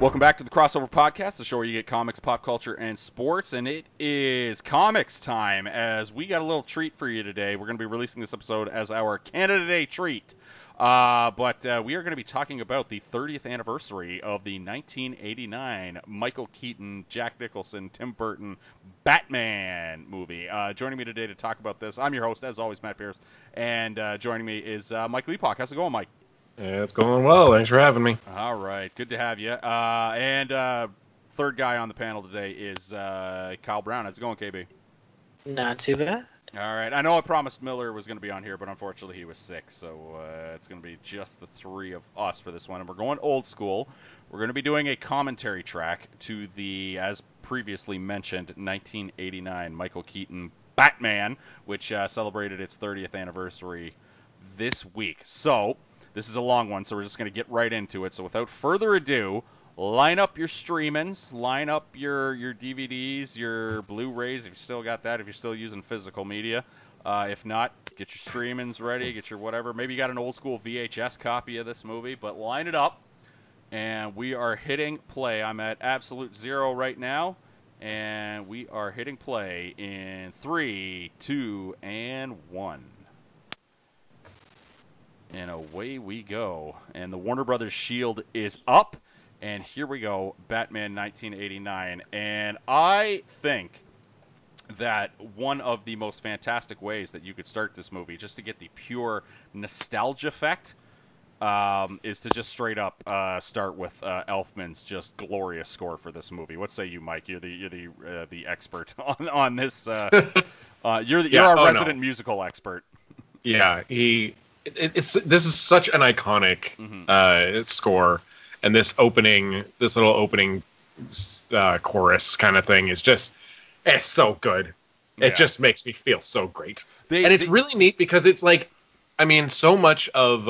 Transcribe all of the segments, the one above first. Welcome back to the Crossover Podcast, the show where you get comics, pop culture, and sports, and it is comics time, as we got a little treat for you today. We're going to be releasing this episode as our Canada Day treat, but we are going to be talking about the 30th anniversary of the 1989 Michael Keaton, Jack Nicholson, Tim Burton, Batman movie. Joining me today to talk about this, I'm your host, as always, Matt Pierce, and joining me is Mike Leapock. How's it going, Mike? It's going well. Thanks for having me. All right. Good to have you. And third guy on the panel today is Kyle Brown. How's it going, KB? Not too bad. All right. I know I promised Miller was going to be on here, but unfortunately he was sick, so it's going to be just the three of us for this one. And we're going old school. We're going to be doing a commentary track to the, as previously mentioned, 1989 Michael Keaton Batman, which celebrated its 30th anniversary this week. So this is a long one, so we're just going to get right into it. So without further ado, line up your streamings, line up your DVDs, your Blu-rays, if you still got that, if you're still using physical media. If not, get your streamings ready, get your whatever. Maybe you got an old-school VHS copy of this movie, but line it up, and we are hitting play. I'm at absolute zero right now, and we are hitting play in 3, 2, and 1. And away we go. And the Warner Brothers shield is up. And here we go, Batman 1989. And I think that one of the most fantastic ways that you could start this movie, just to get the pure nostalgia effect, is to just straight up start with Elfman's just glorious score for this movie. What say you, Mike? You're the expert on this. You're our resident musical expert. Yeah, this is such an iconic score, and this little opening chorus kind of thing is just, it's so good. It just makes me feel so great. It's really neat because it's like, I mean, so much of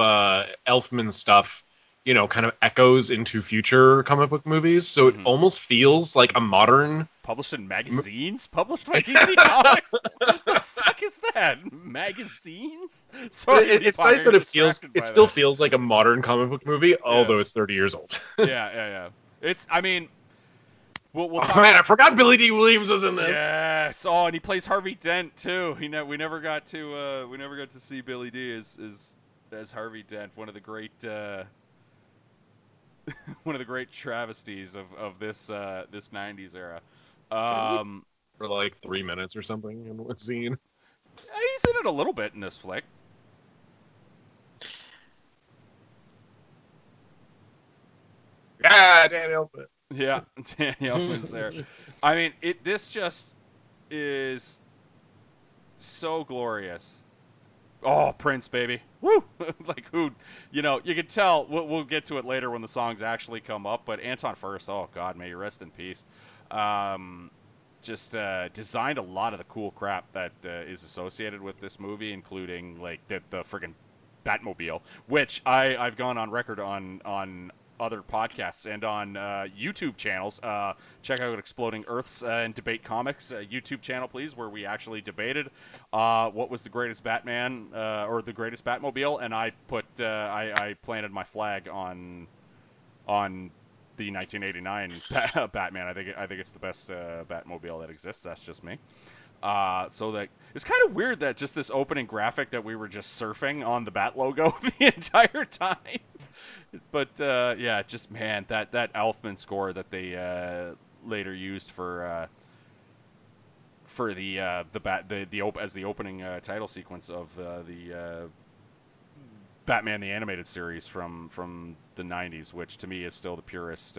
Elfman's stuff, you know, kind of echoes into future comic book movies, so it almost feels like a modern... Published in magazines? Published by DC Comics? What the fuck is that? Magazines? Sorry, it's nice that it still feels like a modern comic book movie, although it's 30 years old. Yeah. It's, I mean... We'll talk I forgot Billy D. Williams was in this. Yes. Oh, and he plays Harvey Dent, too. We never got to see Billy D. as Harvey Dent, one of the great travesties of this 90s era. For like 3 minutes or something in one scene. He's in it a little bit in this flick. Yeah, Dan Elfman. Yeah, Dan Elfman's there. I mean, this just is so glorious. Oh, Prince, baby. Woo! Like, who, you know, you can tell, we'll get to it later when the songs actually come up, but Anton Furst, oh God, may he rest in peace, just designed a lot of the cool crap that is associated with this movie, including, like, the friggin' Batmobile, which I've gone on record on other podcasts and on YouTube channels. Check out Exploding Earths and Debate Comics YouTube channel, please, where we actually debated what was the greatest Batman or the greatest Batmobile, and I put I planted my flag on the 1989 Batman. I think it's the best Batmobile that exists. That's just me. So that it's kind of weird that just this opening graphic that we were just surfing on the Bat logo the entire time. But, yeah, just, man, that Elfman score that they later used for the opening title sequence of the Batman the Animated Series from the 90s, which to me is still the purest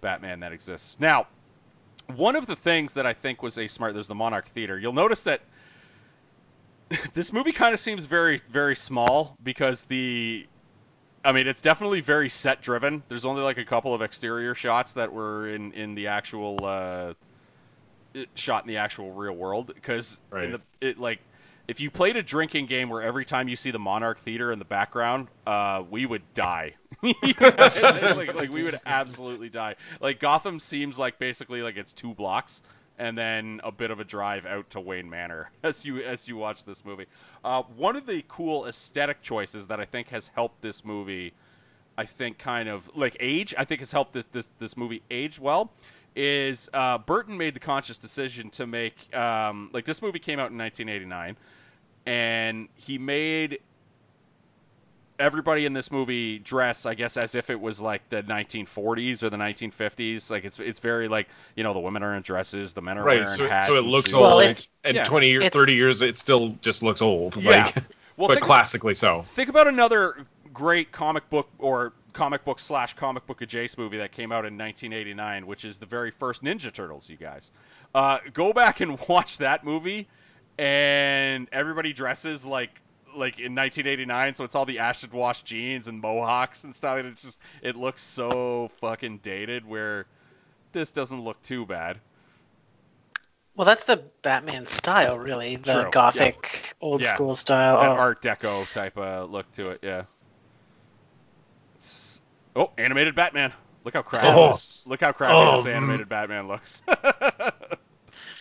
Batman that exists. Now, one of the things that I think was there's the Monarch Theater. You'll notice that this movie kind of seems very, very small because it's definitely very set-driven. There's only, like, a couple of exterior shots that were in the actual, shot in the actual real world. Because, if you played a drinking game where every time you see the Monarch Theater in the background, we would die. like, we would absolutely die. Like, Gotham seems like, basically, like, it's 2 blocks. And then a bit of a drive out to Wayne Manor as you watch this movie. One of the cool aesthetic choices that I think has helped this movie I think kind of like age, I think has helped this movie age well, is Burton made the conscious decision to make like this movie came out in 1989, and he made everybody in this movie dress, I guess, as if it was like the 1940s or the 1950s. Like it's very like, you know, the women are in dresses, the men are wearing hats. So it looks old, and 20 years, 30 years, it still just looks old. Yeah. Like, well, but classically so. Think about another great comic book or comic book / comic book adjacent movie that came out in 1989, which is the very first Ninja Turtles. You guys, go back and watch that movie, and everybody dresses like in 1989, so it's all the acid wash jeans and mohawks and stuff, and it looks so fucking dated, where this doesn't look too bad. Well, that's the Batman style, really. The True. Gothic, yeah. Old school style. That Art Deco type of look to it, yeah. Oh, animated Batman. Look how crappy this animated Batman looks.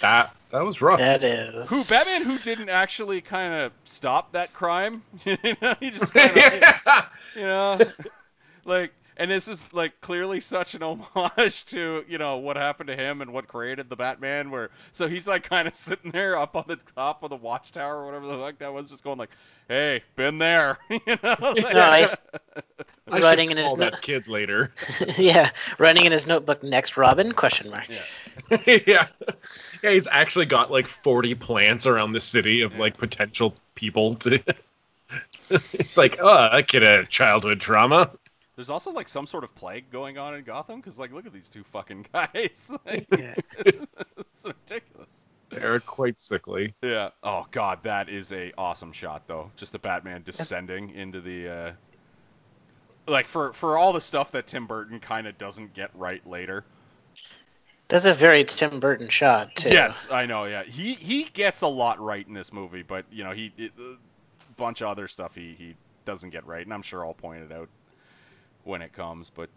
That was rough. That is. Batman didn't actually kind of stop that crime. You know, he just kind of, you know, like, and this is like clearly such an homage to, you know, what happened to him and what created the Batman, where, so he's like kind of sitting there up on the top of the watchtower or whatever the fuck that was, just going like, hey, been there. You know, like, nice. I writing in his that kid later. Yeah, writing in his notebook. Next, Robin? ? Yeah. Yeah, he's actually got like 40 plants around the city of like potential people to. It's like, oh, that kid had childhood trauma. There's also like some sort of plague going on in Gotham because, like, look at these two fucking guys. Like, it's ridiculous. They're quite sickly. Yeah. Oh god, that is a awesome shot though. Just the Batman descending into the. Like for all the stuff that Tim Burton kind of doesn't get right later. That's a very Tim Burton shot too. Yes, I know. Yeah, he gets a lot right in this movie, but you know a bunch of other stuff he doesn't get right, and I'm sure I'll point it out when it comes. But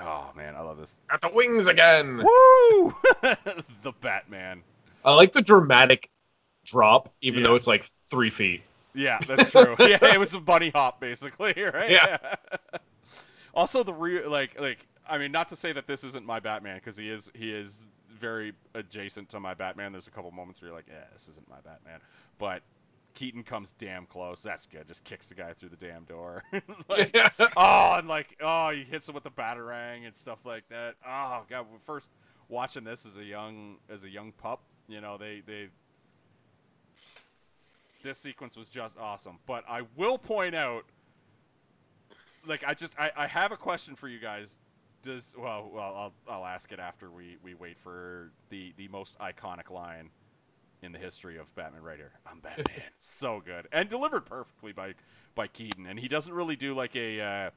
oh man, I love this. Got the wings again. Woo! The Batman. I like the dramatic drop, even though it's like 3 feet. Yeah, that's true. Yeah, it was a bunny hop basically, right? Yeah. Also, the real like I mean, not to say that this isn't my Batman, because he is very adjacent to my Batman. There's a couple moments where you're like, yeah, this isn't my Batman, but Keaton comes damn close. That's good. Just kicks the guy through the damn door. Like, oh, he hits him with the batarang and stuff like that. Oh god, first watching this as a young pup, you know, they. This sequence was just awesome, but I will point out, like, I have a question for you guys. I'll ask it after we wait for the most iconic line in the history of Batman right here. I'm Batman. So good, and delivered perfectly by Keaton, and he doesn't really do like a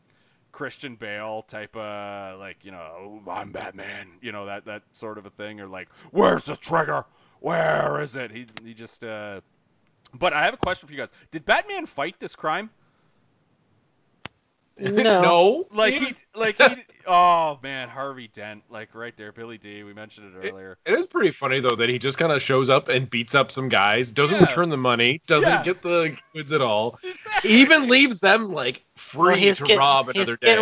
Christian Bale type of, like, you know, I'm Batman, you know, that sort of a thing, or like, where's the trigger? Where is it? He just. But I have a question for you guys. Did Batman fight this crime? No. Like he oh man, Harvey Dent, like right there, Billy Dee. We mentioned it earlier. It is pretty funny though that he just kind of shows up and beats up some guys, doesn't return the money, doesn't get the goods at all, even leaves them like free rob another day.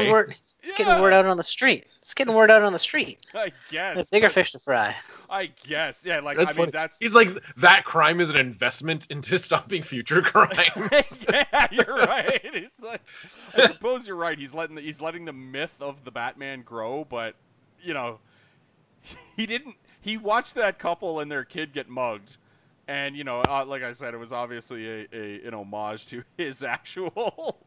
It's getting word out on the street. I guess. There's bigger fish to fry. I guess. Yeah, like, that's funny. That's... He's like, that crime is an investment into stopping future crimes. Yeah, you're right. It's like, I suppose you're right. He's letting the myth of the Batman grow, but, you know, he watched that couple and their kid get mugged. And, you know, like I said, it was obviously an homage to his actual...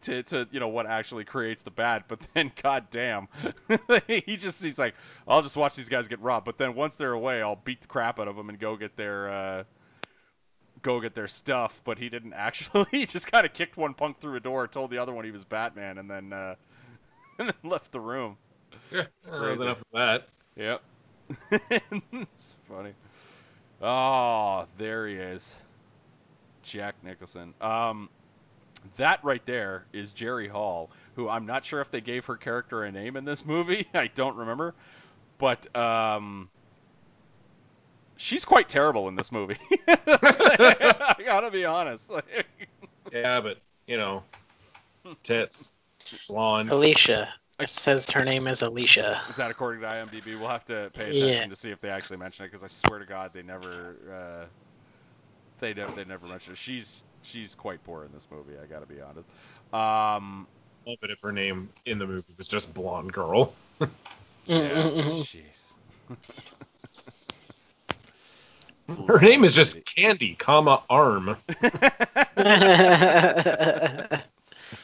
to you know what actually creates the bad, but then goddamn, he's like, I'll just watch these guys get robbed, but then once they're away, I'll beat the crap out of them and go get their stuff. But he didn't actually. He just kind of kicked one punk through a door, told the other one he was Batman, and then left the room. Yeah, that was enough of that. Yep. It's funny. Oh, there he is, Jack Nicholson. That right there is Jerry Hall, who I'm not sure if they gave her character a name in this movie. I don't remember. But she's quite terrible in this movie. I gotta be honest. Yeah, but, you know, Tits. Blonde. Alicia. It says her name is Alicia. Is that according to IMDb? We'll have to pay attention to see if they actually mention it, because I swear to God they never mention it. She's quite poor in this movie, I gotta be honest. I love it if her name in the movie was just Blonde Girl. Yeah, jeez. Her name is just Candy, Arm.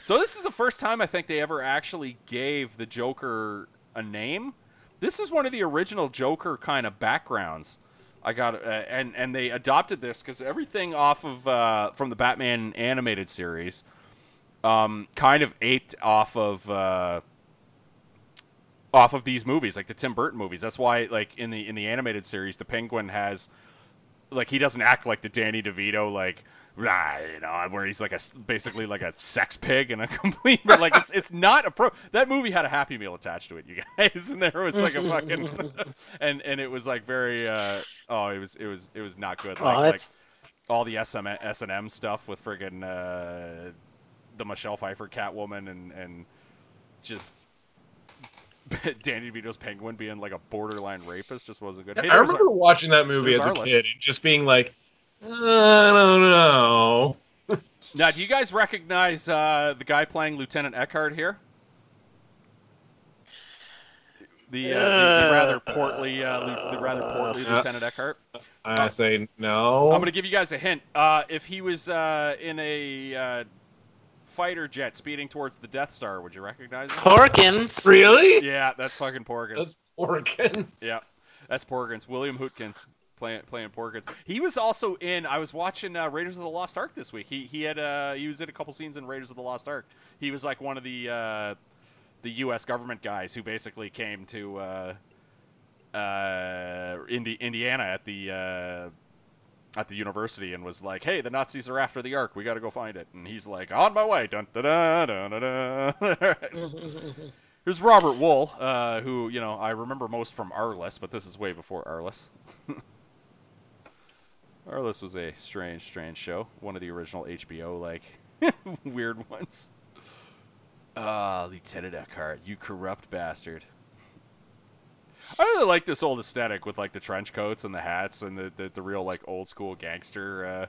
So this is the first time I think they ever actually gave the Joker a name. This is one of the original Joker kind of backgrounds. And they adopted this because everything off of from the Batman animated series kind of aped off of these movies, like the Tim Burton movies. That's why, like in the animated series, the Penguin has, like, he doesn't act like the Danny DeVito, like, you know, where he's like basically like a sex pig and a complete, but like it's not a pro. That movie had a Happy Meal attached to it, you guys, and there was like a fucking and it was like very it was not good. Like all the S&M stuff with friggin' the Michelle Pfeiffer Catwoman and just Danny DeVito's Penguin being like a borderline rapist just wasn't good. Yeah, hey, I remember watching that movie as a kid and just being like, I don't know. Now, do you guys recognize the guy playing Lieutenant Eckhart here? The rather portly Lieutenant Eckhart. I say no. I'm going to give you guys a hint. If he was in a fighter jet speeding towards the Death Star, would you recognize him? Porkins. Really? Yeah, that's fucking Porkins. That's Porkins. Yeah, that's Porkins. William Hootkins. Playing Porkins. He was also in. I was watching Raiders of the Lost Ark this week. He was in a couple scenes in Raiders of the Lost Ark. He was like one of the U.S. government guys who basically came to Indiana at the university and was like, "Hey, the Nazis are after the Ark. We got to go find it." And he's like, "On my way." Dun da da da da. Here's Robert Wool, who I remember most from Arliss, but this is way before Arliss. Arliss was a strange show. One of the original HBO, like, weird ones. Lieutenant Eckhart, you corrupt bastard. I really like this old aesthetic with, like, the trench coats and the hats and the real, like, old-school gangster.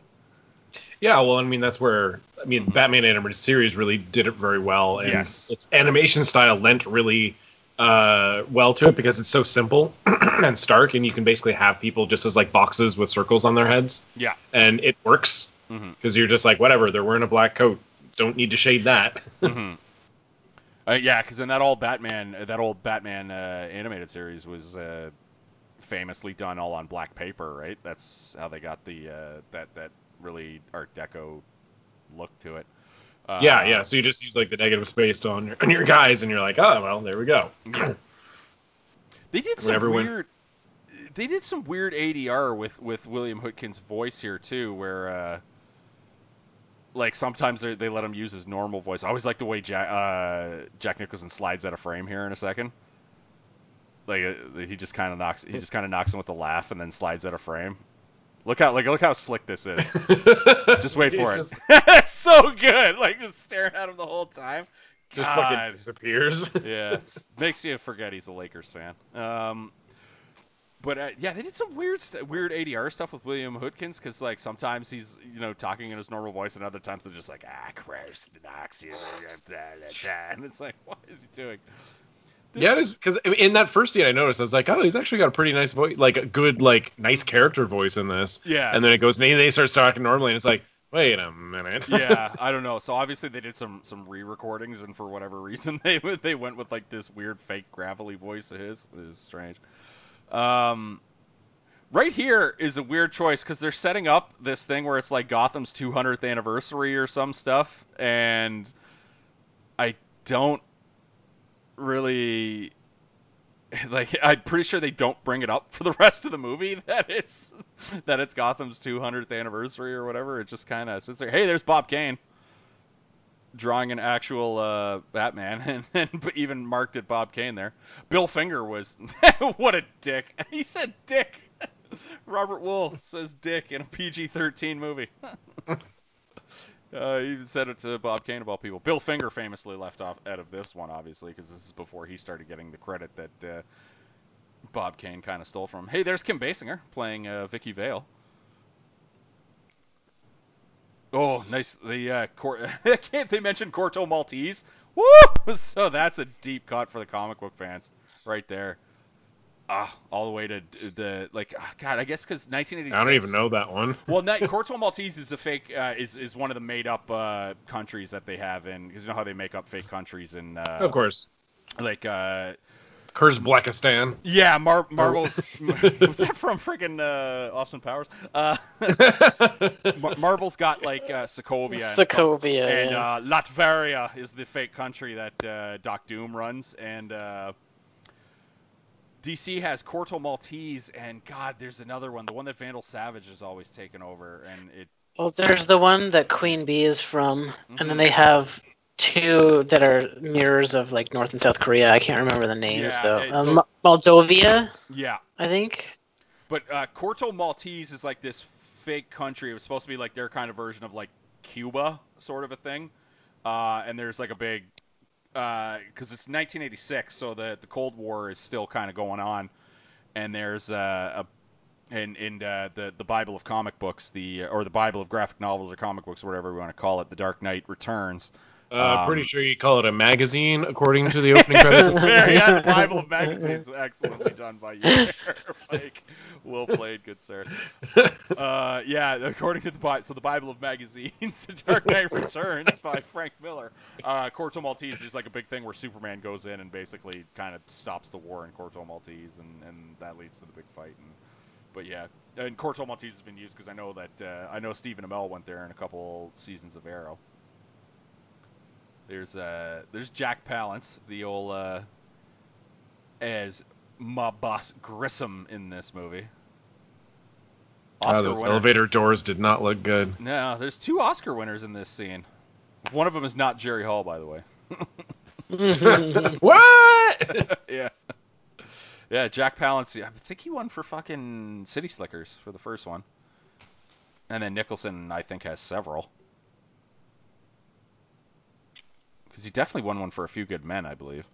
Yeah, well, I mean, that's where, Batman Animated Series really did it very well. And its animation style lent really well to it because it's so simple and stark, and you can basically have people just as like boxes with circles on their heads. Yeah, and it works because you're just like, whatever, they're wearing a black coat, don't need to shade that. Yeah, because in that old Batman animated series was famously done all on black paper, right? That's how they got the that really Art Deco look to it. Yeah. So you just use like the negative space on your guys, and you're like, oh well, there we go. Yeah. They did some weird ADR with William Hutkin's voice here too, where like sometimes they let him use his normal voice. I always like the way Jack Nicholson slides out of frame here in a second. Like he just kind of knocks him with a laugh and then slides out of frame. Look how slick this is. Just wait for it. It's so good. Like, just staring at him the whole time. God. Just fucking disappears. Yeah. Makes you forget he's a Lakers fan. But yeah, they did some weird ADR stuff with William Hootkins, because like sometimes he's talking in his normal voice, and other times they're just like, Christ, and it's like, what is he doing? Yeah, because in that first scene I noticed, I was like, oh, he's actually got a pretty nice voice, like a good, like, nice character voice in this. Yeah. And then it goes, and they start talking normally, and it's like, wait a minute. Yeah, I don't know. So obviously they did some re-recordings, and for whatever reason they went with, like, this weird fake gravelly voice of his. It is strange. Right here is a weird choice, because they're setting up this thing where it's, like, Gotham's 200th anniversary or some stuff, and I don't really, like, I'm pretty sure they don't bring it up for the rest of the movie that it's Gotham's 200th anniversary or whatever. It just kind of sits there. Hey, there's Bob Kane drawing an actual Batman, and even marked it Bob Kane there. Bill Finger was what a dick. He said dick. Robert Wool says dick in a PG-13 movie. He even said it to Bob Kane of all people. Bill Finger famously left off out of this one, obviously, because this is before he started getting the credit that Bob Kane kind of stole from him. Hey, there's Kim Basinger playing Vicky Vale. Oh, nice. The can't they mention Corto Maltese? Woo! So that's a deep cut for the comic book fans right there. All the way to the God, I guess because 1986. I don't even know that one. Well, Corto Maltese is a fake is one of the made up countries that they have in, because you know how they make up fake countries in. Of course. Like. Kurzblakistan. Yeah, Marvel's... was that from friggin' Austin Powers? Marvel's got, Sokovia. Sokovia, and yeah. Latveria is the fake country that Doc Doom runs, and DC has Corto Maltese, and, God, there's another one, the one that Vandal Savage has always taken over, and it... Well, there's the one that Queen Bee is from, mm-hmm. and then they have... two that are mirrors of North and South Korea. I can't remember the names though. Moldova. Yeah, I think. But Corto Maltese is this fake country. It was supposed to be their kind of version of Cuba, sort of a thing. And there's a big because it's 1986, so the Cold War is still kind of going on. And there's the Bible of comic books, the Bible of graphic novels or comic books, whatever we want to call it, The Dark Knight Returns. Pretty sure you call it a magazine, according to the opening credits. Yeah, the Bible of magazines, excellently done by you, Mike. Well played, good sir. According to the Bible of magazines, The Dark Knight Returns by Frank Miller. Corto Maltese is a big thing where Superman goes in and basically kind of stops the war in Corto Maltese, and that leads to the big fight. And Corto Maltese has been used because I know Stephen Amell went there in a couple seasons of Arrow. There's Jack Palance, the old as my boss Grissom in this movie. Those elevator doors did not look good. No, there's two Oscar winners in this scene. One of them is not Jerry Hall, by the way. What? Yeah. Yeah, Jack Palance. I think he won for fucking City Slickers for the first one, and then Nicholson, I think, has several. Because he definitely won one for A Few Good Men, I believe.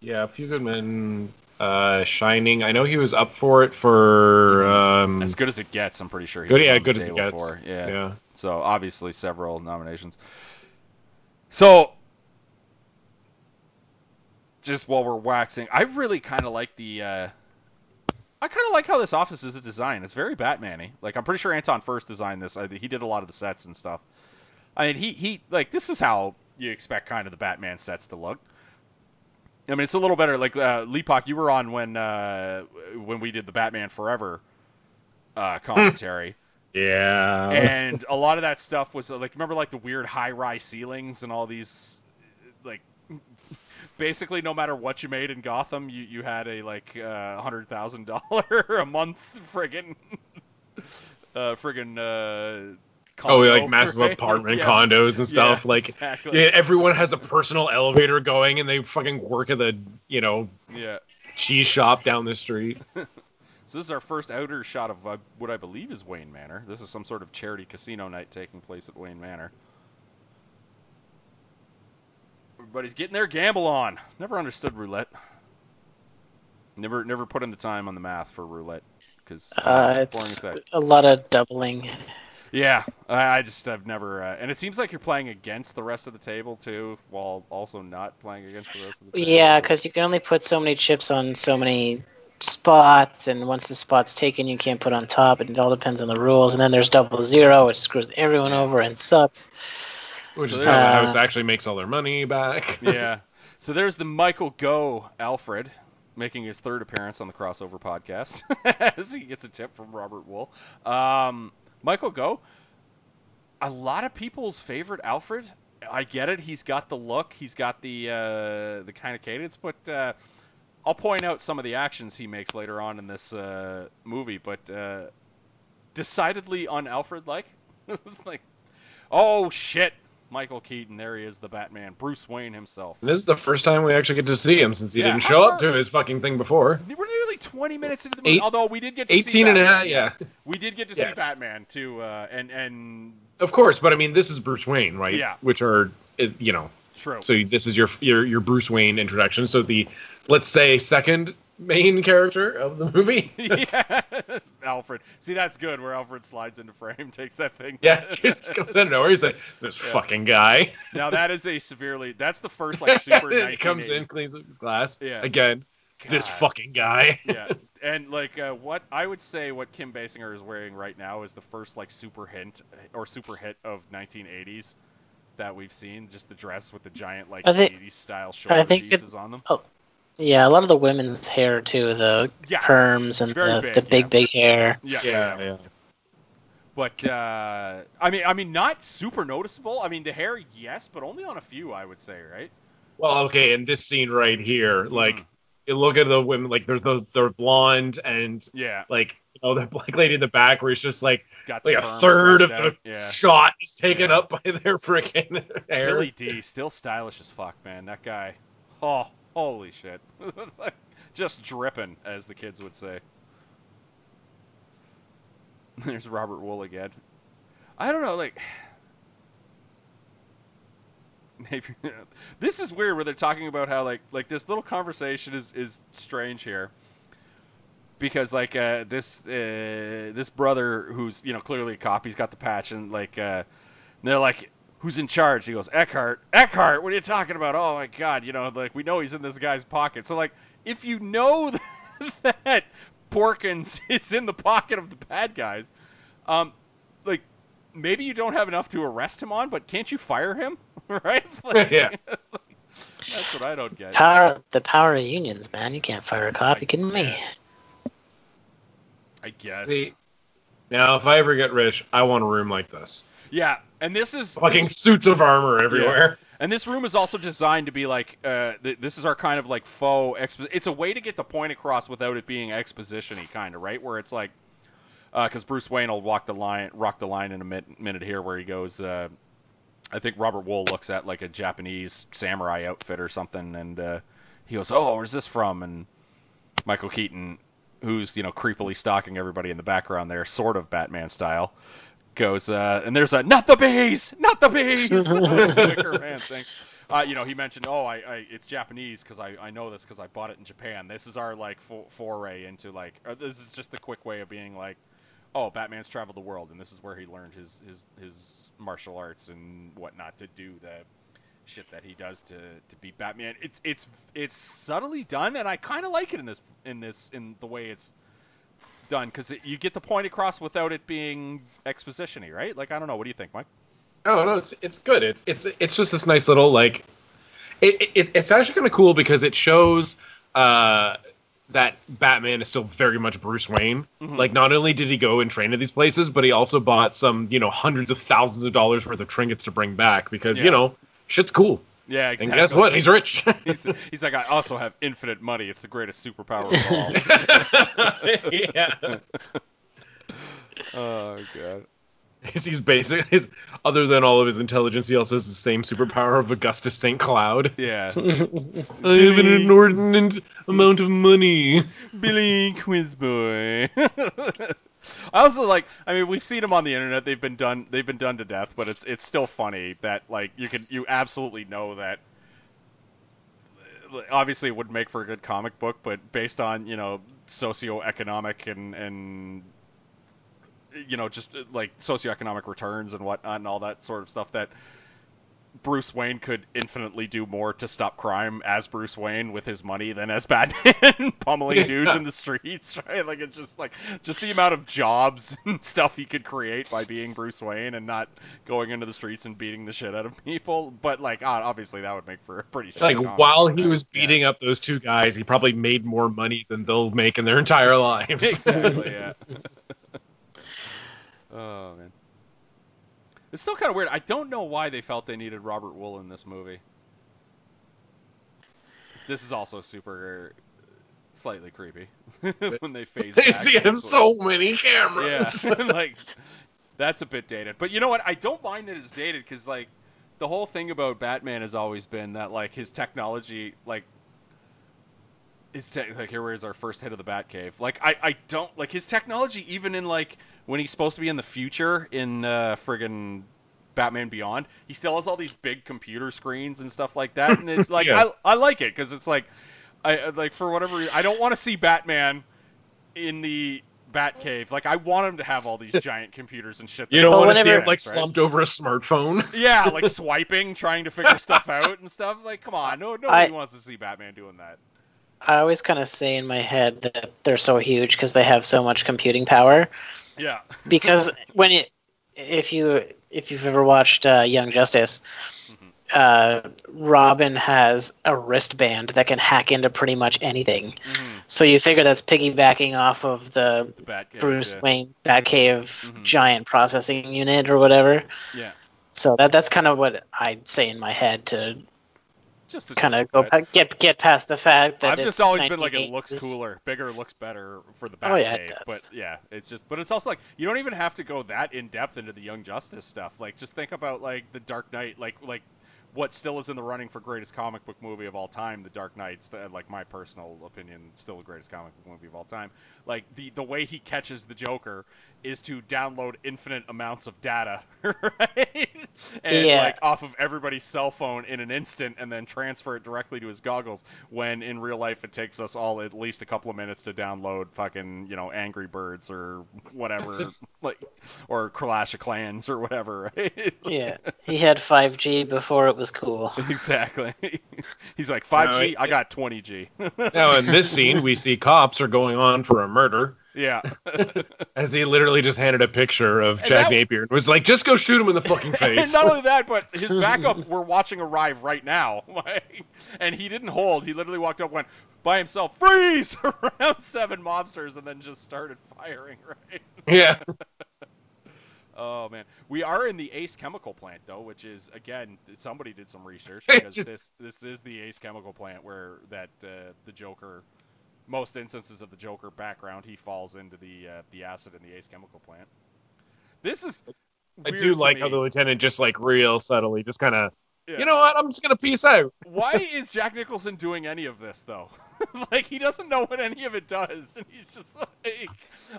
Yeah, A Few Good Men, Shining. I know he was up for it for... As Good As It Gets, I'm pretty sure. Good As It Gets. Yeah. So, obviously, several nominations. So, just while we're waxing, I really kind of like the... I kind of like how this office is designed. It's very Batman-y. I'm pretty sure Anton Furst designed this. He did a lot of the sets and stuff. I mean, he this is how... you expect kind of the Batman sets to look. I mean, it's a little better. Leapock, you were on when we did the Batman Forever commentary. Yeah. And a lot of that stuff was remember the weird high-rise ceilings and all these basically no matter what you made in Gotham, you had a $100,000 a month friggin' condo, massive apartment condos and stuff. Exactly. Yeah, everyone has a personal elevator going, and they fucking work at the cheese shop down the street. So this is our first outer shot of what I believe is Wayne Manor. This is some sort of charity casino night taking place at Wayne Manor. Everybody's getting their gamble on. Never understood roulette. Never put in the time on the math for roulette because it's a lot of doubling. Yeah, I just have never... and it seems you're playing against the rest of the table, too, while also not playing against the rest of the table. Yeah, because you can only put so many chips on so many spots, and once the spot's taken, you can't put on top. It all depends on the rules. And then there's 0-0, which screws everyone over and sucks. Which is how the house actually makes all their money back. Yeah. So there's the Michael Go Alfred, making his third appearance on the Crossover podcast, as he gets a tip from Robert Wool. Michael Go, a lot of people's favorite Alfred. I get it. He's got the look. He's got the kind of cadence. But I'll point out some of the actions he makes later on in this movie. But decidedly un-Alfred-like. Oh, shit. Michael Keaton, there he is, the Batman. Bruce Wayne himself. This is the first time we actually get to see him since he didn't show up to his fucking thing before. We're nearly 20 minutes into the movie, although we did get to 18 see Batman. And a half, yeah. We did get to see Batman, too. And of course, but I mean, this is Bruce Wayne, right? Yeah. Which are, you know. True. So this is your Bruce Wayne introduction. So the, let's say, second main character of the movie. Yeah. Alfred. See, that's good, where Alfred slides into frame, takes that thing. Yeah, just comes out of nowhere. He's like, this fucking guy. Now, that is a severely... That's the first, like, super 1980s. He comes in, cleans up his glass. Yeah. Again, God. This fucking guy. Yeah. And, like, what... I would say what Kim Basinger is wearing right now is the first, like, super hit of 1980s that we've seen. Just the dress with the giant, like, 80s-style shoulder pieces on them. Oh. Yeah, a lot of the women's hair, too, the perms and the big hair. Yeah. But, I mean, not super noticeable. I mean, the hair, yes, but only on a few, I would say, right? Well, okay, in this scene right here, like, you look at the women, like, they're blonde and, like, you know, the black lady in the back where it's just, like a third of the shot is taken up by their freaking hair. Billy D, still stylish as fuck, man. That guy, oh. Holy shit. Just dripping, as the kids would say. There's Robert Wool again. I don't know, like... Maybe... This is weird where they're talking about how, like this little conversation is strange here. Because, like, this brother who's, you know, clearly a cop, he's got the patch, and, like, they're like... Who's in charge? He goes, Eckhart, what are you talking about? Oh, my God, you know, like, we know he's in this guy's pocket. So, like, if you know that Porkins is in the pocket of the bad guys, like, maybe you don't have enough to arrest him on, but can't you fire him? Right? Like, that's what I don't get. The power of unions, man. You can't fire a cop. You kidding me? I guess. See, now, if I ever get rich, I want a room like this. Yeah, and this is... Fucking suits of armor everywhere. Yeah. And this room is also designed to be like, this is our kind of like faux... It's a way to get the point across without it being exposition-y kind of, right? Where it's like... Because Bruce Wayne will rock the line in a minute here where he goes... I think Robert Wool looks at like a Japanese samurai outfit or something, and he goes, oh, where's this from? And Michael Keaton, who's, you know, creepily stalking everybody in the background there, sort of Batman style... goes, and there's a, not the bees, Wicker Man thing. You know, he mentioned, it's Japanese, because I know this because I bought it in Japan. This is our, like, foray into, like, this is just the quick way of being like, oh, Batman's traveled the world, and this is where he learned his martial arts and whatnot to do the shit that he does to beat Batman. It's subtly done, and I kind of like it in the way it's done, because you get the point across without it being exposition-y, right? Like, I don't know. What do you think, Mike? Oh, no, it's good. It's just this nice little, like... It's actually kind of cool because it shows that Batman is still very much Bruce Wayne. Mm-hmm. Like, not only did he go and train at these places, but he also bought some, you know, hundreds of thousands of dollars worth of trinkets to bring back because, you know, shit's cool. Yeah, exactly. And guess what? He's rich. He's like, I also have infinite money. It's the greatest superpower of all. Yeah. Oh, God. He's basically, other than all of his intelligence, he also has the same superpower of Augustus St. Cloud. Yeah. I have an inordinate amount of money. Billy Quizboy. I also like. I mean, we've seen them on the internet. They've been done to death, but it's still funny that like you absolutely know that. Obviously, it would make for a good comic book, but based on, you know, socioeconomic and you know, just like socioeconomic returns and whatnot and all that sort of stuff, that Bruce Wayne could infinitely do more to stop crime as Bruce Wayne with his money than as Batman pummeling dudes in the streets, right? Like, it's just like, just the amount of jobs and stuff he could create by being Bruce Wayne and not going into the streets and beating the shit out of people. But like, obviously that would make for a pretty shit. Like, while he was beating up those two guys, he probably made more money than they'll make in their entire lives. Exactly, yeah. Oh, man. It's still kind of weird. I don't know why they felt they needed Robert Wool in this movie. This is also super slightly creepy when they phase back. They see him so many cameras. Yeah, like, that's a bit dated. But you know what? I don't mind that it's dated because, like, the whole thing about Batman has always been that, like, his technology, like, his tech, like, here is our first hit of the Batcave. Like, I don't, like, his technology, even in, like, when he's supposed to be in the future in friggin' Batman Beyond, he still has all these big computer screens and stuff like that. And it, like, yeah. I like it because it's like, I like, for whatever reason, I don't want to see Batman in the Batcave. Like, I want him to have all these giant computers and shit. You don't want to see him, like, right? slumped over a smartphone. Yeah, like, swiping, trying to figure stuff out and stuff. Like, come on, nobody wants to see Batman doing that. I always kind of say in my head that they're so huge because they have so much computing power. Yeah. Because when if you've ever watched Young Justice, mm-hmm. Robin has a wristband that can hack into pretty much anything. Mm-hmm. So you figure that's piggybacking off of the Batcave, Bruce Wayne Batcave mm-hmm. giant processing unit or whatever. Yeah. So that's kind of what I'd say in my head to. Just to kind of go get past the fact that I've just always been like, it looks cooler, bigger looks better for the Batcave. Oh, yeah, it does. But yeah, it's just, but it's also like you don't even have to go that in depth into the Young Justice stuff. Like, just think about like the Dark Knight, like what still is in the running for greatest comic book movie of all time. The Dark Knight's, like, my personal opinion, still the greatest comic book movie of all time. Like, the way he catches the Joker is to download infinite amounts of data, right? And yeah. like off of everybody's cell phone in an instant, and then transfer it directly to his goggles. When in real life, it takes us all at least a couple of minutes to download fucking, you know, Angry Birds or whatever, like, or Clash of Clans or whatever, right? Yeah, he had 5G before it was cool. Exactly. He's like, 5G? I got 20G. Now in this scene, we see cops are going on for a murder. Yeah. As he literally just handed a picture of Jack Napier and was like, just go shoot him in the fucking face. And not only that, but his backup, we're watching arrive right now. And he didn't hold. He literally walked up, went by himself, freeze, around 7 mobsters, and then just started firing, right? Yeah. Oh, man. We are in the Ace Chemical Plant, though, which is, again, somebody did some research, because this is the Ace Chemical Plant where that the Joker... most instances of the Joker background, he falls into the acid in the Ace Chemical Plant. This is weird. I do like how the lieutenant just, like, real subtly just kind of, you know what, I'm just going to peace out. Why is Jack Nicholson doing any of this, though? Like, he doesn't know what any of it does, and he's just like,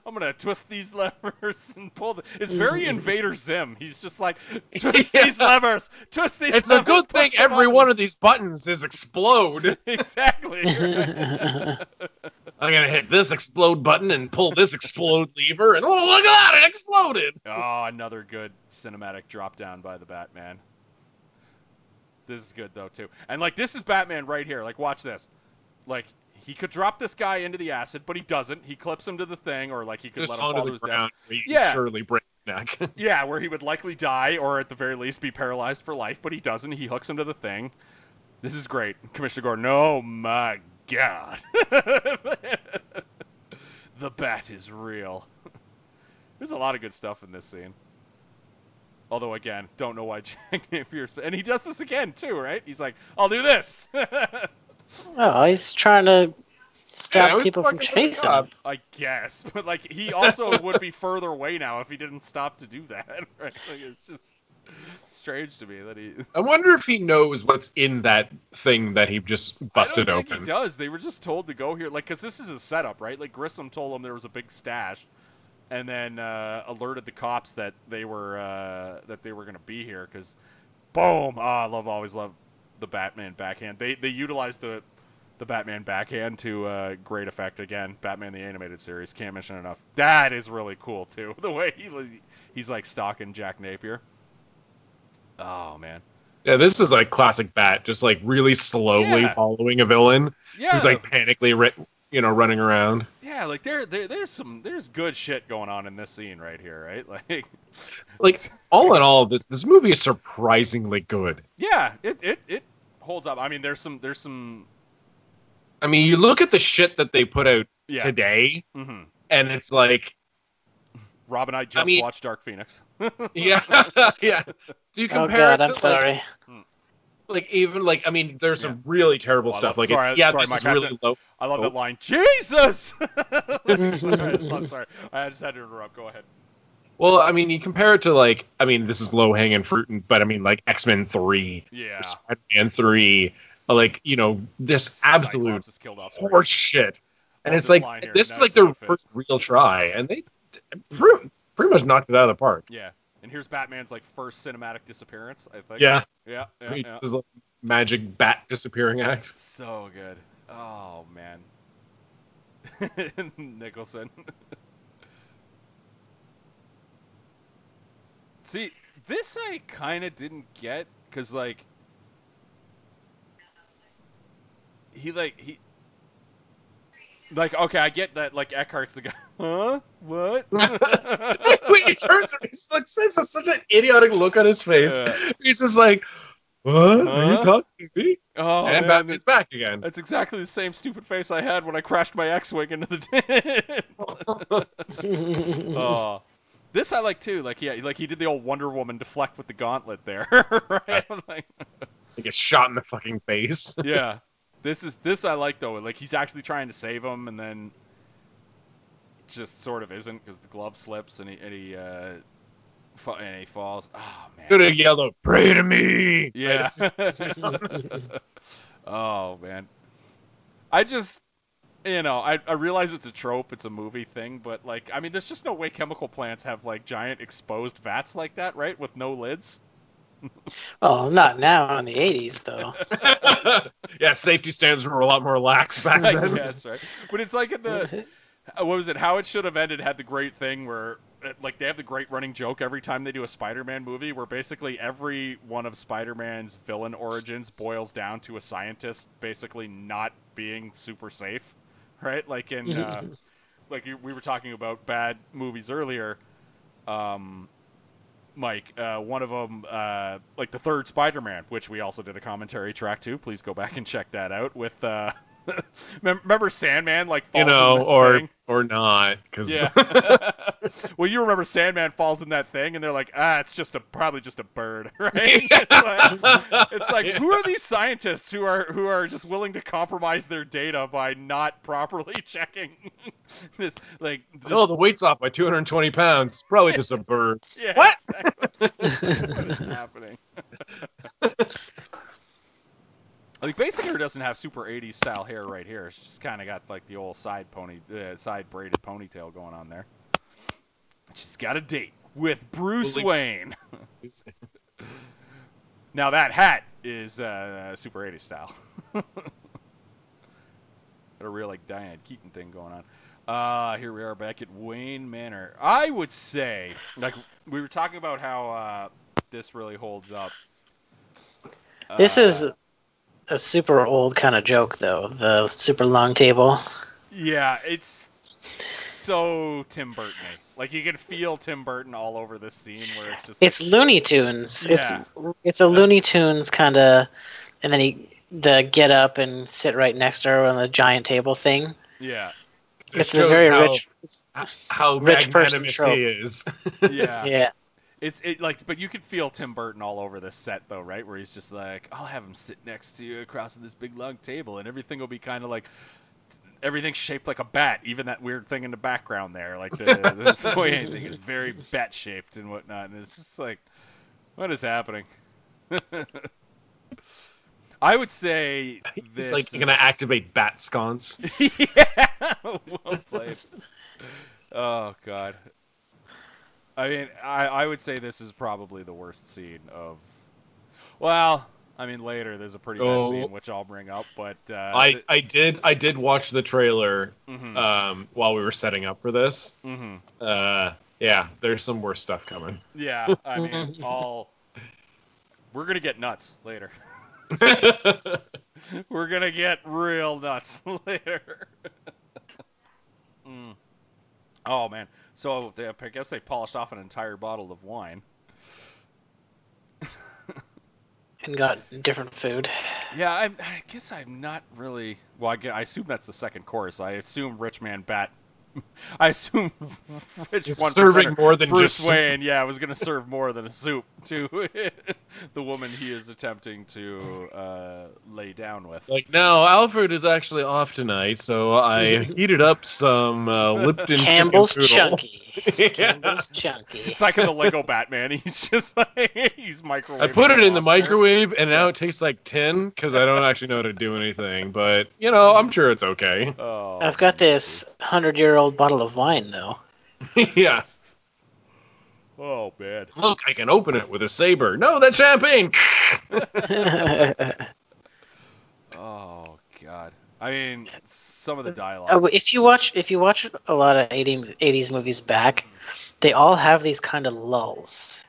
I'm going to twist these levers and pull them. It's very Invader Zim. He's just like, twist these levers, twist these levers. It's a good thing every one of these buttons is explode. Exactly. Right. I'm going to hit this explode button and pull this explode lever, and oh, look at that, it exploded. Oh, another good cinematic drop down by the Batman. This is good, though, too. And, like, this is Batman right here. Like, watch this. Like, he could drop this guy into the acid, but he doesn't. He clips him to the thing, or, like, he could let him fall to his death. Yeah. Surely break his neck. Yeah, where he would likely die, or at the very least be paralyzed for life, but he doesn't. He hooks him to the thing. This is great. Commissioner Gordon, oh, my God. The bat is real. There's a lot of good stuff in this scene. Although, again, don't know why Jack Napier... And he does this again, too, right? He's like, I'll do this! Oh, he's trying to stop people from chasing him. I guess. But, like, he also would be further away now if he didn't stop to do that. Right? Like, it's just strange to me that he... I wonder if he knows what's in that thing that he just busted open. I don't think he does. They were just told to go here. Like, because this is a setup, right? Like, Grissom told him there was a big stash. And then alerted the cops that they were going to be here because, boom! Ah, I always love the Batman backhand. They utilized the Batman backhand to great effect again. Batman the Animated Series, can't mention enough. That is really cool too. The way he's like stalking Jack Napier. Oh man. Yeah, this is like classic Bat, just like really slowly following a villain who's like panically running around. Yeah, like there's good shit going on in this scene right here, right? Like all in all, this movie is surprisingly good. Yeah, it holds up. I mean, there's some. I mean, you look at the shit that they put out today, mm-hmm. and it's like. Rob and I watched Dark Phoenix. yeah. Do you compare? Oh God, I'm sorry. Like, even, like, I mean, there's some really terrible stuff. Like, this is really low. I love that line. Jesus! Sorry. I just had to interrupt. Go ahead. Well, I mean, you compare it to, like, I mean, this is low-hanging fruit, but, I mean, like, X-Men 3. Yeah. Spider-Man 3. like, you know, this absolute horse shit. And it's like, this is like their first real try, and they pretty much knocked it out of the park. Yeah. And here's Batman's like first cinematic disappearance, I think. Yeah. Yeah. Yeah. His like magic bat disappearing act. So good. Oh, man. Nicholson. See, this I kind of didn't get, because, like, he okay, I get that, like, Eckhart's the guy, huh? What? When he turns, he's like, says such an idiotic look on his face. Yeah. He's just like, what? Huh? Are you talking to me? Oh, and Batman's back again. That's exactly the same stupid face I had when I crashed my X-Wing into the tin. Oh. This I like too. Like, yeah, like he did the old Wonder Woman deflect with the gauntlet there, right? Like, he gets shot in the fucking face. Yeah, this I like though. Like, he's actually trying to save him, and then it just sort of isn't, because the glove slips and he falls. Oh man! Should have yelled out, "Pray to me!" Yeah. Oh man, I just. You know, I realize it's a trope, it's a movie thing, but, like, I mean, there's just no way chemical plants have, like, giant exposed vats like that, right? With no lids? Oh, not now in the 80s, though. Yeah, safety standards were a lot more lax back then. Yes, right. But it's like in the... What was it? How It Should Have Ended had the great thing where, like, they have the great running joke every time they do a Spider-Man movie where basically every one of Spider-Man's villain origins boils down to a scientist basically not being super safe. Right, like in, like we were talking about bad movies earlier, Mike. One of them, like the third Spider-Man, which we also did a commentary track to. Please go back and check that out. With remember Sandman, like falls, you know, in that thing? Or not, because yeah. Well, you remember Sandman falls in that thing, and they're like, it's probably just a bird, right? It's like yeah. Who are these scientists who are just willing to compromise their data by not properly checking this? Like, the weight's off by 220 pounds. It's probably just a bird. Yeah, what? Exactly. What is happening? Like, Basinger doesn't have super 80s style hair right here. She's just kind of got, like, the old side braided ponytail going on there. She's got a date with Bruce Wayne. Now that hat is super 80s style. Got a real, like, Diane Keaton thing going on. Here we are back at Wayne Manor. I would say, like, we were talking about how this really holds up. This is... a super old kind of joke, though. The super long table. Yeah, it's so Tim Burton-y. Like, you can feel Tim Burton all over this scene where it's just... It's like, Looney Tunes. Yeah. It's a Looney Tunes kind of... And then the get up and sit right next to her on the giant table thing. Yeah. It's a very rich... How rich person trope. Is. Yeah. Yeah. But you can feel Tim Burton all over this set, though, right? Where he's just like, I'll have him sit next to you across this big long table, and everything will be kind of like, everything's shaped like a bat. Even that weird thing in the background there, like the foyer thing, is very bat shaped and whatnot. And it's just like, what is happening? I would say this. It's like you're gonna activate bat sconce. Yeah, well played. Oh God. I mean, I would say this is probably the worst scene of... Well, I mean, later there's a pretty bad scene, which I'll bring up, but... I did watch the trailer while we were setting up for this. Mm-hmm. Yeah, there's some worse stuff coming. Yeah, I mean, we're going to get nuts later. We're going to get real nuts later. Oh, man. So I guess they polished off an entire bottle of wine. And got different food. Yeah, I guess I'm not really... Well, I assume that's the second course. I assume Rich Man Bat I assume serving more than Bruce just Wayne. Yeah, I was gonna serve more than a soup to the woman he is attempting to lay down with. Like, no, Alfred is actually off tonight, so I heated up some Lipton Campbell's Chunky. Campbell's Chunky. It's like in the Lego Batman. He's just like he's microwaving. I put it in the microwave, and now it tastes like tin because I don't actually know how to do anything. But you know, I'm sure it's okay. Oh, I've got this 100-year-old bottle of wine, though. Yeah. Oh, man. Look, I can open it with a saber. No, that's champagne! Oh, God. I mean, some of the dialogue. Oh, if you watch a lot of 80s movies back, they all have these kind of lulls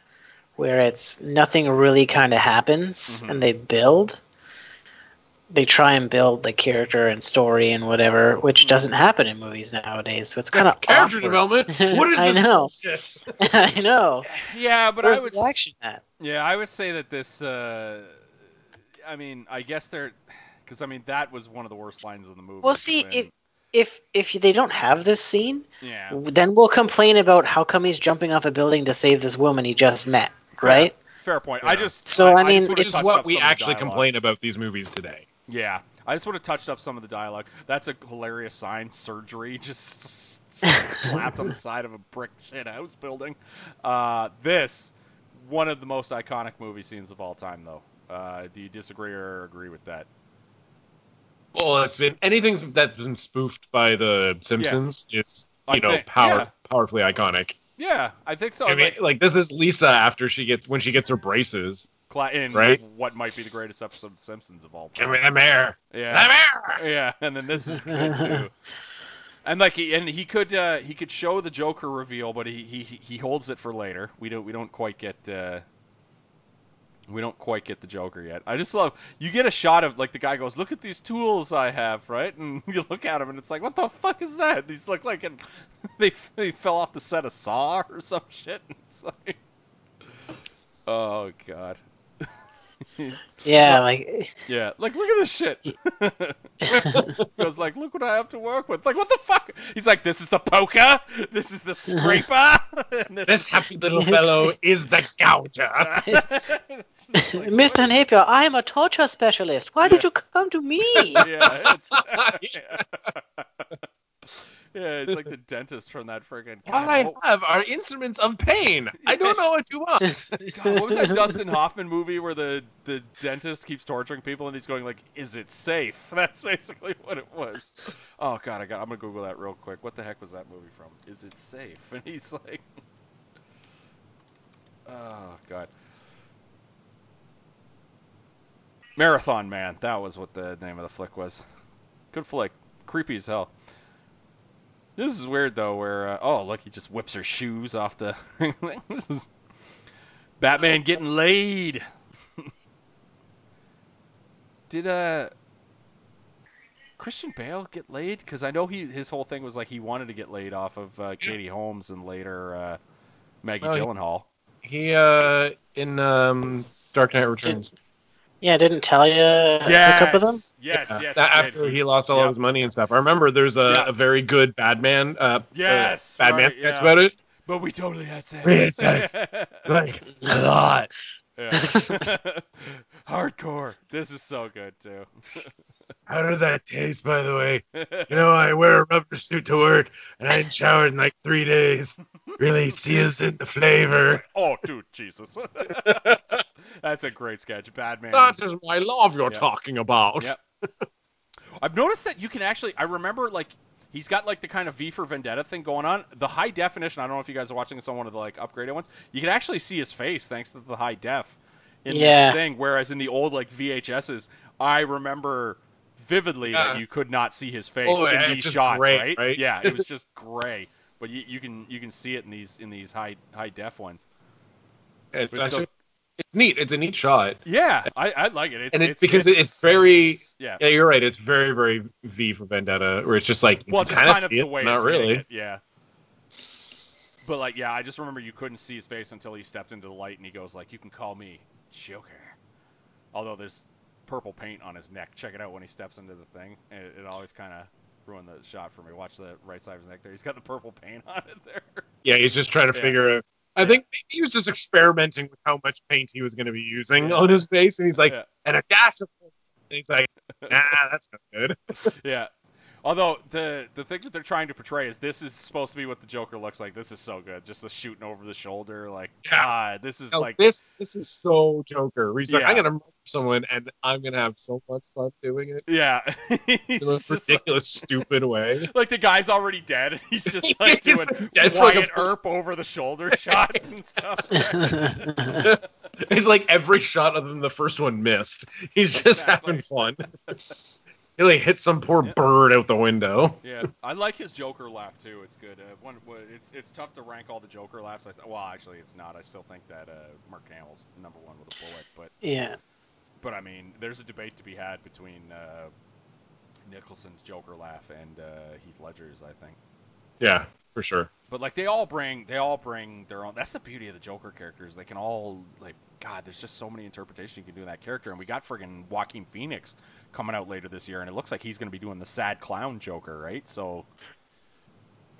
where it's nothing really kind of happens, and they build. They try and build the character and story and whatever, which doesn't happen in movies nowadays. So it's kind of character development. What is this? I know. I know. Yeah, but where's the action at? Yeah, I would say that this. I mean, I guess they're because I mean that was one of the worst lines in the movie. Well, see, if they don't have this scene, then we'll complain about how come he's jumping off a building to save this woman he just met, right? Fair point. Yeah. I mean, it's what we actually complain about these movies today. Yeah, I just would have touched up some of the dialogue. That's a hilarious sign. Surgery just slapped on the side of a brick shit house building. This one of the most iconic movie scenes of all time, though. Do you disagree or agree with that? Well, it's been anything that's been spoofed by The Simpsons. Yeah. It's powerfully iconic. Yeah, I think so. I mean, like this is Lisa after when she gets her braces. In right? What might be the greatest episode of The Simpsons of all time. I mean, I'm here. Yeah. I'm here. Yeah, and then this is good too. And like, he could show the Joker reveal, but he holds it for later. We don't quite get the Joker yet. I just love you get a shot of like the guy goes, "Look at these tools I have," right? And you look at him and it's like, "What the fuck is that?" These look like they fell off the set of Saw or some shit. It's like, oh god. Yeah, like look at this shit. Goes like, "Look what I have to work with." Like, what the fuck? He's like, "This is the poker. This is the scraper. This happy little fellow is the gouger." Like, Mr. Napier, I am a torture specialist. Why did you come to me? Yeah, it's like the dentist from that friggin'. All I have are instruments of pain. I don't know what you want. God, what was that Dustin Hoffman movie where the dentist keeps torturing people and he's going like, "Is it safe?" That's basically what it was. Oh god, I'm gonna Google that real quick. What the heck was that movie from? "Is it safe?" And he's like, oh god. Marathon Man. That was what the name of the flick was. Good flick. Creepy as hell. This is weird, though, where, look, he just whips her shoes off the... This is Batman getting laid. Did, Christian Bale get laid? Because I know his whole thing was, like, he wanted to get laid off of Katie Holmes and later Maggie Gyllenhaal. He in Dark Knight Returns... Yeah, didn't Talia hook up with him? Yes. After he lost all of his money and stuff. I remember there's a very good Batman sketch about it. But we totally had sex. We had sex. Like, a lot. Yeah. Hardcore. This is so good, too. How did that taste, by the way? You know, I wear a rubber suit to work, and I hadn't showered in like 3 days. Really seals in the flavor. Oh, dude, Jesus. That's a great sketch. Batman. That is my love you're talking about. Yep. I've noticed that you can actually... I remember, like, he's got, like, the kind of V for Vendetta thing going on. The high definition, I don't know if you guys are watching this on one of the, like, upgraded ones. You can actually see his face thanks to the high def in this thing, whereas in the old, like, VHSs, I remember... vividly that you could not see his face in these shots, gray, right? Yeah, it was just gray, but you can see it in these high def ones. It's actually it's neat. It's a neat shot. Yeah, I like it. It's very yeah. You're right. It's very very V for Vendetta, where it's just like you kind of see it, the way not really. It, yeah. But like I just remember you couldn't see his face until he stepped into the light and he goes like, "You can call me Joker," although there's purple paint on his neck. Check it out when he steps into the thing. It always kind of ruined the shot for me. Watch the right side of his neck there. He's got the purple paint on it there. Yeah, he's just trying to figure out. I think maybe he was just experimenting with how much paint he was going to be using on his face, and he's like, and a dash of paint. And he's like, nah, that's not good. Yeah. Although the thing that they're trying to portray is this is supposed to be what the Joker looks like. This is so good. Just the shooting over the shoulder. Like, God, this is like... This is so Joker. He's like, I'm going to murder someone, and I'm going to have so much fun doing it. Yeah. In a ridiculous, stupid way. Like, the guy's already dead, and he's just, like, doing Wyatt Earp over the shoulder shots and stuff. He's like, every shot other than the first one missed. He's just having fun. He like hit some poor bird out the window. Yeah, I like his Joker laugh too. It's good. It's tough to rank all the Joker laughs. Well, actually, it's not. I still think that Mark Hamill's number one with a bullet. But yeah. But I mean, there's a debate to be had between Nicholson's Joker laugh and Heath Ledger's, I think. Yeah, for sure. But like they all bring their own. That's the beauty of the Joker characters. They can all like. God, there's just so many interpretations you can do in that character. And we got friggin' Joaquin Phoenix coming out later this year, and it looks like he's going to be doing the sad clown Joker, right? So,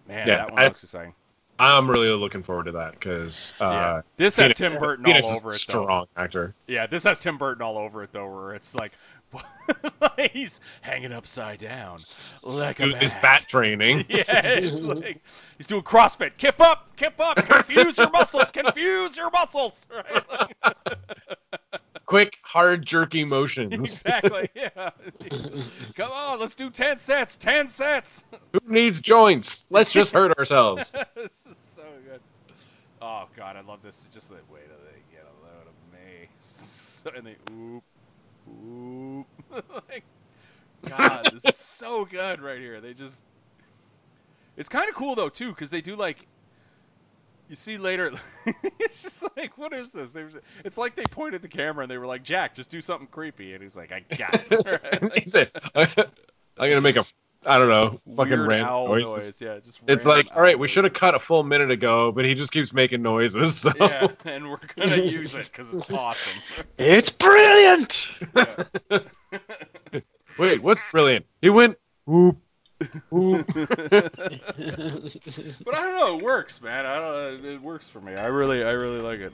man, that one looks exciting. I'm really looking forward to that because this has Tim Burton all over it. Strong actor. Yeah, this has Tim Burton all over it though, where it's like he's hanging upside down like a bat. His bat training. Yeah, like, he's doing CrossFit. Kip up, confuse your muscles, right? Like, quick, hard, jerky motions. Exactly, yeah. Come on, let's do 10 sets. Who needs joints? Let's just hurt ourselves. This is so good. Oh, God, I love this. Just the way that they get a load of me. So, and they oop. Like, God, this is so good right here. They just... It's kind of cool, though, too, because they do, like... You see later, it's just like, what is this? It's like they pointed the camera and they were like, Jack, just do something creepy. And he's like, I got it. Right? He said, I'm going to make a, I don't know, fucking random noise. Yeah, just it's like, all right, we should have cut a full minute ago, but he just keeps making noises. So. Yeah, and we're going to use it because it's awesome. It's brilliant. Yeah. Wait, what's brilliant? He went, whoop. But I don't know, it works, man. It works for me. I really like it.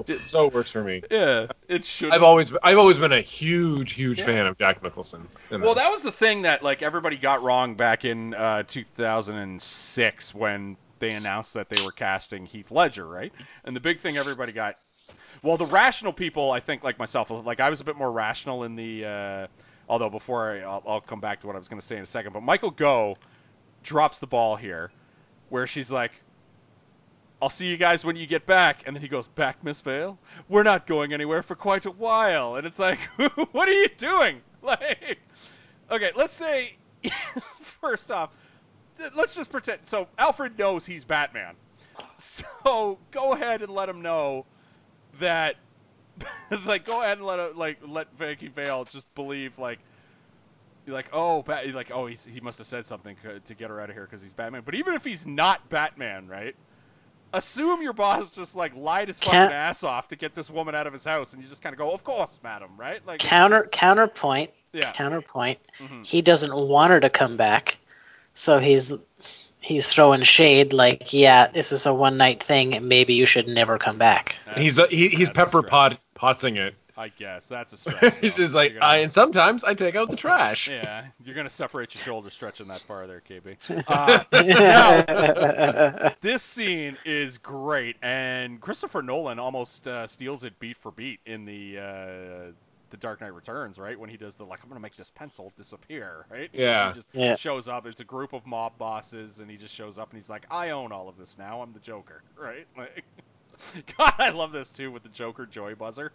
It so works for me. Yeah, it should. I've always been a huge fan of Jack Nicholson. Well, that was the thing that like everybody got wrong back in 2006 when they announced that they were casting Heath Ledger, right? And the big thing everybody got, well, the rational people, I think, like myself, like I was a bit more rational in the. Although before I'll come back to what I was going to say in a second, but Michael Gough drops the ball here, where she's like, "I'll see you guys when you get back," and then he goes, "Back, Miss Vale? We're not going anywhere for quite a while," and it's like, "What are you doing?" Like, okay, let's say, first off, let's just pretend. So Alfred knows he's Batman, so go ahead and let him know that. Like, go ahead and let Vicky Vale just believe, like, oh, like, oh, he must have said something to get her out of here because he's Batman. But even if he's not Batman, right? Assume your boss just like lied his fucking ass off to get this woman out of his house, and you just kind of go, "Of course, madam," right? Like counterpoint. Yeah. Counterpoint. Mm-hmm. He doesn't want her to come back, so he's throwing shade like, yeah, this is a one-night thing, and maybe you should never come back. He's Pepper Potting it. I guess. That's a stretch. He's just like, and sometimes I take out the trash. Yeah, you're going to separate your shoulders stretching that far there, KB. Now, this scene is great, and Christopher Nolan almost steals it beat for beat in the Dark Knight Returns, right? When he does the, like, I'm going to make this pencil disappear, right? Yeah. And he just shows up. It's a group of mob bosses, and he just shows up, and he's like, I own all of this now. I'm the Joker, right? Like, God, I love this, too, with the Joker joy buzzer.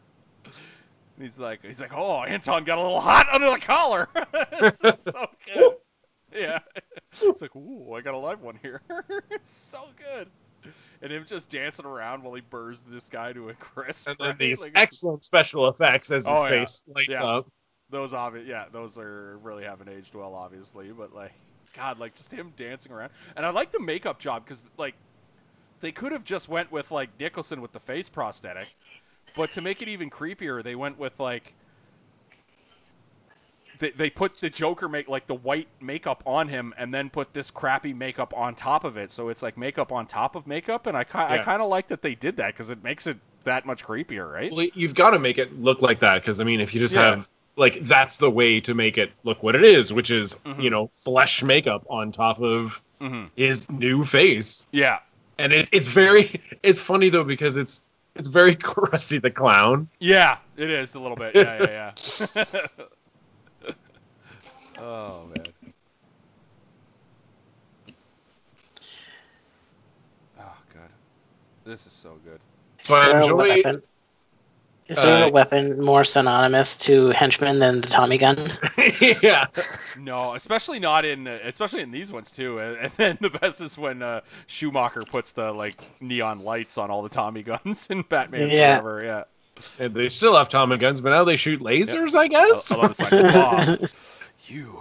He's like, oh, Anton got a little hot under the collar. It's so good. Yeah. It's like, ooh, I got a live one here. It's so good. And him just dancing around while he burns this guy to a crisp. And then right? These like, excellent special effects as his face lights up. Those are really haven't aged well, obviously. But like, God, like just him dancing around. And I like the makeup job because like they could have just went with like Nicholson with the face prosthetic, but to make it even creepier, they went with like they put the Joker the white makeup on him and then put this crappy makeup on top of it. So it's like makeup on top of makeup. And I kind of like that they did that because it makes it that much creepier, right? Well, you've got to make it look like that because, I mean, if you just have... Like, that's the way to make it look what it is, which is, flesh makeup on top of his new face. Yeah. And it's funny, though, because it's very Krusty the Clown. Yeah, it is a little bit. Yeah. Oh, man. Oh, God. This is so good. But enjoy... Is there a weapon more synonymous to henchman than the Tommy gun? Yeah. No, especially in these ones too. And then the best is when Schumacher puts the neon lights on all the Tommy guns in Batman Forever. Yeah. And they still have Tommy guns, but now they shoot lasers, I guess. I love it. Like, you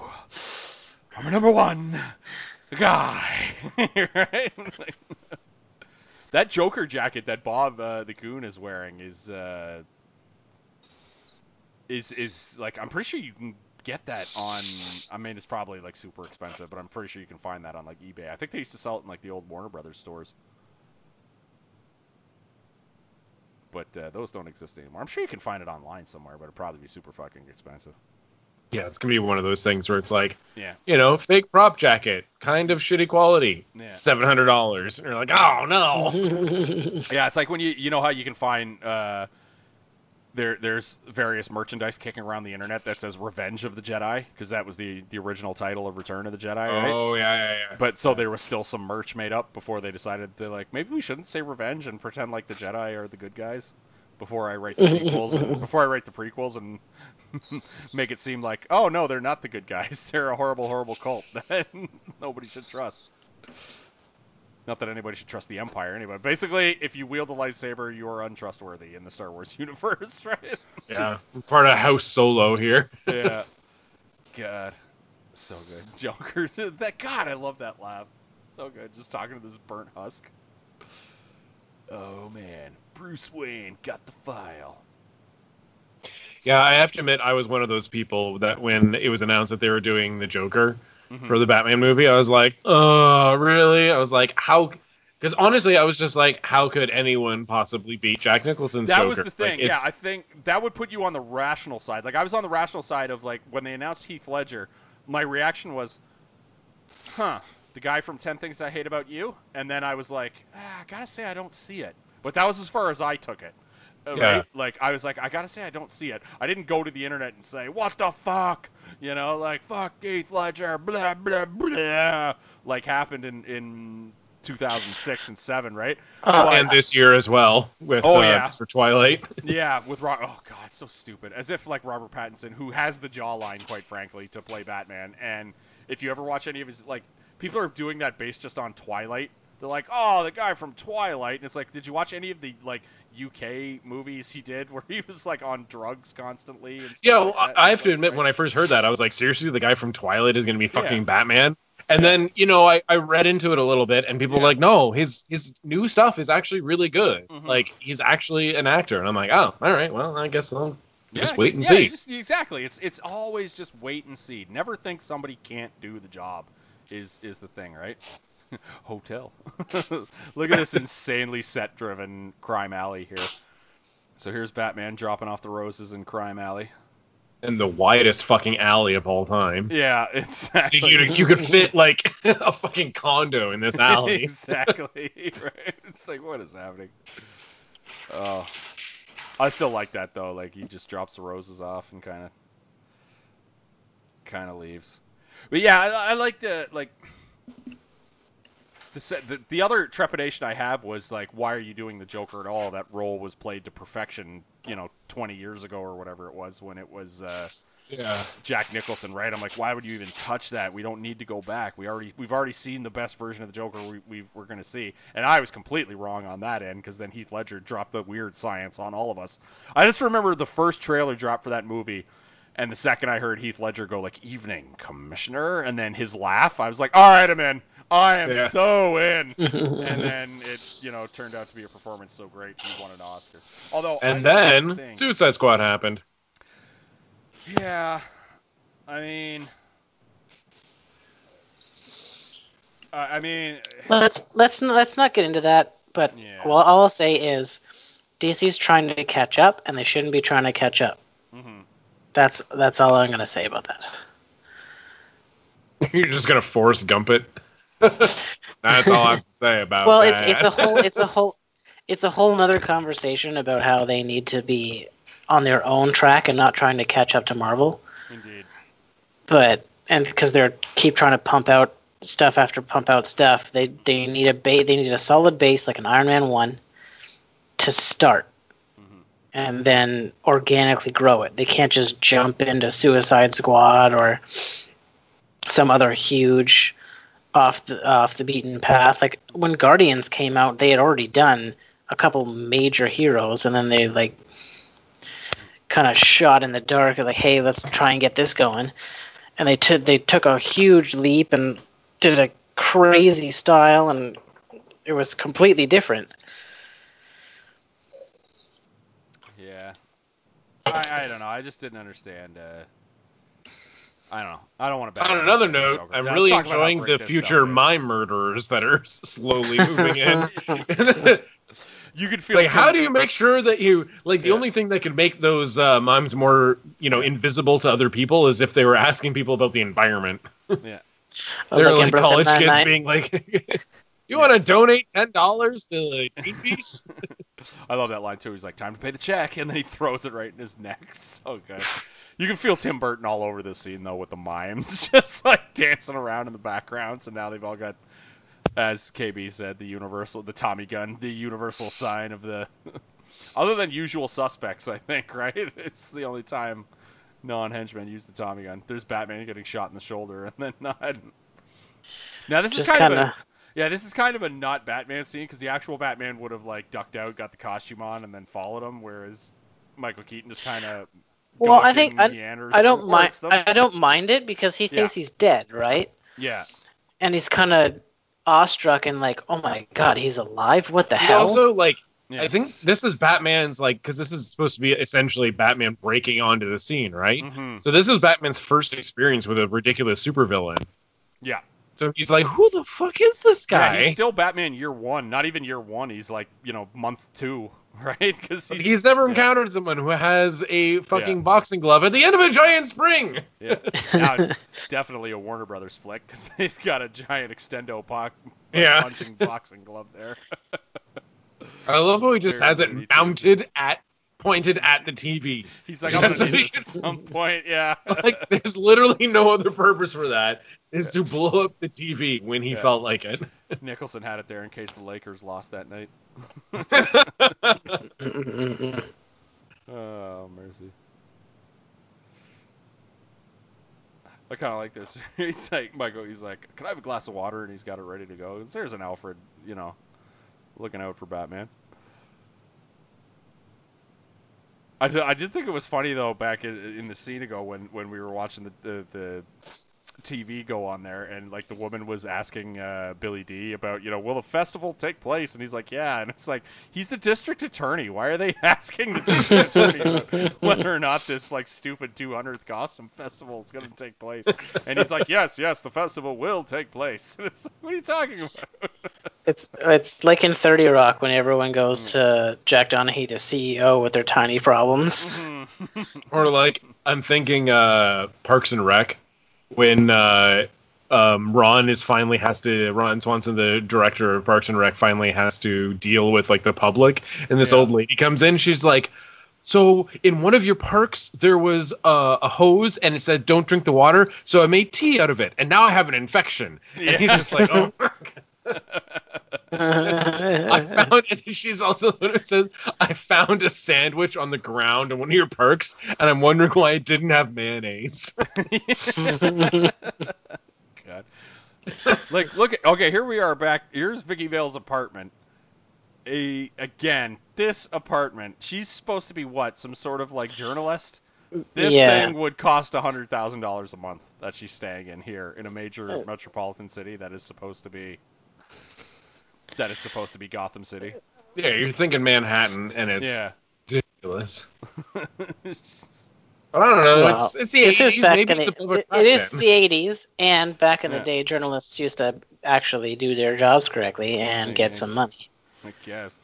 are my number one guy. Right? That Joker jacket that Bob the Goon is wearing is like, I'm pretty sure you can get that on, I mean, it's probably like super expensive, but I'm pretty sure you can find that on like eBay. I think they used to sell it in like the old Warner Brothers stores. But those don't exist anymore. I'm sure you can find it online somewhere, but it'd probably be super fucking expensive. Yeah, it's going to be one of those things where it's like, fake prop jacket, kind of shitty quality, $700. And you're like, oh, no. Yeah, it's like when you know how you can find there's various merchandise kicking around the internet that says Revenge of the Jedi, because that was the original title of Return of the Jedi, right? Oh, yeah. But so there was still some merch made up before they decided they're like, maybe we shouldn't say revenge and pretend like the Jedi are the good guys. Before I write the prequels and make it seem like, oh no, they're not the good guys. They're a horrible, horrible cult that nobody should trust. Not that anybody should trust the Empire, anyway. Basically, if you wield a lightsaber, you are untrustworthy in the Star Wars universe, right? Yeah, part of House Solo here. Yeah. God, so good, Joker. That God, I love that laugh. So good, just talking to this burnt husk. Oh man, Bruce Wayne got the file. Yeah, I have to admit, I was one of those people that when it was announced that they were doing the Joker for the Batman movie, I was like, oh, really? I was like, how? Because honestly, I was just like, how could anyone possibly beat Jack Nicholson's Joker? That was the thing, yeah, I think that would put you on the rational side. Like, I was on the rational side of, like, when they announced Heath Ledger, my reaction was, the guy from 10 Things I Hate About You, and then I was like, I gotta say I don't see it. But that was as far as I took it. Right? Yeah. Like, I was like, I gotta say I don't see it. I didn't go to the internet and say, what the fuck? You know, like, fuck Heath Ledger, blah, blah, blah. Like, happened in 2006 and 7, right? And this year as well, with Mr. Twilight. Yeah, with Rob. Oh, God, so stupid. As if, like, Robert Pattinson, who has the jawline, quite frankly, to play Batman. And if you ever watch any of his, like... People are doing that based just on Twilight. They're like, oh, the guy from Twilight. And it's like, did you watch any of the, like, UK movies he did where he was, like, on drugs constantly? And yeah, well, like I have to admit, when I first heard that, I was like, seriously, the guy from Twilight is going to be fucking Batman? And then, you know, I read into it a little bit, and people were like, no, his new stuff is actually really good. Mm-hmm. Like, he's actually an actor. And I'm like, oh, all right, well, I guess I'll just wait and see. Exactly. It's always just wait and see. Never think somebody can't do the job. Is the thing, right? Hotel. Look at this insanely set-driven crime alley here. So here's Batman dropping off the roses in Crime Alley. And the widest fucking alley of all time. Yeah, exactly. You could fit, like, a fucking condo in this alley. Exactly, right? It's like, what is happening? Oh. I still like that, though. Like, he just drops the roses off and kind of leaves. But yeah, I like the other trepidation I have was like, why are you doing the Joker at all? That role was played to perfection, you know, 20 years ago or whatever it was when it was Jack Nicholson, right? I'm like, why would you even touch that? We don't need to go back. We've already seen the best version of the Joker we're going to see. And I was completely wrong on that end because then Heath Ledger dropped the weird science on all of us. I just remember the first trailer drop for that movie. And the second I heard Heath Ledger go, like, evening, Commissioner, and then his laugh, I was like, all right, I'm in. I am so in. And then it, you know, turned out to be a performance so great he won an Oscar. Although, and then Suicide Squad happened. Yeah. I mean. Let's not get into that. But yeah. Well, all I'll say is, DC's trying to catch up, and they shouldn't be trying to catch up. Mm-hmm. That's all I'm gonna say about that. You're just gonna Forrest Gump it. That's all I have to say about. Well, that. it's a whole nother conversation about how they need to be on their own track and not trying to catch up to Marvel. Indeed. But because they're keep trying to pump out stuff after pump out stuff, they need a solid base like an Iron Man 1 to start, mm-hmm. and then organically grow it. They can't just jump into Suicide Squad or some other huge off the beaten path. Like when Guardians came out, they had already done a couple major heroes, and then they like kind of shot in the dark. Like, hey, let's try and get this going, and they took a huge leap and did a crazy style, and it was completely different. Yeah, I don't know. I just didn't understand. I don't know. I don't want to. On another note, I'm really enjoying the future mime murderers that are slowly moving in. You could feel like, how do you make sure that you like the only thing that could make those mimes more invisible to other people is if they were asking people about the environment. Yeah. They're like college kids being like, you want to donate $10 to Greenpeace? I love that line too. He's like, time to pay the check, and then he throws it right in his neck. So good. You can feel Tim Burton all over this scene though with the mimes just like dancing around in the background. So now they've all got, as KB said, the Tommy gun, the universal sign of the other than Usual Suspects, I think, right? It's the only time non-henchmen use the Tommy gun. There's Batman getting shot in the shoulder, and then not. Now this just is kind of a not Batman scene, because the actual Batman would have like ducked out, got the costume on, and then followed him, whereas Michael Keaton just kind of. Well, I think I don't mind it because he thinks he's dead, right? Yeah. And he's kind of awestruck and like, oh my god, he's alive! What the hell? Also, like. Yeah. I think this is Batman's, like, because this is supposed to be essentially Batman breaking onto the scene, right? Mm-hmm. So this is Batman's first experience with a ridiculous supervillain. Yeah. So he's like, who the fuck is this guy? Yeah, he's still Batman year one. Not even year one. He's like, month two, right? Because he's never encountered someone who has a fucking boxing glove at the end of a giant spring. Yeah. Now it's definitely a Warner Brothers flick because they've got a giant extendo punching boxing glove there. I love how he just has it pointed at the TV. He's like, I'm going to do this at some point, yeah. Like, there's literally no other purpose for that, is to blow up the TV when he felt like it. Nicholson had it there in case the Lakers lost that night. Oh, mercy. I kind of like this. He's like, can I have a glass of water? And he's got it ready to go. There's an Alfred, looking out for Batman. I did think it was funny though back in the scene ago when we were watching the TV go on there, and like the woman was asking Billy D about will the festival take place, and he's like yeah, and it's like he's the district attorney. Why are they asking the district attorney whether or not this like stupid 200th costume festival is going to take place? And he's like yes, the festival will take place. And it's like, what are you talking about? It's like in 30 Rock when everyone goes to Jack Donaghy, the CEO, with their tiny problems. Mm-hmm. Or like, I'm thinking Parks and Rec, when Ron Swanson, the director of Parks and Rec, finally has to deal with like the public. And this old lady comes in, she's like, so in one of your parks, there was a hose and it said, don't drink the water. So I made tea out of it. And now I have an infection. Yeah. And he's just like, oh, my God. I found, and she's also the one who says, I found a sandwich on the ground in one of your parks, and I'm wondering why it didn't have mayonnaise. God. Like, look at, okay, here we are back. Here's Vicki Vale's apartment. Again, this apartment, she's supposed to be what? Some sort of like journalist? This thing would cost $100,000 a month that she's staying in here in a major metropolitan city that is supposed to be Gotham City. Yeah, you're thinking Manhattan, and it's ridiculous. It's just, I don't know. Well, it's the 80s. It is the 80s, and back in the day, journalists used to actually do their jobs correctly and get some money. I guess.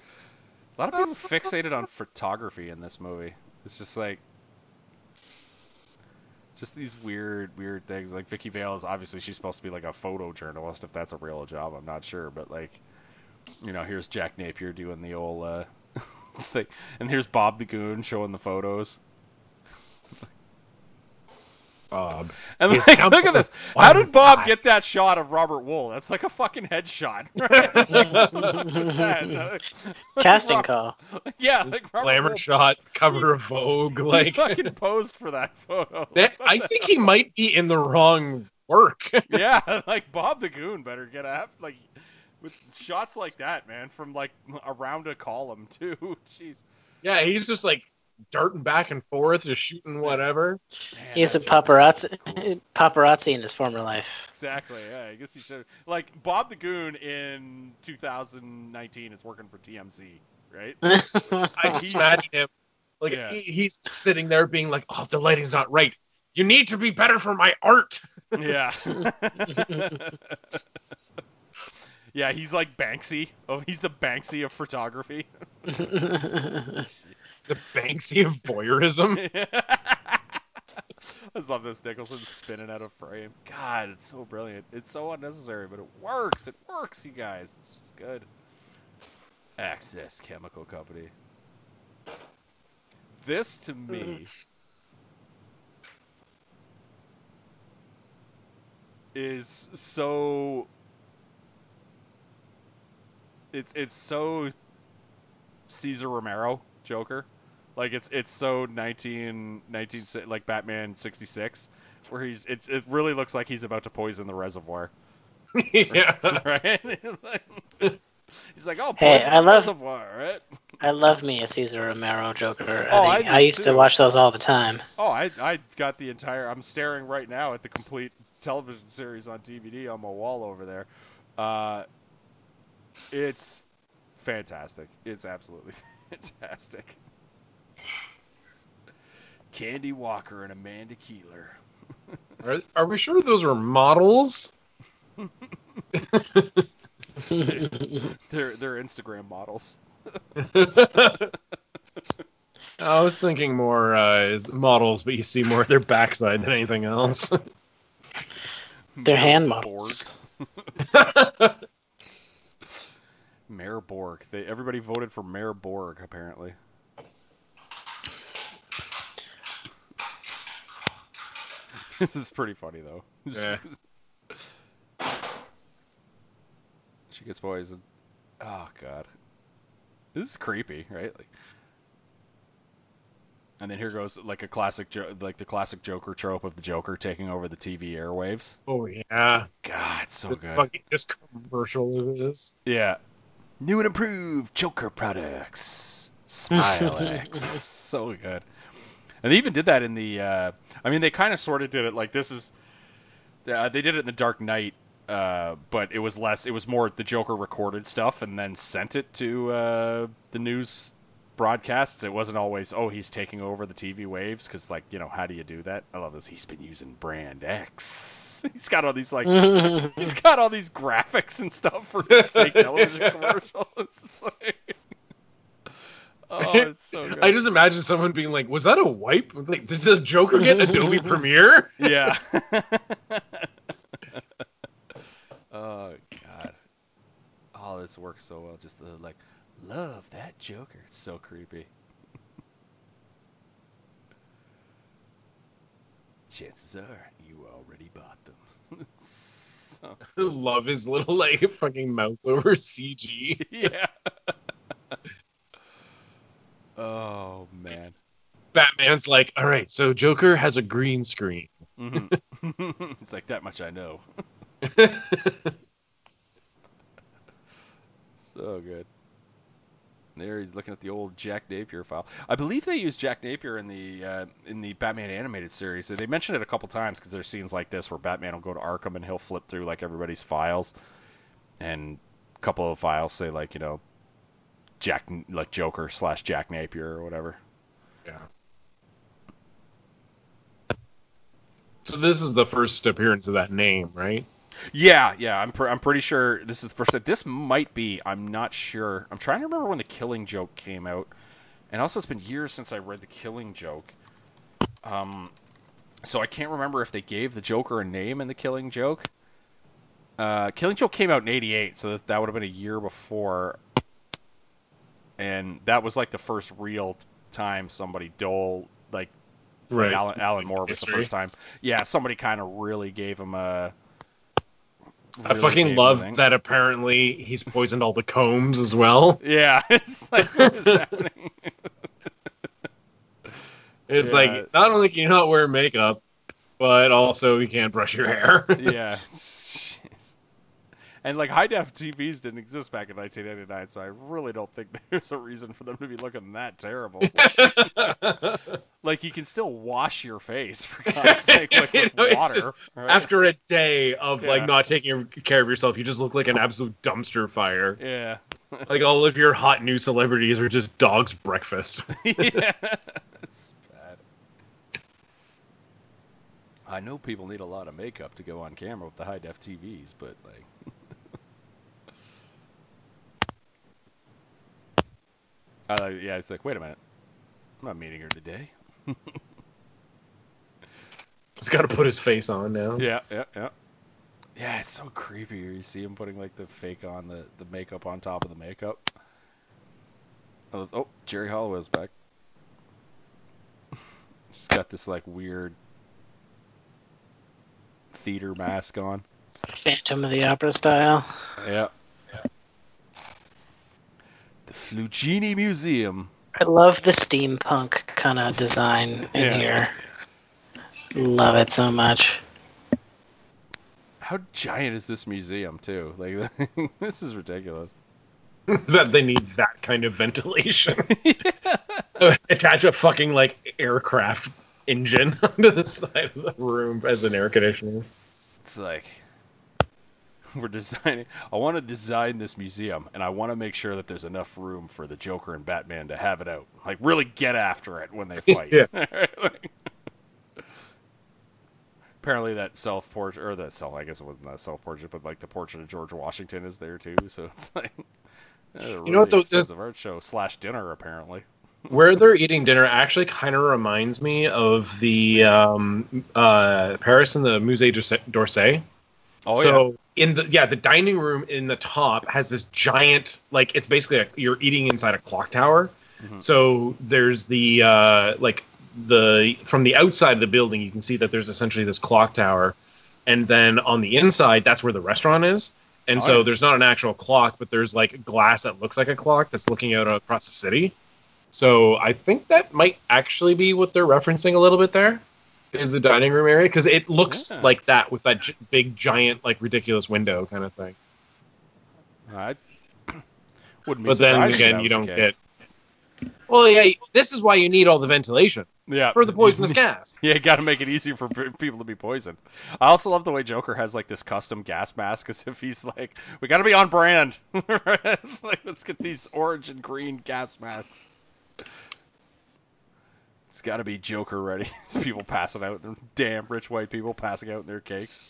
A lot of people fixated on photography in this movie. It's just like... just these weird things. Like, Vicky Vale is obviously... she's supposed to be, like, a photojournalist, if that's a real job. I'm not sure, but, like... you know, here's Jack Napier doing the old... thing. And here's Bob the Goon showing the photos. Bob. And like, look at this. How did Bob get that shot of Robert Wool? That's like a fucking headshot. Right? Casting call. Yeah, this like glamour shot, cover of Vogue. Like he fucking posed for that photo. I think he might be in the wrong work. Yeah, like Bob the Goon better get up. Like with shots like that, man, from like around a column too. Jeez. Yeah, he's just like darting back and forth, just shooting whatever. Man, he's a paparazzi in his former life. Exactly. Yeah, I guess he should. Like Bob the Goon in 2019 is working for TMZ, right? I just imagine him. Like he's sitting there being like, "Oh, the lighting's not right. You need to be better for my art." Yeah. Yeah, he's like Banksy. Oh, he's the Banksy of photography. The Banksy of voyeurism. I love this Nicholson spinning out of frame. God, it's so brilliant. It's so unnecessary, but it works. It works, you guys. It's just good. Access Chemical Company. This, to me, is so... It's so Cesar Romero, Joker. Like it's so 19 like Batman 66, where he's it really looks like he's about to poison the reservoir. Yeah, right. He's like, oh, hey, I love reservoir, right? I love me a Cesar Romero Joker. I used to watch those all the time. Oh, I got the entire. I'm staring right now at the complete television series on DVD on my wall over there. It's fantastic. It's absolutely fantastic. Candy Walker and Amanda Keeler. Are we sure those are models? They're Instagram models. I was thinking more is models, but you see more of their backside than anything else. They're hand models. Mayor Borg. Everybody voted for Mayor Borg, apparently. This is pretty funny, though. Yeah. She gets poisoned. Oh, God. This is creepy, right? Like... and then here goes like a classic, the classic Joker trope of the Joker taking over the TV airwaves. Oh yeah, God, it's so good. Fucking just commercial it is. Yeah, new and improved Joker products. SmileX, so good. And they even did that in the. I mean, they kind of sort of did it like this is. They did it in the Dark Knight, but it was less. It was more the Joker recorded stuff and then sent it to the news. Broadcasts, it wasn't always, oh, he's taking over the TV waves, because, like, you know, how do you do that? I love this. He's been using Brand X. He's got all these, like, he's got all these graphics and stuff for his fake television commercials. It's like... oh, it's so good. I just imagine someone being like, was that a wipe? Like, did the Joker get Adobe Premiere? Yeah. Oh, God. Oh, this works so well. Just the, like, love that Joker. It's so creepy. Chances are you already bought them. So cool. I love his little like fucking mouth over CG. Yeah. Oh man. Batman's like, all right, so Joker has a green screen. Mm-hmm. It's like that much I know. So good. There he's looking at the old Jack Napier file. I believe they used Jack Napier in the Batman animated series. So they mentioned it a couple times because there's scenes like this where Batman will go to Arkham and he'll flip through like everybody's files, and a couple of files say like you know, Jack like Joker / Jack Napier or whatever. Yeah. So this is the first appearance of that name, right? Yeah. I'm pretty sure this is the first. This might be. I'm not sure. I'm trying to remember when The Killing Joke came out, and also it's been years since I read The Killing Joke. So I can't remember if they gave the Joker a name in The Killing Joke. Killing Joke came out in '88, so that would have been a year before. And that was like the first real time somebody dole, like, right. Alan Moore was history. The first time. Yeah, somebody kind of really gave him a... Really I fucking love that apparently he's poisoned all the combs as well. Yeah, it's like, what is happening? It's like, not only can you not wear makeup, but also you can't brush your hair. Yeah. And, like, high-def TVs didn't exist back in 1999, so I really don't think there's a reason for them to be looking that terrible. Like, you can still wash your face, for God's sake, like, with water. Just, right? After a day of, like, not taking care of yourself, you just look like an absolute dumpster fire. Yeah. Like, all of your hot new celebrities are just dog's breakfast. Yeah. It's bad. I know people need a lot of makeup to go on camera with the high-def TVs, but, like... yeah, it's like, wait a minute. I'm not meeting her today. He's got to put his face on now. Yeah. Yeah, it's so creepy. You see him putting, like, the fake on, the makeup on top of the makeup. Oh, Jerry Holloway's back. She's got this, like, weird theater mask on. Phantom of the Opera style. Yeah. The Flugini Museum. I love the steampunk kind of design in here. Love it so much. How giant is this museum, too? Like, this is ridiculous. That they need that kind of ventilation. Attach a fucking, like, aircraft engine onto the side of the room as an air conditioner. It's like... We're designing. I want to design this museum, and I want to make sure that there's enough room for the Joker and Batman to have it out. Like, really get after it when they fight. Apparently, that self-portrait, or that self—I guess it wasn't that self-portrait, but like the portrait of George Washington is there too. So it's like, really, you know what? Those art show slash dinner apparently. Where they're eating dinner actually kind of reminds me of the Paris and the Musée d'Orsay. Oh, so in the dining room in the top has this giant, like, it's basically you're eating inside a clock tower. Mm-hmm. So there's the from the outside of the building you can see that there's essentially this clock tower, and then on the inside that's where the restaurant is. And there's not an actual clock, but there's like glass that looks like a clock that's looking out across the city. So I think that might actually be what they're referencing a little bit there. Is the dining room area, because it looks like that with that big, giant, like, ridiculous window kind of thing. I wouldn't be surprised. But then again, you don't get. Well, yeah, this is why you need all the ventilation. Yeah, for the poisonous gas. Yeah, got to make it easier for people to be poisoned. I also love the way Joker has like this custom gas mask, as if he's like, we got to be on brand. Like, let's get these orange and green gas masks. It's got to be Joker ready. It's people passing out. Damn rich white people passing out in their cakes.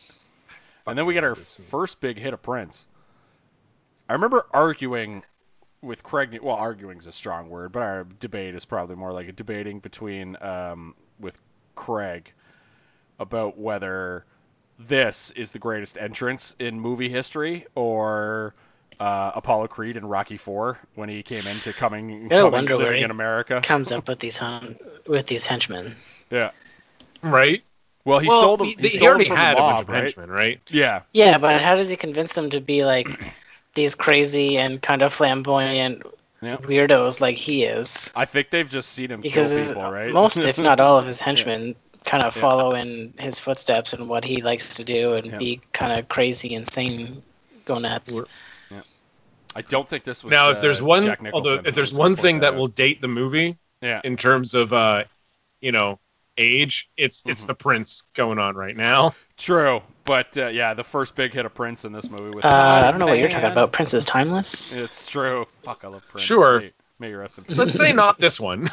And then we get our first big hit of Prince. I remember arguing with Craig... Well, arguing's a strong word, but our debate is probably more like a debating between... with Craig about whether this is the greatest entrance in movie history or... Apollo Creed in Rocky IV when he came into living in America. Comes up with these henchmen. Yeah. Right? Well, stole them. He already had a bunch of henchmen, right? Yeah. Yeah, but how does he convince them to be like these crazy and kind of flamboyant weirdos like he is? I think they've just seen him kill people, right? Most, if not all, of his henchmen kind of follow in his footsteps and what he likes to do and be kind of crazy, insane gonads. I don't think this was now. If there's one, although if there's one thing that will date the movie, in terms of age, it's the Prince going on right now. True, but the first big hit of Prince in this movie with I don't know what you're talking about. Prince is timeless. It's true. Fuck, I love Prince. Sure, may you rest in peace. Let's say not this one.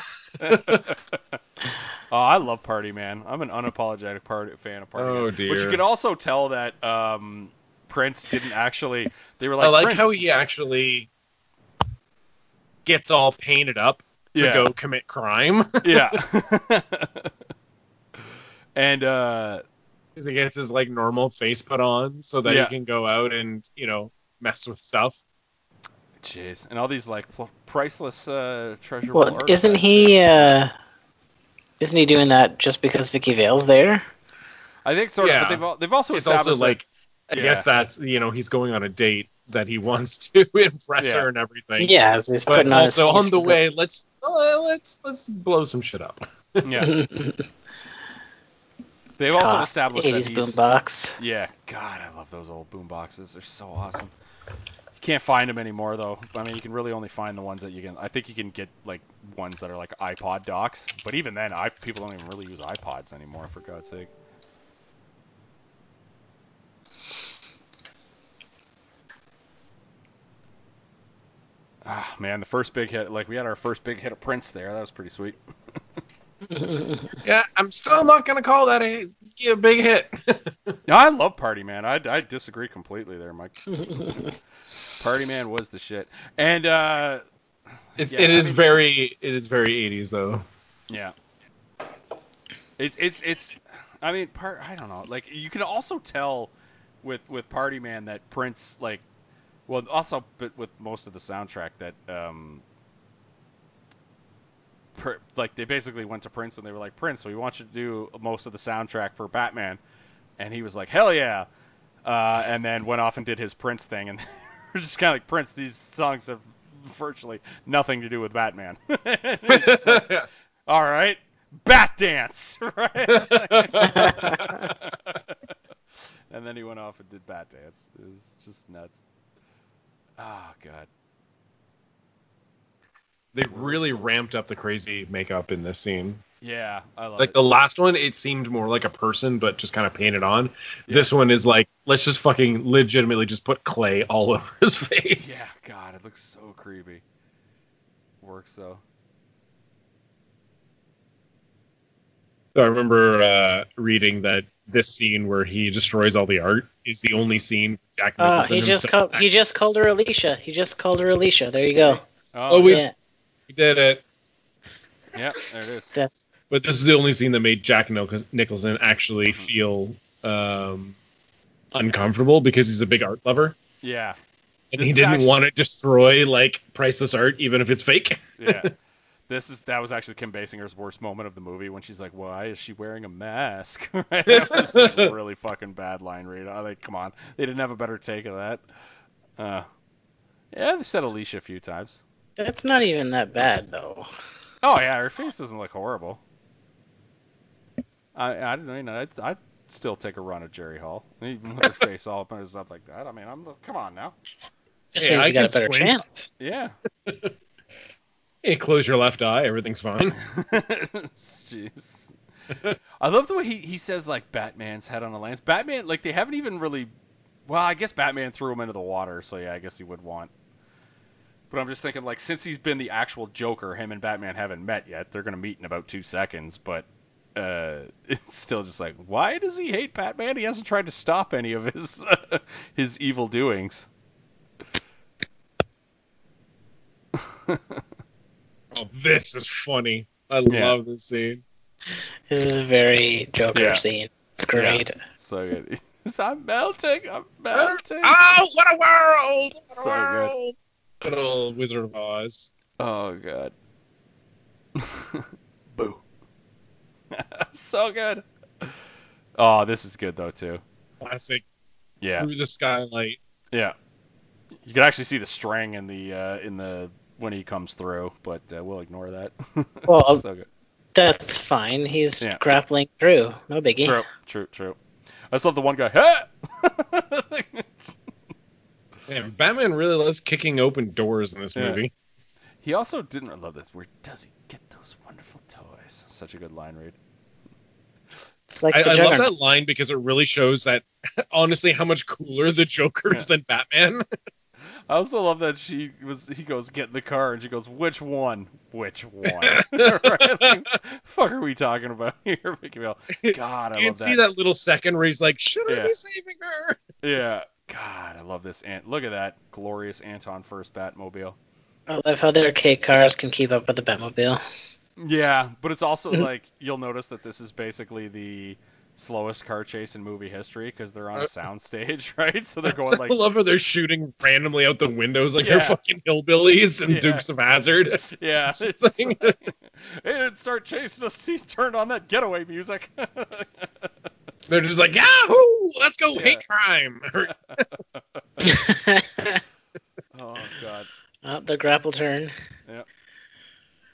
Oh, I love Party Man. I'm an unapologetic fan of Party Man. Oh, dear. But you can also tell that Prince didn't actually... They were like, I like Prince, how he actually gets all painted up to go commit crime. Yeah. And... Because he gets his, like, normal face put on so that he can go out and, you know, mess with stuff. Jeez. And all these, like, priceless treasure. Well, artifacts. Isn't he doing that just because Vicky Vale's there? I think so. Yeah. But they've also established... Also, like, I guess that's, you know, he's going on a date that he wants to impress her and everything. Yeah, so he's putting on his... But also, on the way, let's blow some shit up. Yeah. They've also established 80s that he's... boombox. Yeah. God, I love those old boomboxes. They're so awesome. You can't find them anymore, though. I mean, you can really only find the ones that you can... I think you can get, like, ones that are, like, iPod docks. But even then, people don't even really use iPods anymore, for God's sake. Ah, man, the first big hit... Like, we had our first big hit of Prince there. That was pretty sweet. Yeah, I'm still not going to call that a big hit. No, I love Party Man. I disagree completely there, Mike. Party Man was the shit, and it is very 80s though. Yeah, it's. I mean, I don't know. Like, you can also tell with Party Man that Prince, like, well, also but with most of the soundtrack that like they basically went to Prince and they were like, Prince, we want you to do most of the soundtrack for Batman, and he was like, hell yeah, and then went off and did his Prince thing and. Just kind of like, Prince, these songs have virtually nothing to do with Batman. Like, all right, Bat Dance, right? And then he went off and did Bat Dance. It was just nuts. Oh, God. They really ramped up the crazy makeup in this scene. Yeah, I love it. Like, the last one, it seemed more like a person, but just kind of painted on. Yeah. This one is like, let's just fucking legitimately just put clay all over his face. Yeah, God, it looks so creepy. Works, though. So I remember reading that this scene where he destroys all the art is the only scene Jack Nicholson he just called her Alicia. He just called her Alicia. There you go. We did it. Yeah, there it is. But this is the only scene that made Jack Nicholson actually feel uncomfortable because he's a big art lover. Yeah. And he didn't want to destroy, like, priceless art, even if it's fake. Yeah. That was actually Kim Basinger's worst moment of the movie when she's like, why is she wearing a mask? Right? That was like a really fucking bad line read. I'm like, come on. They didn't have a better take of that. Yeah, they said Alicia a few times. That's not even that bad, though. Oh, yeah, her face doesn't look horrible. I don't know. I'd still take a run at Jerry Hall. Even with her face all put up like that. I mean, come on now. Just means you got a better chance. Yeah. Hey, close your left eye. Everything's fine. Jeez. I love the way he says, like, Batman's head on a lance. Batman, like, they haven't even really... Well, I guess Batman threw him into the water, so yeah, I guess he would want... But I'm just thinking, like, since he's been the actual Joker, him and Batman haven't met yet. They're going to meet in about 2 seconds, but it's still just like, why does he hate Batman? He hasn't tried to stop any of his evil doings. Oh, this is funny. I love this scene. This is a very Joker scene. It's great. Yeah, so good. I'm melting. Oh, what a world! What a world! Good. Little Wizard of Oz. Oh, God. Boo. So good. Oh, this is good, though, too. Classic. Yeah. Through the skylight. Yeah. You can actually see the string in the when he comes through, but we'll ignore that. Well, so good. That's fine. He's grappling through. No biggie. True. I just love the one guy. Hey! Man, Batman really loves kicking open doors in this movie. He also didn't... I love this. Where does he get those wonderful toys? Such a good line read. It's like I love that line because it really shows that, honestly, how much cooler the Joker is than Batman. I also love that she was. He goes, get in the car, and she goes, which one? Which one? Right? Like, fuck are we talking about here, Vicky Vale? God, I love that. You can see that little second where he's like, should I be saving her? Yeah. God, I love this. Look at that glorious Anton First Batmobile. I love how their K cars can keep up with the Batmobile. Yeah, but it's also like, you'll notice that this is basically the slowest car chase in movie history because they're on a soundstage, right? So they're going like. I love how they're shooting randomly out the windows like they're fucking hillbillies and Dukes of Hazzard. Yeah. Like, hey, start chasing us. He turned on that getaway music. They're just like, yahoo! Let's go hate crime! Oh, God. Oh, the grapple turn. Yeah.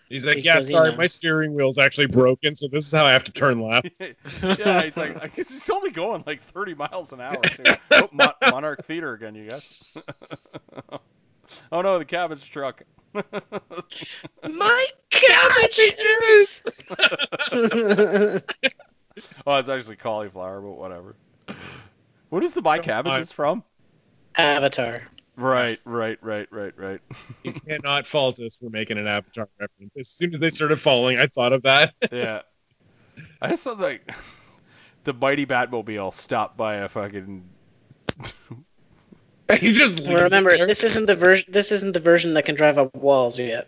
He's like, because yeah, sorry, my steering wheel's actually broken, so this is how I have to turn left. Yeah, he's like, he's only going like 30 miles an hour. Too. Oh, Monarch Theater again, you guys. Oh, no, the cabbage truck. My cabbages! Oh, it's actually cauliflower, but whatever. What is the My Cabbages from? Avatar. Right. You cannot fault us for making an Avatar reference. As soon as they started falling, I thought of that. Yeah. I just thought, like, the mighty Batmobile stopped by a fucking... He's just... Well, remember, this isn't the version that can drive up walls yet.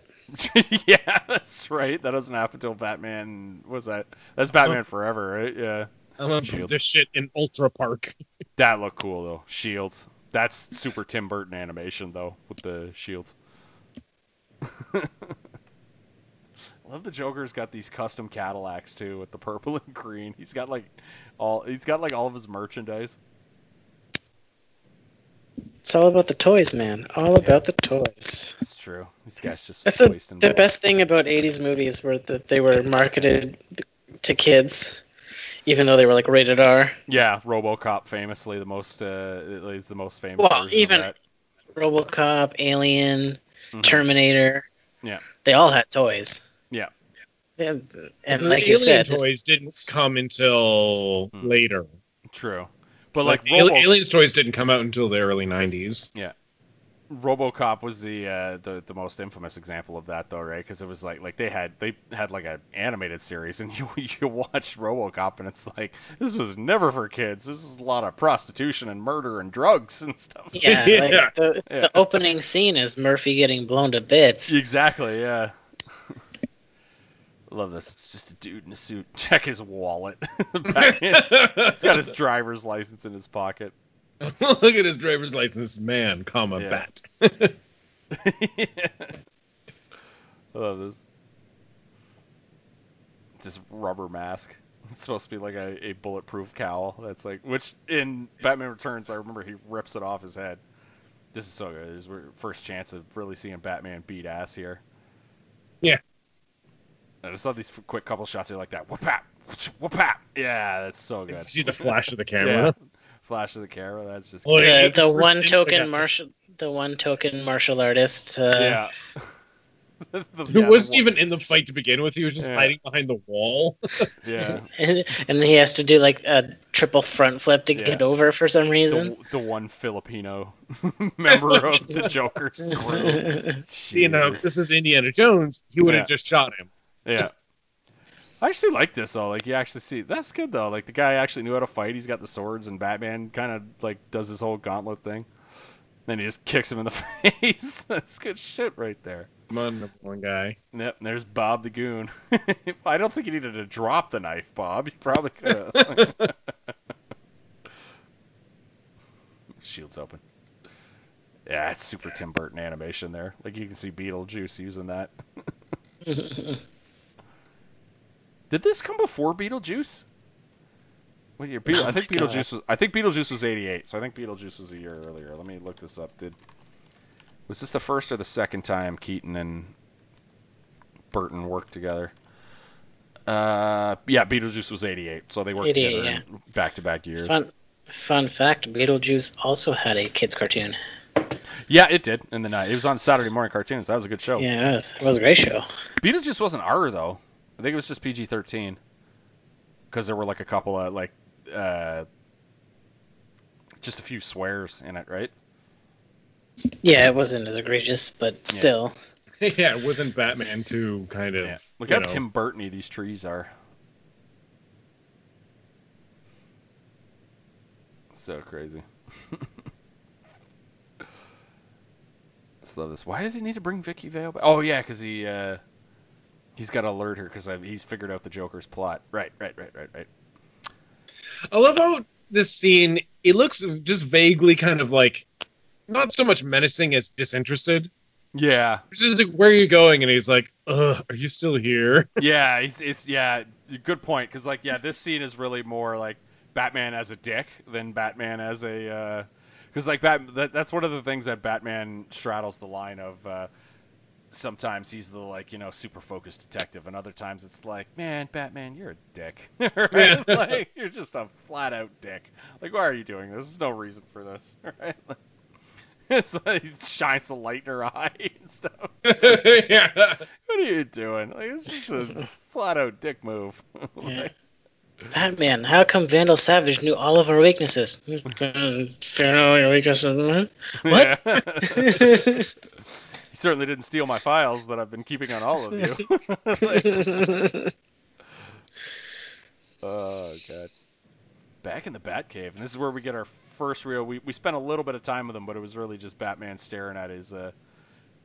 Yeah, that's right. That doesn't happen until Batman. What's that? That's Batman Forever, right? Yeah. I love this shit in Ultra Park. That looked cool though. Shields. That's super Tim Burton animation though with the shields. I love the Joker's got these custom Cadillacs too with the purple and green. He's got like all of his merchandise. It's all about the toys, man. All about the toys. It's true. These guys just wasting. The best thing about 80s movies were that they were marketed to kids, even though they were like rated R. Yeah, RoboCop famously is the most famous. Well, even of that. RoboCop, Alien, Terminator. Yeah. They all had toys. Yeah. And like Alien you said, toys didn't come until later. True. But like Alien's toys didn't come out until the early 90s. Yeah, RoboCop was the most infamous example of that though, right? Because it was like they had like an animated series, and you watch RoboCop, and it's like this was never for kids. This is a lot of prostitution and murder and drugs and stuff. Yeah, like the opening scene is Murphy getting blown to bits. Exactly. Yeah. Love this. It's just a dude in a suit. Check his wallet. He's got his driver's license in his pocket. Look at his driver's license, man, Bat. Yeah. I love this. It's this rubber mask. It's supposed to be like a bulletproof cowl. That's like, which in Batman Returns, I remember he rips it off his head. This is so good. This is our first chance of really seeing Batman beat ass here. Yeah. I just love these quick couple shots here like that. Whoop-pap. Yeah, that's so good. You see the flash of the camera? Yeah. Flash of the camera, that's just cool. Yeah, the one token martial artist. Who wasn't even in the fight to begin with. He was just hiding behind the wall. Yeah. And he has to do like a triple front flip to get over for some reason. The one Filipino member of the Joker's crew. You know, if this is Indiana Jones, he would have just shot him. Yeah. I actually like this though. Like you actually see that's good though. Like the guy actually knew how to fight. He's got the swords, and Batman kind of like does his whole gauntlet thing. Then he just kicks him in the face. That's good shit right there. Come on, one guy. Yep. And there's Bob the Goon. I don't think you needed to drop the knife, Bob. You probably could have. Shield's open. Yeah, it's super Tim Burton animation there. Like you can see Beetlejuice using that. Did this come before Beetlejuice? What year? I think Beetlejuice was 88, so I think Beetlejuice was a year earlier. Let me look this up. Was this the first or the second time Keaton and Burton worked together? Yeah, Beetlejuice was 88, so they worked together in back-to-back years. Fun fact: Beetlejuice also had a kids' cartoon. Yeah, it did in the night. It was on Saturday morning cartoons. That was a good show. Yeah, it was a great show. Beetlejuice wasn't R though. I think it was just PG-13, because there were like a couple of like, just a few swears in it, right? Yeah, it wasn't as egregious, but still. Yeah, it wasn't Batman 2 kind of. Yeah. Look how Tim Burton-y these trees are. So crazy. Just love this. Why does he need to bring Vicky Vale back? Oh yeah, because he's got to alert her because he's figured out the Joker's plot. Right. I love how this scene. It looks just vaguely kind of like not so much menacing as disinterested. Yeah. Which is like, where are you going? And he's like, ugh, are you still here? Yeah, it's good point. Because, like, yeah, this scene is really more like Batman as a dick than Batman as a... Because, like, that's one of the things that Batman straddles the line of. Sometimes he's the, like, you know, super focused detective. And other times it's like, man, Batman, you're a dick. Right? Like, you're just a flat-out dick. Like, why are you doing this? There's no reason for this. Right? Like, it's like he shines a light in her eye and stuff. Like, yeah. What are you doing? Like, it's just a flat-out dick move. Like, Batman, how come Vandal Savage knew all of our weaknesses? What? He certainly didn't steal my files that I've been keeping on all of you. Like, oh, God. Back in the Batcave, and this is where we get our first real... We spent a little bit of time with him, but it was really just Batman staring at his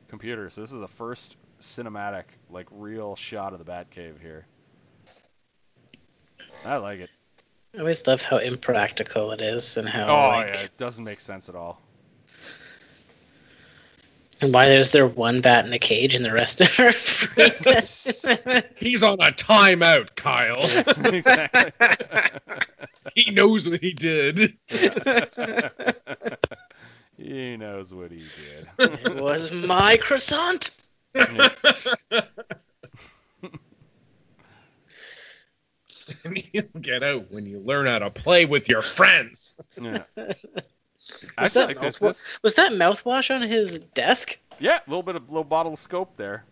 computer. So this is the first cinematic, like, real shot of the Batcave here. I like it. I always love how impractical it is and how... Oh, like, yeah, it doesn't make sense at all. And why there's there one bat in a cage and the rest of her free? He's on a timeout, Kyle. Exactly. He knows what he did. Yeah. He knows what he did. It was my croissant. You'll get out when you learn how to play with your friends. Yeah. Was that mouthwash on his desk? Yeah, a little bit of little bottle of Scope there.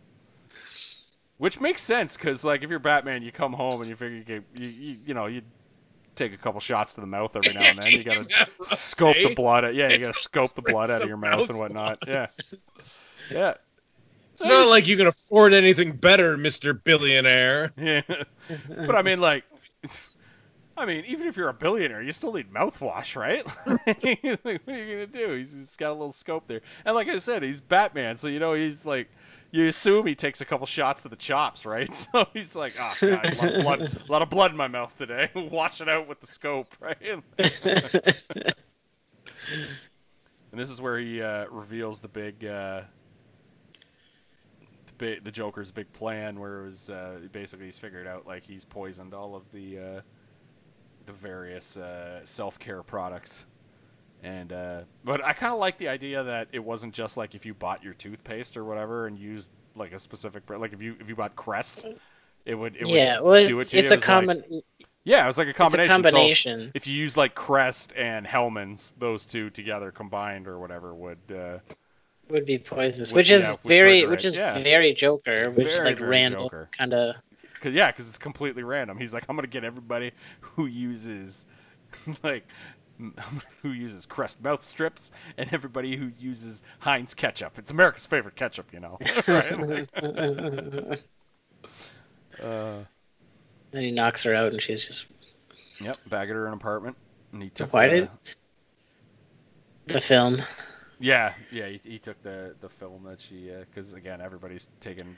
Which makes sense, because like if you're Batman, you come home and you figure you take a couple shots to the mouth every now and then. You gotta scope the blood out. Yeah, you gotta scope the blood out of your mouth and whatnot. Yeah. It's not like you can afford anything better, Mr. Billionaire. Yeah. But I mean, like, even if you're a billionaire, you still need mouthwash, right? Like, what are you gonna do? He's got a little scope there, and like I said, he's Batman, so you know he's like, you assume he takes a couple shots to the chops, right? So he's like, oh, God, a lot of blood in my mouth today. Wash it out with the scope, right? And this is where he reveals the Joker's big plan, where it was basically he's figured out like he's poisoned all of the various self-care products, and but I kind of like the idea that it wasn't just like if you bought your toothpaste or whatever and used like a specific like if you bought Crest, it would do it to you. It's a common. Like, yeah, it was like a combination. It's a combination. So if you use like Crest and Hellman's, those two together combined or whatever would be poisonous, which is very Joker, which very, like very random kind of. Because it's completely random. He's like, I'm gonna get everybody who uses Crest mouth strips and everybody who uses Heinz ketchup. It's America's favorite ketchup, you know. Then he knocks her out, and she's just back at her apartment, and he took. Why did the film? Yeah, he took the film that she because again everybody's taking.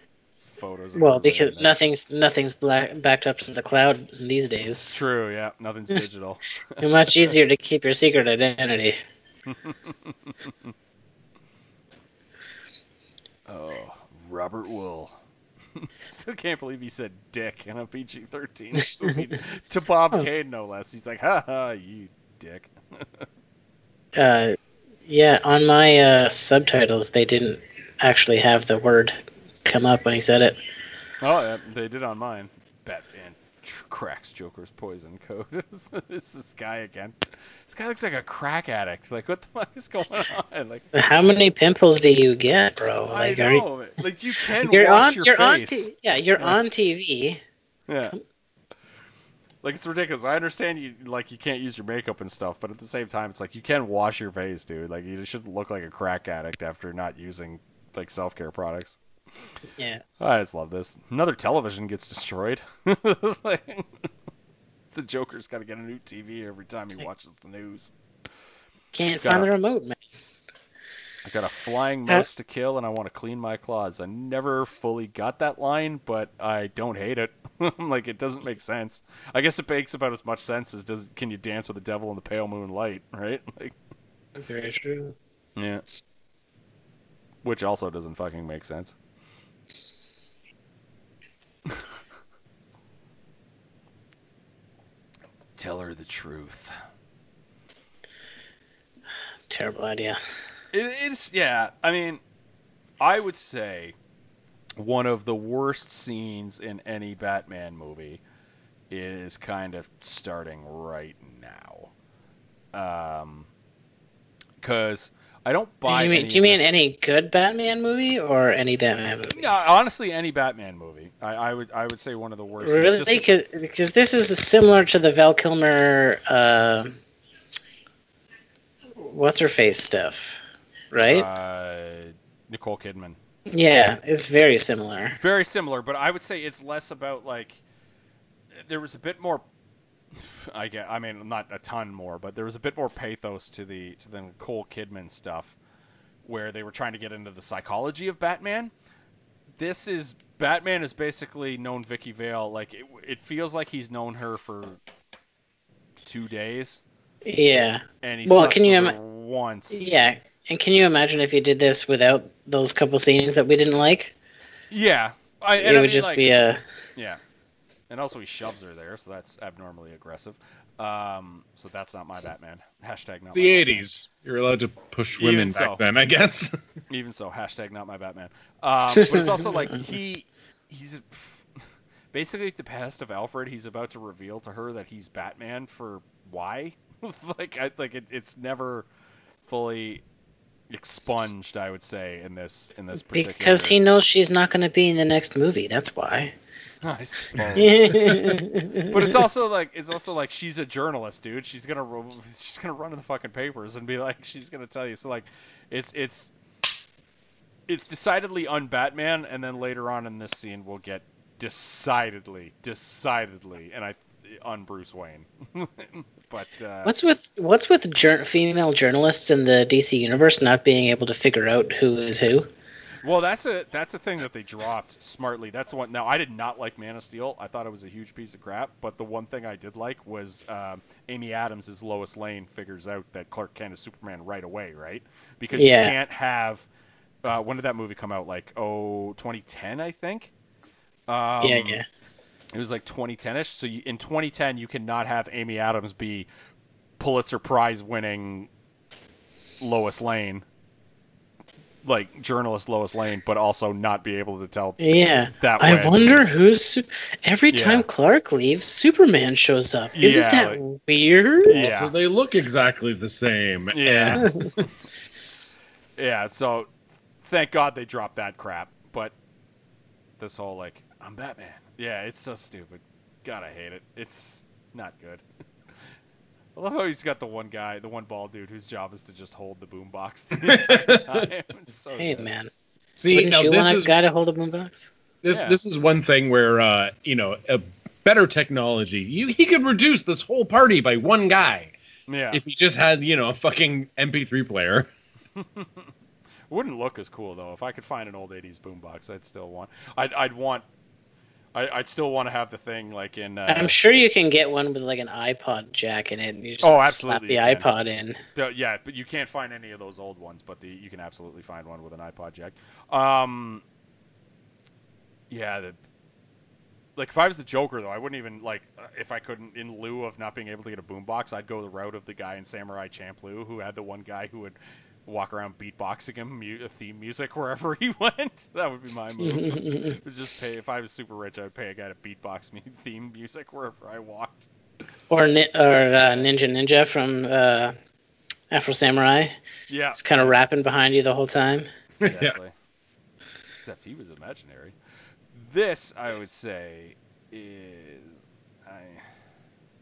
Photos well, because nothing's backed up to the cloud these days. True, yeah, nothing's digital. It's much easier to keep your secret identity. Oh, Robert Wool. Still can't believe he said dick in a PG-13 to Bob Kane, no less. He's like, ha ha, you dick. Yeah, on my subtitles, they didn't actually have the word come up when he said it. Oh, yeah, they did on mine. Batman cracks Joker's poison code. It's this guy again. This guy looks like a crack addict. Like, what the fuck is going on? Like, how many pimples do you get, bro? Like, I know. Like, you can wash your face. You're on TV. Yeah. Like, it's ridiculous. I understand you can't use your makeup and stuff, but at the same time, it's like you can wash your face, dude. Like, you shouldn't look like a crack addict after not using like self-care products. Yeah. I just love this. Another television gets destroyed. Like, the Joker's got to get a new TV every time he watches the news. Can't find the remote, man. I got a flying mouse to kill, and I want to clean my claws. I never fully got that line, but I don't hate it. Like, it doesn't make sense. I guess it makes about as much sense as can you dance with the devil in the pale moonlight, right? Like, very true. Yeah. Which also doesn't fucking make sense. Tell her the truth. Terrible idea. It's yeah. I mean, I would say one of the worst scenes in any Batman movie is kind of starting right now. 'Cause I don't buy. Do you mean any good Batman movie or any Batman movie? No, honestly, any Batman movie. I would say one of the worst. Really? Because this is similar to the Val Kilmer, what's her face stuff. Right? Nicole Kidman. Yeah, it's very similar. Very similar, but I would say it's less about, like, there was a bit more, I guess, I mean, not a ton more, but there was a bit more pathos to the Nicole Kidman stuff, where they were trying to get into the psychology of Batman. This is, Batman has basically known Vicky Vale, like, it feels like he's known her for 2 days. Yeah. And he's once. Yeah. And can you imagine if you did this without those couple scenes that we didn't like? Yeah. It would just be a... Yeah. And also he shoves her there, so that's abnormally aggressive. So that's not my Batman. Hashtag not my Batman. The 80s. You're allowed to push women back then, I guess. Even so, hashtag not my Batman. But it's also like he's basically at the behest of Alfred, he's about to reveal to her that he's Batman for why? It's never fully expunged, I would say, in this particular. Because he knows she's not going to be in the next movie. That's why. I suppose. But it's also like she's a journalist, dude. She's gonna run to the fucking papers and be like, she's gonna tell you. So like, it's decidedly un-Batman, and then later on in this scene, we'll get decidedly, and on Bruce Wayne. But what's with female journalists in the DC universe not being able to figure out who is who? Well, that's a thing that they dropped smartly. That's the one. Now, I did not like Man of Steel. I thought it was a huge piece of crap. But the one thing I did like was Amy Adams' Lois Lane figures out that Clark Kent is Superman right away, right? Because you can't have. When did that movie come out? Like 2010, I think. Yeah. It was like 2010-ish. So in 2010, you cannot have Amy Adams be Pulitzer Prize-winning Lois Lane, like journalist Lois Lane, but also not be able to tell. Yeah, that way. I wonder who's every time Clark leaves, Superman shows up. Isn't that weird? Yeah. So they look exactly the same. Yeah. Yeah. So thank God they dropped that crap. But this whole like, I'm Batman. Yeah, it's so stupid. God, I hate it. It's not good. I love how he's got the one bald dude whose job is to just hold the boombox the entire time. It's so good. Man. See, wouldn't you want a guy to hold a boombox? This is one thing where, a better technology, he could reduce this whole party by one guy. Yeah. If he just had, a fucking MP3 player. Wouldn't look as cool, though. If I could find an old 80s boombox, I'd still want... I'd still want to have the thing like in. I'm sure you can get one with like an iPod jack in it. And you just slap the iPod in. Yeah, but you can't find any of those old ones. But you can absolutely find one with an iPod jack. Like if I was the Joker though, I wouldn't even like if I couldn't. In lieu of not being able to get a boombox, I'd go the route of the guy in Samurai Champloo who had the one guy who would walk around beatboxing him theme music wherever he went. That would be my move. If I was super rich, I would pay a guy to beatbox me theme music wherever I walked. Or Ninja from Afro Samurai. Yeah, it's kind of rapping behind you the whole time. Exactly. Yeah. Except he was imaginary. This I would say is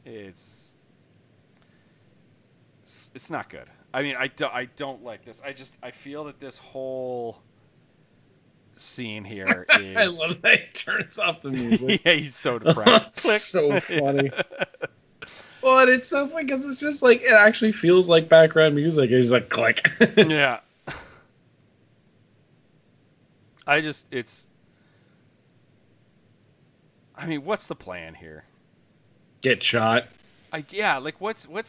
it's not good. I mean, I don't like this. I feel that this whole scene here is... I love that he turns off the music. Yeah, he's so depressed. It's so funny. Well, and it's so funny because it's just like, it actually feels like background music. It's just like, click. Yeah. I mean, what's the plan here? Get shot. What's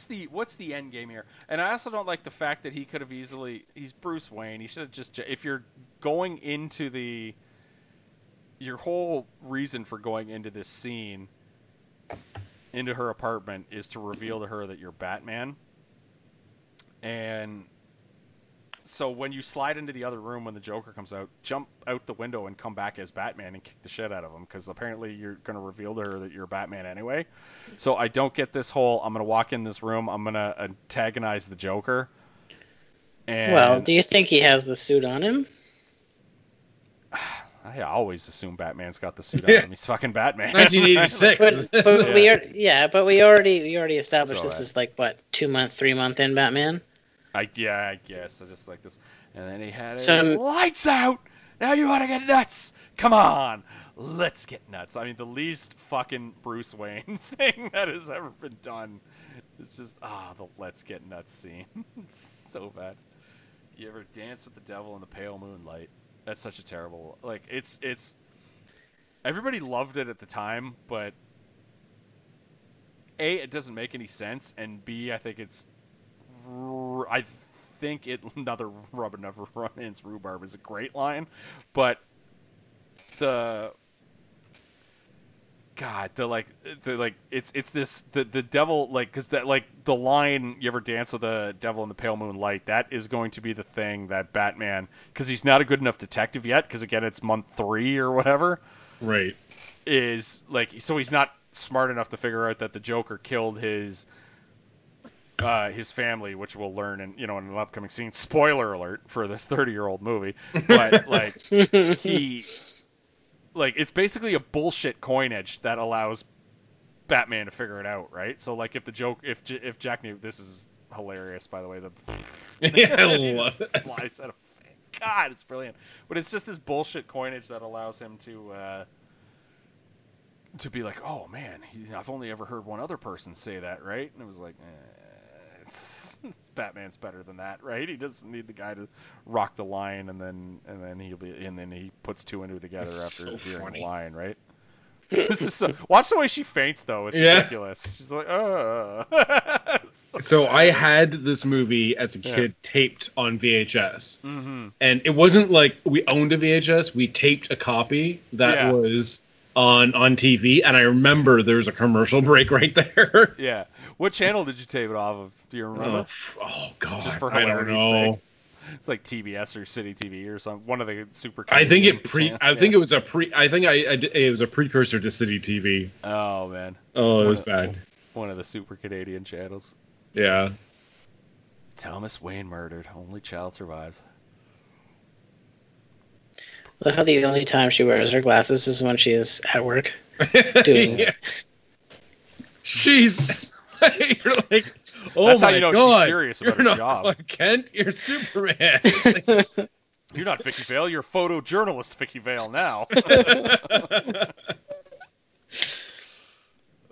the end game here? And I also don't like the fact that he could have easily... He's Bruce Wayne. He should have just... If you're going into the... Your whole reason for going into this scene, into her apartment, is to reveal to her that you're Batman. And so when you slide into the other room when the Joker comes out, jump out the window and come back as Batman and kick the shit out of him, because apparently you're going to reveal to her that you're Batman anyway. So I don't get this whole, I'm going to walk in this room, I'm going to antagonize the Joker. And... Well, do you think he has the suit on him? I always assume Batman's got the suit on him. He's fucking Batman. 1986. But we already established this is like, what, 3 month in Batman? I guess. I just like this. And then he had his lights out. Now you want to get nuts. Come on. Let's get nuts. I mean, the least fucking Bruce Wayne thing that has ever been done. It's just, the let's get nuts scene. It's so bad. You ever dance with the devil in the pale moonlight? That's such a terrible... Like, it's... Everybody loved it at the time, but... A, it doesn't make any sense, and B, I think another rub never run ins rhubarb is a great line, but the devil, like, because that, like, the line, you ever dance with the devil in the pale moonlight, that is going to be the thing that Batman, because he's not a good enough detective yet, because again it's month 3 or whatever, right, is like, so he's not smart enough to figure out that the Joker killed his family, which we'll learn in an upcoming scene. Spoiler alert for this 30-year-old movie, but like it's basically a bullshit coin edge that allows Batman to figure it out, right? So like if Jack Nicholson, this is hilarious, by the way. I love it. Flies out of, God, it's brilliant. But it's just this bullshit coinage that allows him to be like, oh man, I've only ever heard one other person say that, right? And it was like, Batman's better than that, right? He doesn't need the guy to rock the line, and then he puts two and two together after hearing the line, right? This is so... Watch the way she faints, though. It's ridiculous. She's like, oh. So I had this movie as a kid taped on VHS, and it wasn't like we owned a VHS. We taped a copy that was on TV, and I remember there was a commercial break right there. Yeah. What channel did you tape it off of? Do you remember? Oh God, just for I don't know. Sake. It's like TBS or City TV or something. One of the super... it was a precursor to City TV. Oh man. Oh, it was bad. One of the super Canadian channels. Yeah. Thomas Wayne murdered. Only child survives. Look how the only time she wears her glasses is when she is at work doing it. She's... You're like, oh, that's my how you know God, she's serious about her job. Clark Kent, you're Superman. You're not Vicky Vale, you're photojournalist Vicky Vale now.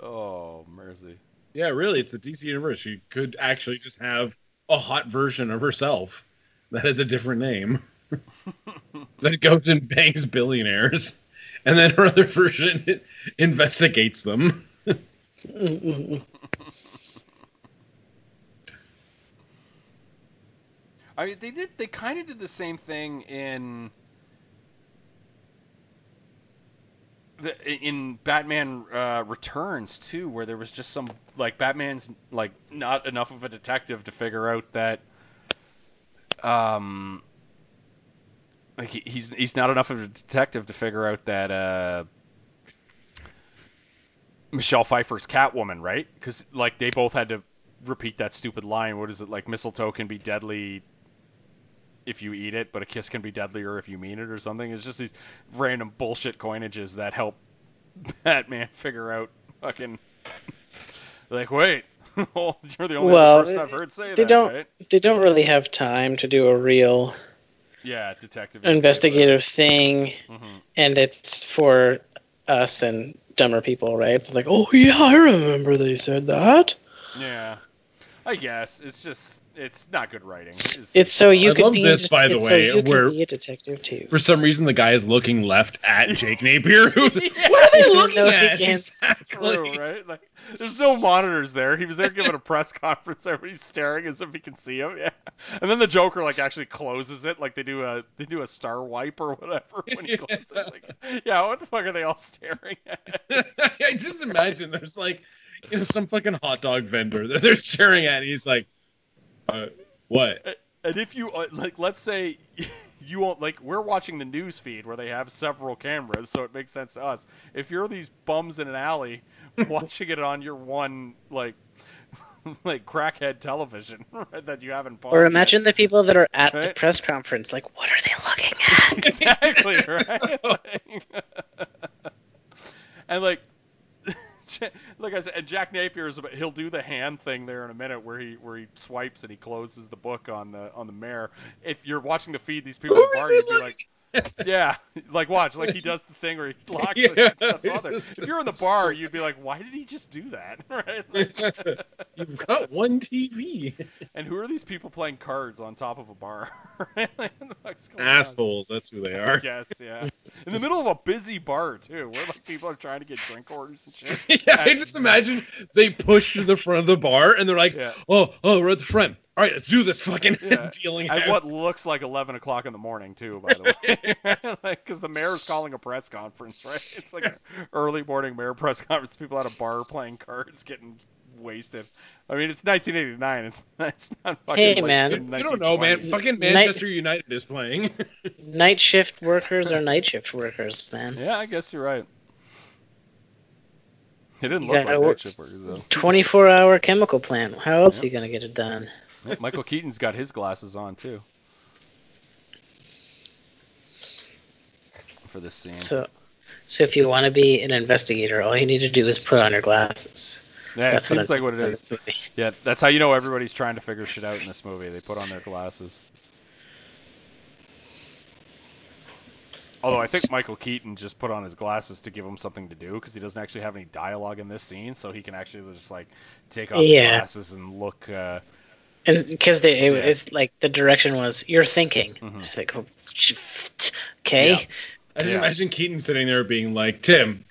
Oh, mercy. Yeah, really, it's the DC universe. She could actually just have a hot version of herself that has a different name that goes and bangs billionaires, and then her other version investigates them. I mean, they kind of did the same thing in Batman Returns too, where there was just some, like, Batman's like not enough of a detective to figure out that like he's not enough of a detective to figure out that Michelle Pfeiffer's Catwoman, right? Because like they both had to repeat that stupid line. What is it, like, mistletoe can be deadly if you eat it, but a kiss can be deadlier if you mean it, or something. It's just these random bullshit coinages that help Batman figure out fucking You're like, wait, you're the only person I've heard say right? They don't really have time to do a real detective investigative thing, mm-hmm. and it's for us and dumber people, right? It's like, oh yeah, I remember they said that. Yeah, I guess it's just it's not good writing. It's so you could be. I love this, by the way. Where be a detective too. For some reason, the guy is looking left at Jake Napier. What are they looking at? Exactly. True, right? Like, there's no monitors there. He was there giving a press conference. Everybody's staring as if he can see him. Yeah. And then the Joker like actually closes it. Like they do a star wipe or whatever when he closes it. Like, yeah. What the fuck are they all staring at? I just imagine there's like some fucking hot dog vendor that they're staring at. And he's like. What? And if you let's say you won't we're watching the news feed where they have several cameras, so it makes sense to us. If you're these bums in an alley watching it on your one crackhead television that you haven't bought, or imagine the people that are at the press conference, like what are they looking at? Exactly right. And like I said, Jack Napier he'll do the hand thing there in a minute where he swipes and he closes the book on the mayor. If you're watching the feed, these people at the bar, you'd be watch he does the thing where he locks it. If you're in the bar, you'd be like, why did he just do that? Right? Like, you've got one TV. And who are these people playing cards on top of a bar? Like, assholes, that's who they are. Yes, yeah. In the middle of a busy bar too, where people are trying to get drink orders and shit. Yeah, I just imagine they push to the front of the bar and they're like, oh, we're at the front. All right, let's do this fucking dealing. At what looks like 11 o'clock in the morning, too, by the way. Because the mayor's calling a press conference, right? It's like an early morning mayor press conference. People at a bar playing cards getting wasted. I mean, it's 1989. It's not fucking... Hey, man. You don't know, man. Fucking Manchester United is playing. Night shift workers are night shift workers, man. Yeah, I guess you're right. It didn't look like night shift workers, though. 24-hour chemical plant. How else are you going to get it done? Michael Keaton's got his glasses on too for this scene. So if you want to be an investigator, all you need to do is put on your glasses. Yeah, that's what it is. Yeah, that's how you know everybody's trying to figure shit out in this movie. They put on their glasses. Although I think Michael Keaton just put on his glasses to give him something to do because he doesn't actually have any dialogue in this scene, so he can actually just take off the glasses and look. And because it's the direction was you're thinking. Mm-hmm. It's like, okay. Yeah. I just imagine Keaton sitting there being like, Tim,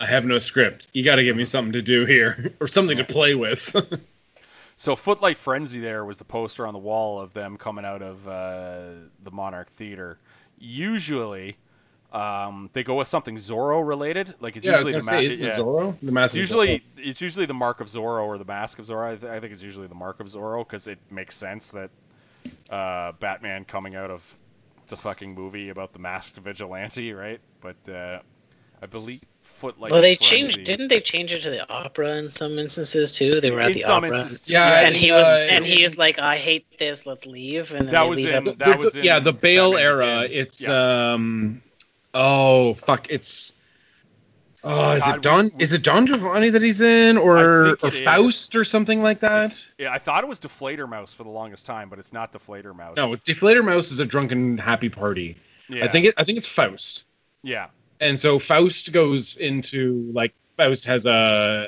I have no script. You got to give me something to do here or something to play with. So Footlight Frenzy there was the poster on the wall of them coming out of the Monarch Theater. Usually, they go with something Zorro related. Like it's usually Zorro, the mask. It's usually the mark of Zorro or the mask of Zorro. I think it's usually the mark of Zorro because it makes sense that Batman coming out of the fucking movie about the masked vigilante, right? But I believe Footlight. Well, didn't they change it to the opera in some instances too? They were at the opera. Yeah, and he was like, I hate this, let's leave. And then the Bale era. It's Oh fuck! Is it Don Giovanni that he's in, or Faust, or something like that? I thought it was Deflatormouse for the longest time, but it's not Deflatormouse. No, Deflatormouse is a drunken happy party. Yeah. I think it's Faust. Yeah. And so Faust goes into Faust has has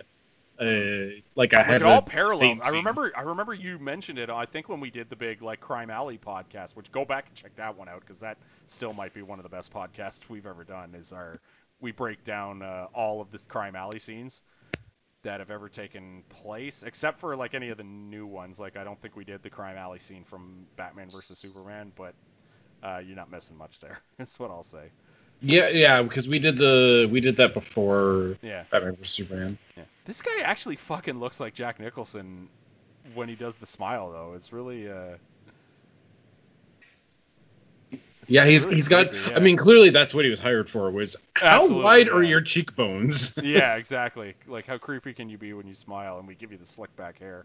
all parallel. I remember you mentioned it. I think when we did the big Crime Alley podcast, which go back and check that one out because that still might be one of the best podcasts we've ever done. We break down all of the Crime Alley scenes that have ever taken place, except for any of the new ones. I don't think we did the Crime Alley scene from Batman versus Superman, but you're not missing much there. That's what I'll say. Yeah, because we did that before Batman vs Superman. Yeah. This guy actually fucking looks like Jack Nicholson when he does the smile though. It's really he's creepy, got. Yeah. I mean, clearly that's what he was hired for. Was how wide are your cheekbones? Yeah, exactly. How creepy can you be when you smile? And we give you the slick back hair.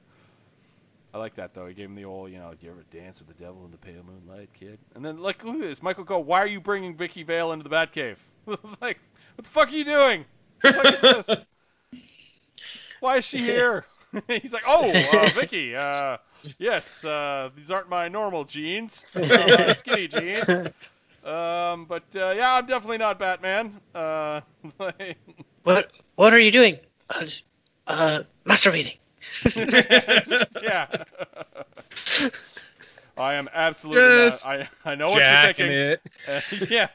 I like that, though. He gave him the old, you ever dance with the devil in the pale moonlight, kid? And then, look at this. Michael Cole, why are you bringing Vicky Vale into the Batcave? What the fuck are you doing? What the fuck is this? Why is she here? He's like, oh, Vicky, yes, these aren't my normal jeans, skinny jeans. But yeah, I'm definitely not Batman. What are you doing? Masturbating. Yeah. I am absolutely not. I know what you're thinking. Yeah.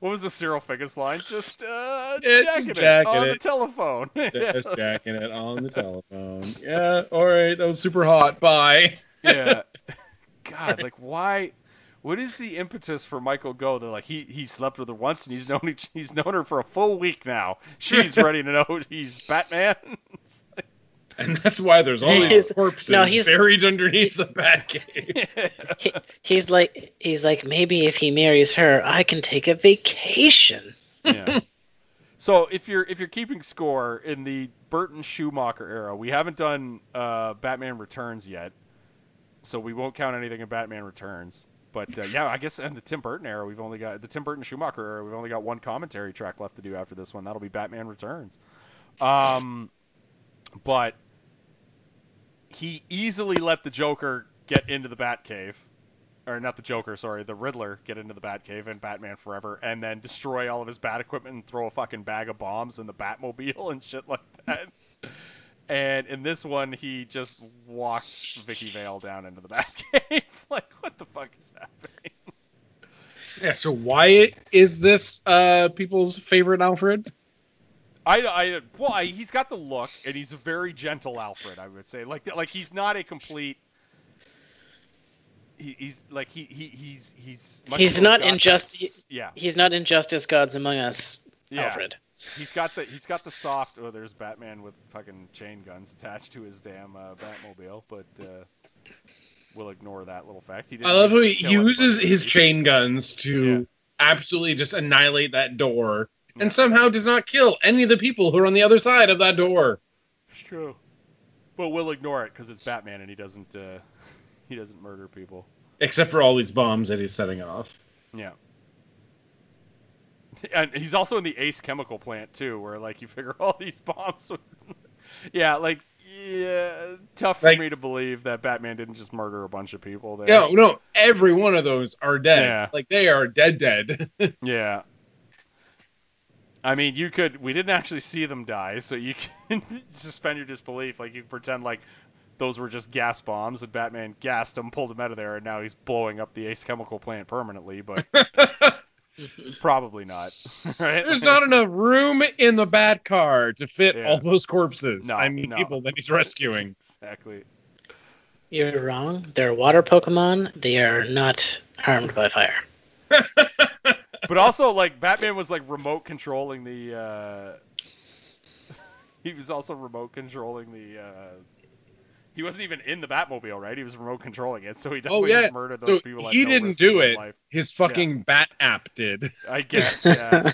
What was the Cyril Figgis line? Just jacking it on the telephone. Just jacking it on the telephone. Yeah, all right. That was super hot. Bye. Yeah. God, like, why? What is the impetus for Michael Goh? They're like, he slept with her once, and he's known her for a full week now. She's ready to know he's Batman. And that's why there's all these corpses buried underneath the Batcave. He's like, maybe if he marries her, I can take a vacation. Yeah. So if you're keeping score in the Burton Schumacher era, we haven't done Batman Returns yet, so we won't count anything in Batman Returns. But yeah, I guess in the Tim Burton era, we've only got the Tim Burton Schumacher era. We've only got one commentary track left to do after this one. That'll be Batman Returns. But he easily let the Joker get into the Batcave, or not the Joker, sorry, the Riddler get into the Batcave and Batman Forever, and then destroy all of his bat equipment and throw a fucking bag of bombs in the Batmobile and shit like that. And in this one, he just walked Vicky Vale down into the Batcave. Like, what the fuck is happening? Yeah, so why is this people's favorite Alfred? He's got the look, and he's a very gentle Alfred, I would say. Like he's not a complete. He's much. He's not Injustice Gods Among Us, yeah. Alfred. He's got the soft. Oh, there's Batman with fucking chain guns attached to his damn Batmobile, but we'll ignore that little fact. I love how he uses his chain guns to absolutely just annihilate that door. And somehow does not kill any of the people who are on the other side of that door. It's true, but we'll ignore it because it's Batman and he doesn't murder people. Except for all these bombs that he's setting off. Yeah. And he's also in the Ace Chemical plant too, where like you figure all these bombs. Tough for me to believe that Batman didn't just murder a bunch of people there. No, every one of those are dead. Yeah. Like they are dead. Yeah. I mean, we didn't actually see them die, so you can suspend your disbelief. Like, you pretend like those were just gas bombs, and Batman gassed them, pulled them out of there, and now he's blowing up the Ace Chemical plant permanently, but probably not. Right? There's not enough room in the bat car to fit all those corpses. No. People that he's rescuing. Exactly. You're wrong. They're water Pokemon. They are not harmed by fire. But also, like, Batman was, like, remote controlling the, he wasn't even in the Batmobile, right? He was remote controlling it, so he definitely murdered those people. He didn't do it. His fucking bat app did. I guess, yeah.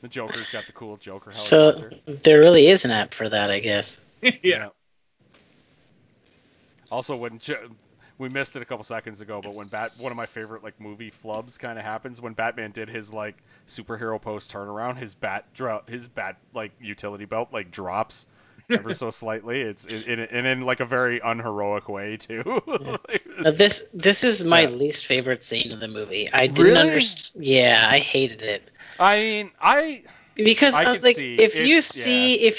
The Joker's got the cool Joker helicopter. So, there really is an app for that, I guess. Yeah. Also, we missed it a couple seconds ago, but when one of my favorite like movie flubs kind of happens when Batman did his like superhero pose turnaround, his bat like utility belt like drops ever so slightly. It's and in like a very unheroic way too. Now this is my least favorite scene in the movie. I didn't understand. Yeah, I hated it. I mean, if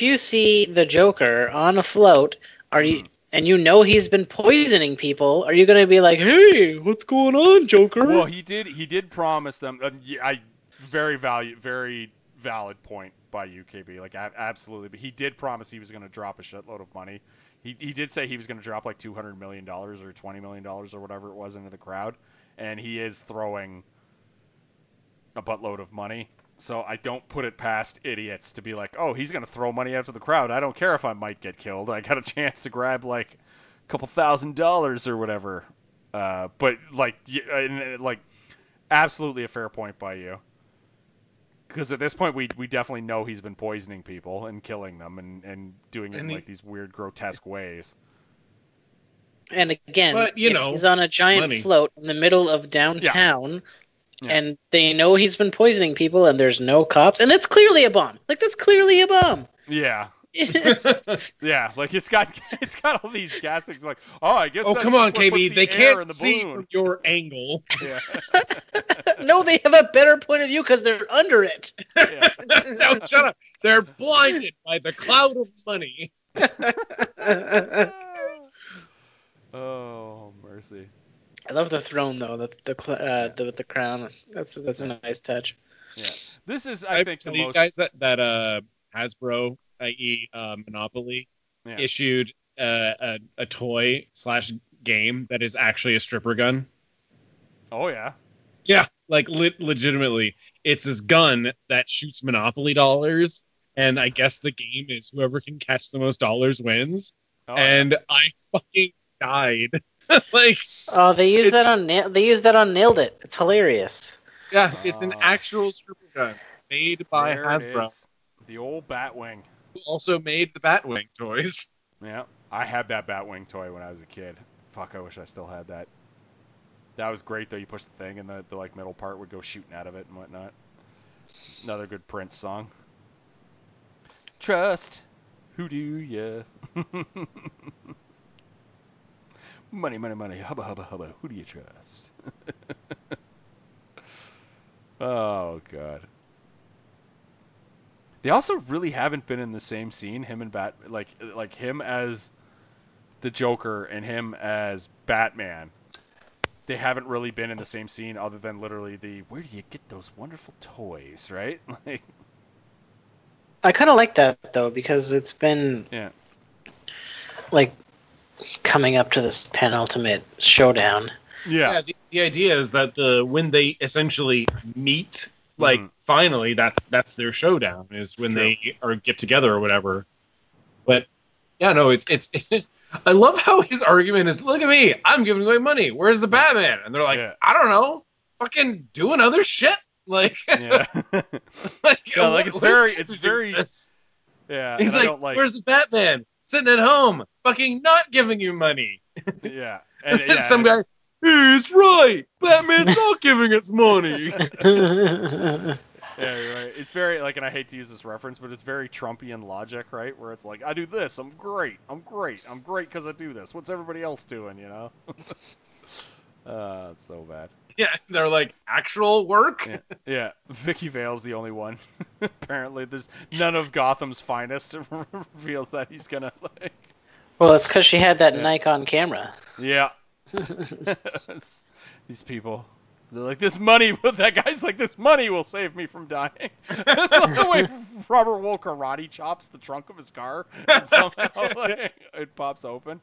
you see the Joker on a float, are you? And you know he's been poisoning people. Are you going to be like, "Hey, what's going on, Joker?" Well, he did promise them. Very valid point by UKB. Like, absolutely. But he did promise he was going to drop a shitload of money. He did say he was going to drop like $200 million or $20 million or whatever it was into the crowd, and he is throwing a buttload of money. So I don't put it past idiots to be like, oh, he's going to throw money after the crowd. I don't care if I might get killed. I got a chance to grab, like, a couple $1,000s or whatever. But, like, absolutely a fair point by you. Because at this point, we definitely know he's been poisoning people and killing them and doing it in, like, these weird, grotesque ways. And, again, but, he's on a giant float in the middle of downtown... Yeah. Yeah. And they know he's been poisoning people, and there's no cops, and that's clearly a bomb. Like, that's clearly a bomb. Yeah, Yeah, like it's got all these gaskets. Like, oh, I guess. Oh, come on, KB. They can't see from your angle. Yeah. No, they have a better point of view because they're under it. Yeah. No, shut up. They're blinded by the cloud of money. Oh, mercy. I love the throne though. The crown. That's a nice touch. Yeah. This is, I think, the most guys that Hasbro, i.e., Monopoly, issued a toy / game that is actually a stripper gun. Oh yeah. Yeah, like legitimately, it's this gun that shoots Monopoly dollars, and I guess the game is whoever can catch the most dollars wins. Oh, and yeah. I fucking died. Like, oh, they use that on Nailed It. It's hilarious. Yeah, it's an actual stripper gun made by Hasbro. The old Batwing. Who also made the Batwing toys. Yeah, I had that Batwing toy when I was a kid. Fuck, I wish I still had that. That was great though. You push the thing and the like metal part would go shooting out of it and whatnot. Another good Prince song. Trust. Who do ya? Money, money, money. Hubba, hubba, hubba. Who do you trust? Oh, God. They also really haven't been in the same scene, him and Bat... Like him as the Joker and him as Batman. They haven't really been in the same scene other than literally the, where do you get those wonderful toys, right? Like, I kind of like that, though, because it's been... Yeah. Like, coming up to this penultimate showdown. Yeah, the idea is that when they essentially meet, like, finally, that's their showdown, is when they get together or whatever. But, yeah, no, it's... I love how his argument is, look at me, I'm giving away money, where's the Batman? And they're like, I don't know, fucking doing other shit? Like, yeah. It's very... Yeah, he's like, where's the Batman? Sitting at home, fucking not giving you money. Yeah. And some guy... He's right. Batman's not giving us money. Yeah, you're right. It's very and I hate to use this reference, but it's very Trumpian logic, right? Where it's like, I do this, I'm great because I do this. What's everybody else doing? You know? It's so bad. Yeah, they're like actual work. Yeah. Vicky Vale's the only one. Apparently, there's none of Gotham's finest reveals that he's gonna like. Well, it's because she had that Nikon camera. Yeah. These people, they're like, this money. That guy's like, this money will save me from dying. That's like the way Robert Wool karate chops the trunk of his car, and somehow it pops open.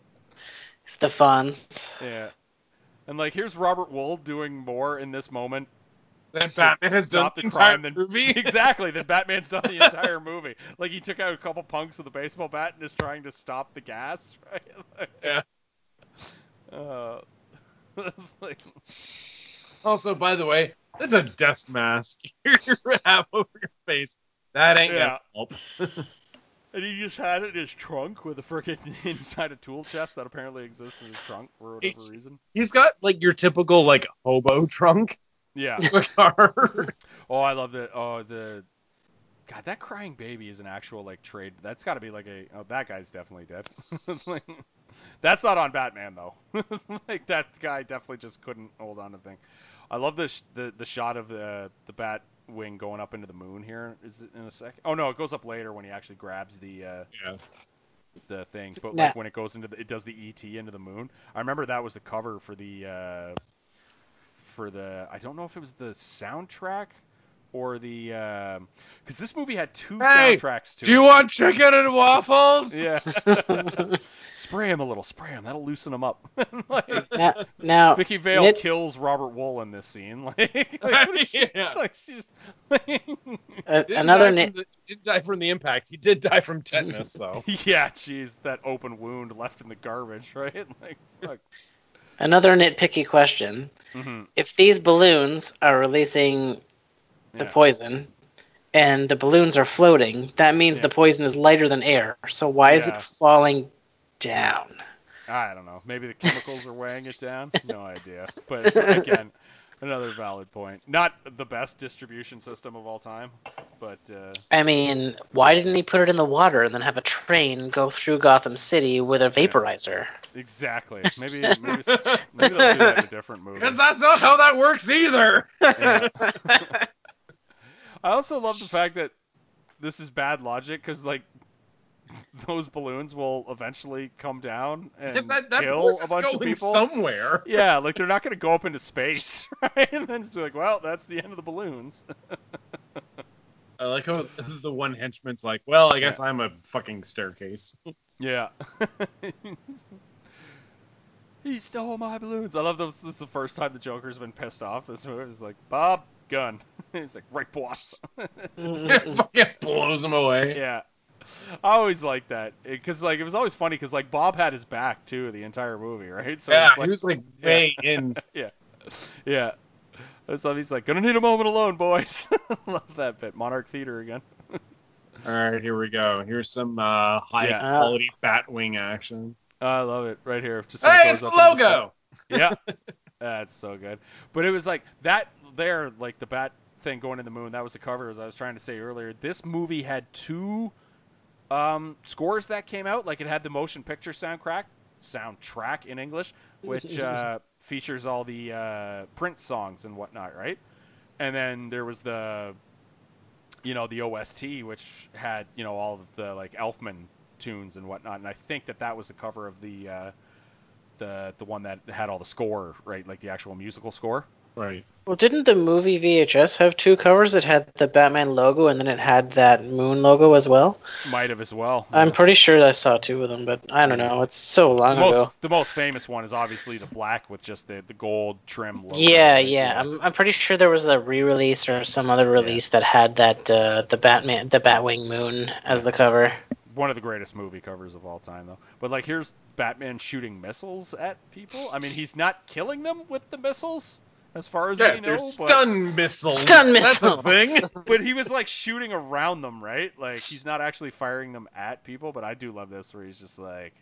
It's the fun. Yeah, and like, here's Robert Wool doing more in this moment than Batman has done the entire movie. Exactly, than Batman's done the entire movie. Like, he took out a couple punks with a baseball bat and is trying to stop the gas. Right? Like, yeah. Also, by the way, that's a dust mask you're half over your face. That ain't gonna help. And he just had it in his trunk with a freaking inside a tool chest that apparently exists in his trunk for whatever reason. He's got like your typical like hobo trunk. Yeah. Oh, I love that. Oh, God, that crying baby is an actual like trade. That's got to be like that guy's definitely dead. Like, that's not on Batman though. Like, that guy definitely just couldn't hold on to the thing. I love this the shot of the Batwing going up into the moon here. Is it in a second? Oh no, it goes up later when he actually grabs the thing. But like when it goes into it does the ET into the moon. I remember that was the cover for the I don't know if it was the soundtrack. Or the because this movie had two soundtracks to it. Do you want chicken and waffles? Yeah. Spray him a little. Spray him. That'll loosen him up. Like, now Vicky Vale kills Robert Wool in this scene. He didn't die from the impact. He did die from tetanus, though. Yeah, jeez, that open wound left in the garbage, right? Like, fuck. Another nitpicky question: if these balloons are releasing the poison, and the balloons are floating, that means the poison is lighter than air, so why is it falling down? I don't know. Maybe the chemicals are weighing it down? No idea. But again, another valid point. Not the best distribution system of all time. But I mean, why didn't he put it in the water and then have a train go through Gotham City with a vaporizer? Yeah, exactly. Maybe they'll do that in a different movie. Because that's not how that works either. Yeah. I also love the fact that this is bad logic because, like, those balloons will eventually come down and that kill a bunch of people somewhere. Yeah, like they're not going to go up into space, right? And then just be like, well, that's the end of the balloons. I like how the one henchman's like, well, I guess I'm a fucking staircase. Yeah. He stole my balloons. I love those. This is the first time the Joker's been pissed off. This movie is like, Bob, gun. He's like, right, boss. It fucking blows him away. Yeah. I always liked that because, like, it was always funny because, like, Bob had his back too the entire movie, right? So yeah, he was like way in. Yeah. So he's like, gonna need a moment alone, boys. Love that bit. Monarch Theater again. All right, here we go. Here's some high quality Batwing action. I love it right here. Just hey, it's the logo. Yeah, that's so good. But it was like that there, like the bat thing going in the moon. That was the cover, as I was trying to say earlier. This movie had two scores that came out. Like, it had the motion picture soundtrack in English, which features all the Prince songs and whatnot, right? And then there was the, you know, the OST, which had, you know, all of the, like, Elfman tunes and whatnot. And I think that was the cover of the one that had all the score, right? Like the actual musical score. Right. Well, didn't the movie VHS have two covers? It had the Batman logo, and then it had that moon logo as well? Might have as well. I'm pretty sure I saw two of them, but I don't know. It's so long ago. The most famous one is obviously the black with just the gold trim logo. Yeah. I'm pretty sure there was a re-release or some other release that had that the Batwing moon as the cover. One of the greatest movie covers of all time, though. But, like, here's Batman shooting missiles at people. I mean, he's not killing them with the missiles. As far as we know, Stun missiles. That's a thing. But he was, like, shooting around them, right? Like, he's not actually firing them at people. But I do love this, where he's just like,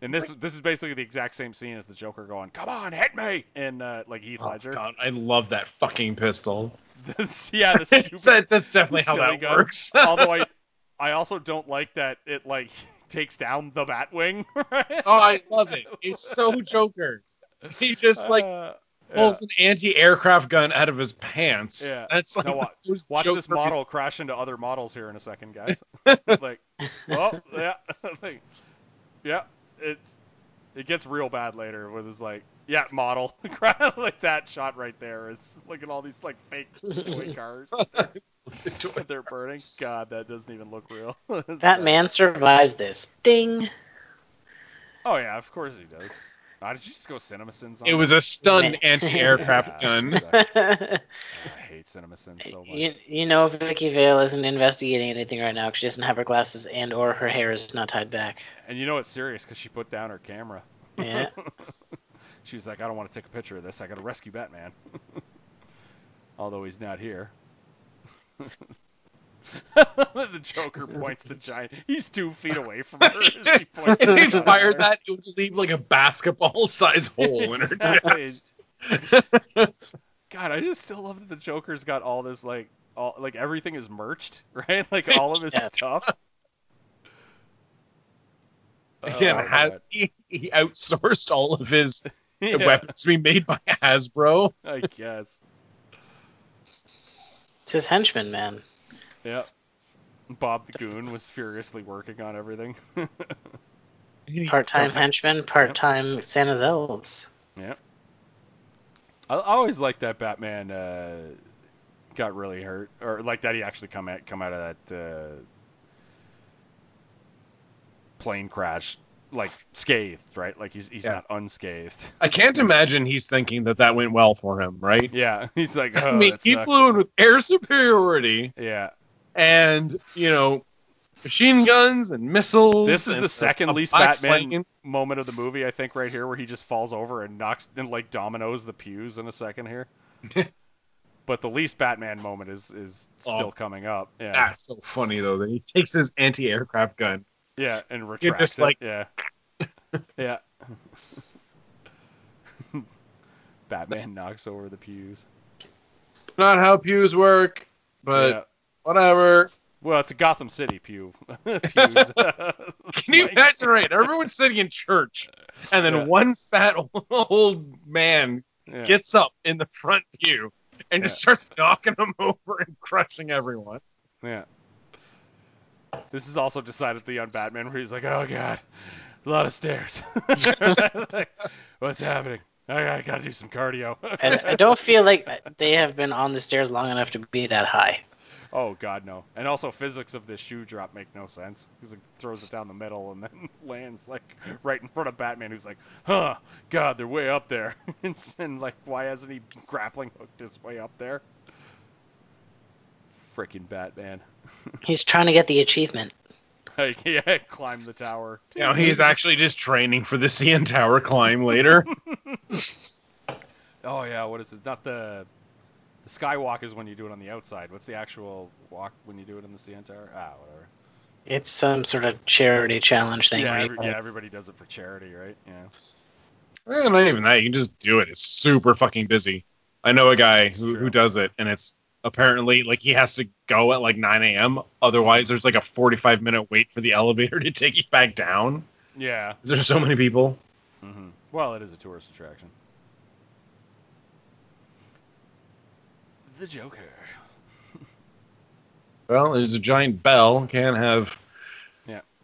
and this is basically the exact same scene as the Joker going, "Come on, hit me!" And like Heath Ledger. God, I love that fucking pistol. The stupid. That's definitely how that works. Although I also don't like that it, like, takes down the Batwing. Right? Oh, I love it. It's so Joker. He just like. Pulls an anti-aircraft gun out of his pants. Yeah. That's like watch this model crash into other models here in a second, guys. Like, oh yeah, like, yeah. It gets real bad later with his model. Like, that shot right there is like at all these like fake toy cars. They're burning. God, that doesn't even look real. That man survives this. Ding. Oh yeah, of course he does. Oh, did you just go CinemaSins on it? It was a stun anti-aircraft gun. Exactly. I hate CinemaSins so much. You know Vicky Vale isn't investigating anything right now because she doesn't have her glasses and or her hair is not tied back. And you know it's serious because she put down her camera. Yeah. She was like, I don't want to take a picture of this. I got to rescue Batman. Although he's not here. The Joker points the giant. He's 2 feet away from her. If he fired that, it would leave like a basketball-sized hole in her chest. God, I just still love that the Joker's got all this, like, all, like, everything is merched, right? Like, all of his stuff. Again, he outsourced all of his weapons to be made by Hasbro. I guess. It's his henchman, man. Yeah, Bob the Goon was furiously working on everything. Part-time henchman, part-time Santa's elves. Yeah. I always liked that Batman got really hurt, or like that he actually come out of that plane crash like scathed, right? Like he's not unscathed. I can't imagine he's thinking that went well for him, right? Yeah, he's like, oh, I mean, he flew in with air superiority. Yeah. And, you know, machine guns and missiles. This is the second least Batman moment of the movie, I think, right here, where he just falls over and knocks and, like, dominoes the pews in a second here. But the least Batman moment is still coming up. Yeah. That's so funny, though, that he takes his anti-aircraft gun. Yeah, and retracts just, like... it. Yeah. Yeah. Batman knocks over the pews. Not how pews work, but... Whatever. Well, it's a Gotham City pew. Can you imagine, right? Everyone's sitting in church, and then one fat old man gets up in the front pew and just starts knocking them over and crushing everyone. Yeah. This is also decidedly on Batman, where he's like, oh, God, a lot of stairs. Like, what's happening? I got to do some cardio. And I don't feel like they have been on the stairs long enough to be that high. Oh, God, no. And also, physics of this shoe drop make no sense. Because it throws it down the middle and then lands, like, right in front of Batman, who's like, huh, God, they're way up there. And, like, why hasn't he grappling hooked his way up there? Freaking Batman. He's trying to get the achievement. Like, yeah, climb the tower. You know, he's actually just training for the CN Tower climb later. Oh, yeah, what is it? Not the... The skywalk is when you do it on the outside. What's the actual walk when you do it in the CN Tower? Ah, whatever. It's some sort of charity challenge thing. Yeah, everybody does it for charity, right? Yeah. Well, not even that. You can just do it. It's super fucking busy. I know a guy who does it, and it's apparently like he has to go at like 9 a.m. Otherwise, there's like a 45-minute wait for the elevator to take you back down. Yeah. There's so many people. Mm-hmm. Well, it is a tourist attraction. The Joker. Well, there's a giant bell. Can't have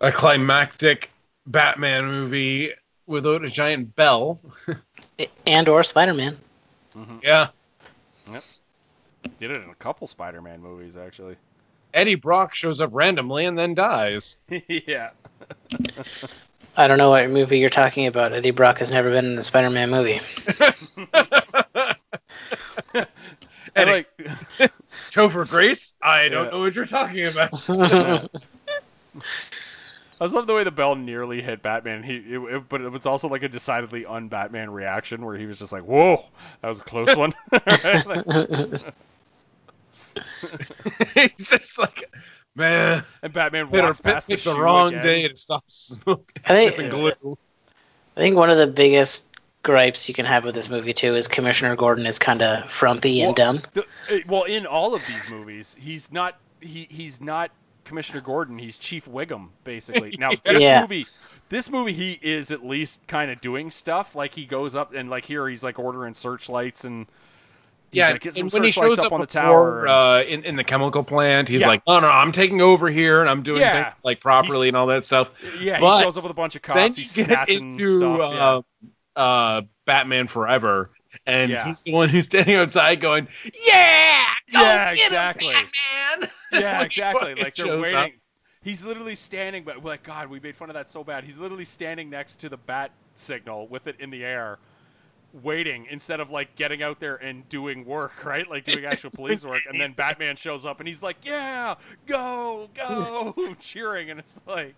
a climactic Batman movie without a giant bell. And or Spider-Man. Mm-hmm. Yeah. Yep. Did it in a couple Spider-Man movies, actually. Eddie Brock shows up randomly and then dies. Yeah. I don't know what movie you're talking about. Eddie Brock has never been in a Spider-Man movie. And like, Topher Grace? I don't know what you're talking about. I just love the way the bell nearly hit Batman. But it was also like a decidedly un-Batman reaction where he was just like, whoa, that was a close one. He's just like, man. And Batman walks past the wrong again. Day to stop smoking. I think one of the biggest gripes you can have with this movie too is Commissioner Gordon is kind of frumpy and dumb. In all of these movies, he's not Commissioner Gordon. He's Chief Wiggum, basically. Now this movie, he is at least kind of doing stuff. Like he goes up and like here he's like ordering searchlights and and when he shows up on the tower in the chemical plant, he's like, "Oh no, I'm taking over here and I'm doing things like properly and all that stuff." Yeah, but he shows up with a bunch of cops. Then he's snatching stuff. Batman Forever, and he's the one who's standing outside going, get him, Batman! Yeah, exactly. Like they're waiting. Up. He's literally standing, but like, God, we made fun of that so bad. He's literally standing next to the bat signal with it in the air, waiting instead of like getting out there and doing work, right? Like doing actual police work. And then Batman shows up and he's like, yeah, go, cheering. And it's like,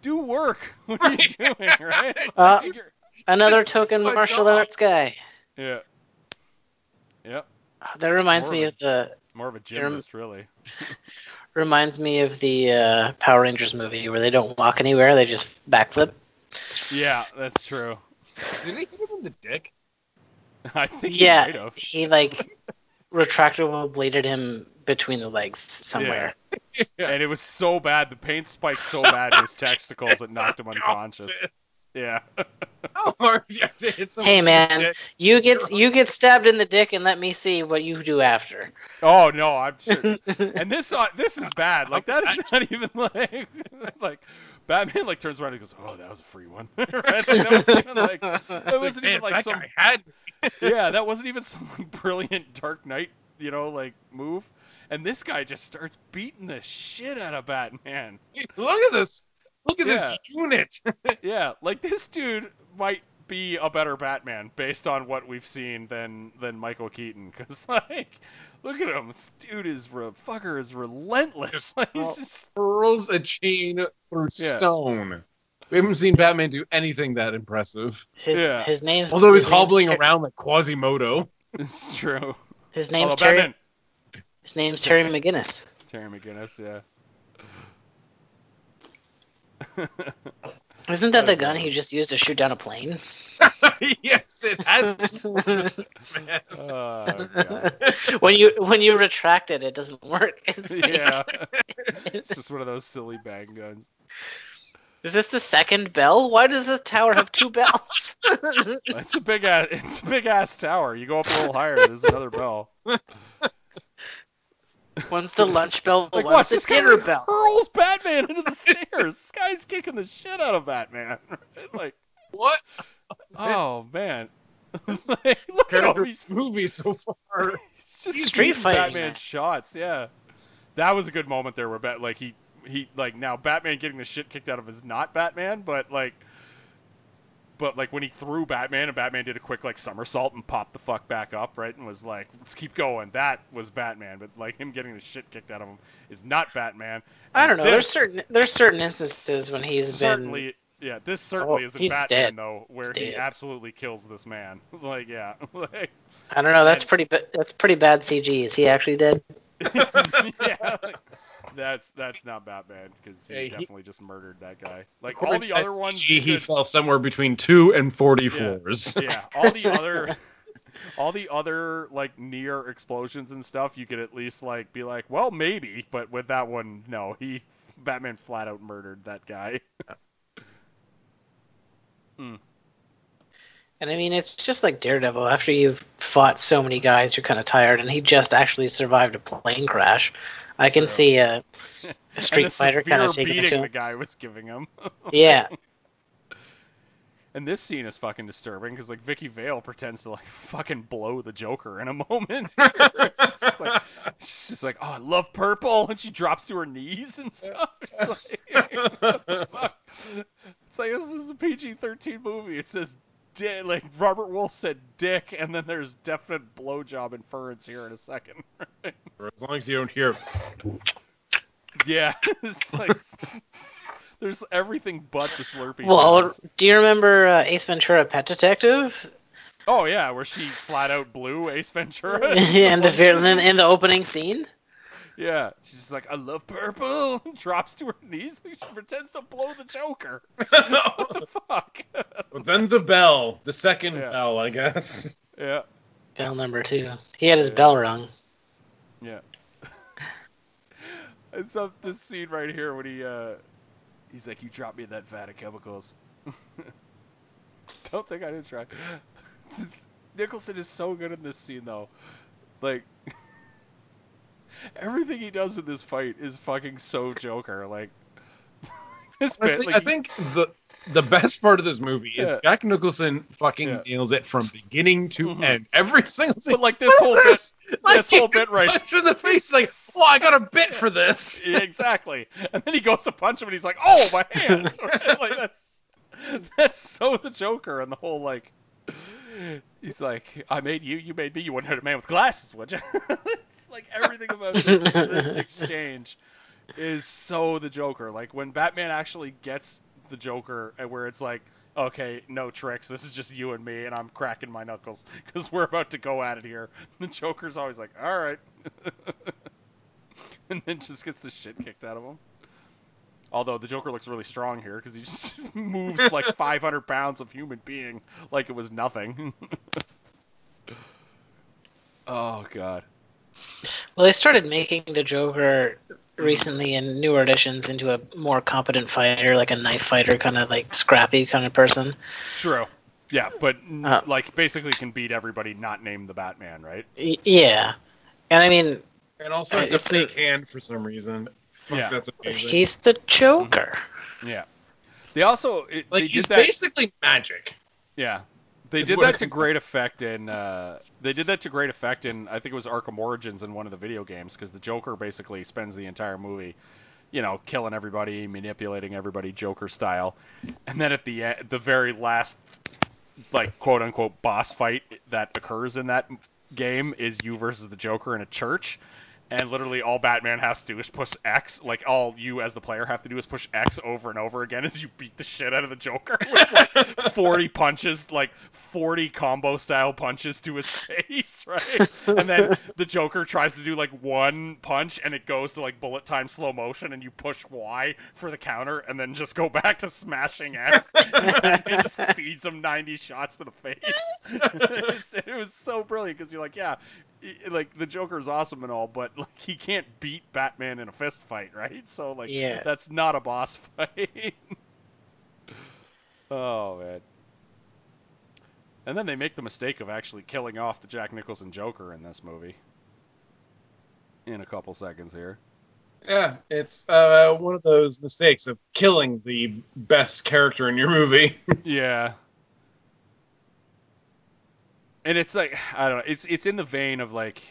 do work. What are you doing, right? Another token martial arts guy. Yeah. Yep. That reminds me of the... More of a gymnast, really. Reminds me of the Power Rangers movie where they don't walk anywhere, they just backflip. Yeah, that's true. Did he hit him in the dick? I think he might have. He, like, retractable bladed him between the legs somewhere. Yeah. And it was so bad, the paint spiked so bad in his testicles it knocked him unconscious. Yeah. How hard do you have to hit someone? Hey man, you get stabbed in the dick and let me see what you do after. Oh no, I'm sure. And this is bad. Like that is not even like Batman like turns around and goes, "Oh, that was a free one." Right? Like, that wasn't even some like, brilliant Dark Knight, you know, like move. And this guy just starts beating the shit out of Batman. Look at this. Look at this unit. Like this dude might be a better Batman based on what we've seen than Michael Keaton. Because like, look at him. This dude is relentless. Like, he just hurls a chain through stone. We haven't seen Batman do anything that impressive. His name's although he's hobbling around like Quasimodo. It's true. His name's Terry McGinnis. Terry McGinnis, yeah. Isn't that the gun he just used to shoot down a plane? Yes, it has. Oh, God. When you retract it, it doesn't work. Yeah, it's just one of those silly bang guns. Is this the second bell? Why does this tower have two bells? It's a big ass tower. You go up a little higher, there's another bell. One's the lunch bell, like, one's the dinner bell. Hurls Batman into the stairs. This guy's kicking the shit out of Batman. Like, what? Oh man! It's like, look at all these movies so far. It's just street fighting. Batman shots, yeah. That was a good moment there, where now Batman getting the shit kicked out of him is not Batman, but when he threw Batman and Batman did a quick somersault and popped the fuck back up, right, and was like, let's keep going. That was Batman, but him getting the shit kicked out of him is not Batman. I don't know. There's certain instances when this certainly isn't Batman dead. Though, where he absolutely kills this man. I don't know. That's pretty bad CG. Is he actually dead? Yeah. That's not Batman, because he just murdered that guy. Like all the other ones, he fell somewhere between 2 and 40 floors. Yeah, all the other near explosions and stuff, you could at least be like, well, maybe, but with that one, no, Batman flat out murdered that guy. Hmm. And I mean, it's just like Daredevil. After you've fought so many guys, you're kind of tired, and he just actually survived a plane crash. I can see a Street Fighter kind of taking it to him. The guy was giving him. Yeah. And this scene is fucking disturbing because Vicky Vale pretends to fucking blow the Joker in a moment. she's just like, oh, I love purple, and she drops to her knees and stuff. What the fuck? It's like, this is a PG-13 movie. It says dick, Robert Wolf said dick, and then there's definite blowjob inference here in a second. Right? As long as you don't hear. Yeah, it's there's everything but the Slurpee. Well, things. Do you remember Ace Ventura: Pet Detective? Oh yeah, where she flat out blew Ace Ventura. Yeah, in the opening scene. Yeah, she's just like, I love purple, and drops to her knees and she pretends to blow the Joker. What the fuck? Well, then the bell, the second bell, I guess. Yeah. Bell number 2. He had his bell rung. Yeah. And so this scene right here when he's like, you dropped me that vat of chemicals. Don't think I didn't try. Nicholson is so good in this scene, though. Everything he does in this fight is fucking so Joker. I think the best part of this movie is Jack Nicholson fucking nails it from beginning to end. Every single thing. But this whole bit right punch in the face, oh, I got a bit for this. Yeah, exactly. And then he goes to punch him, and he's like, oh, my hand. That's so the Joker, and the whole He's like, I made you, you made me, you wouldn't hurt a man with glasses, would you? It's everything about this exchange is so the Joker. When Batman actually gets the Joker, where it's okay, no tricks, this is just you and me, and I'm cracking my knuckles, because we're about to go at it here. The Joker's always like, alright. And then just gets the shit kicked out of him. Although the Joker looks really strong here because he just moves 500 pounds of human being like it was nothing. Oh, God. Well, they started making the Joker recently in newer editions into a more competent fighter, like a knife fighter, kind of scrappy kind of person. True. Yeah, but basically can beat everybody not named the Batman, right? Yeah. And I mean... And also it's a fake hand for some reason. Fuck, yeah, that's amazing. He's the Joker. Mm-hmm. Yeah, they also he's basically magic. Yeah, they did that to great effect in I think it was Arkham Origins in one of the video games, because the Joker basically spends the entire movie, killing everybody, manipulating everybody, Joker style, and then at the end, the very last quote unquote boss fight that occurs in that game is you versus the Joker in a church. And literally all Batman has to do is push X. All you as the player have to do is push X over and over again as you beat the shit out of the Joker with, 40 punches, 40 combo-style punches to his face, right? And then the the Joker tries to do, like, one punch, and it goes to, like, bullet time slow motion, and you push Y for the counter, and then just go back to smashing X. It just feeds him 90 shots to the face. It was so brilliant, because you're like, yeah, like, the Joker's awesome and all, but, like, he can't beat Batman in a fist fight, right? So, like, yeah. That's not a boss fight. Oh, man. And then they make the mistake of actually killing off the Jack Nicholson Joker in this movie. In a couple seconds here. Yeah, it's one of those mistakes of killing the best character in your movie. Yeah. And it's like, I don't know, it's in the vein of, like,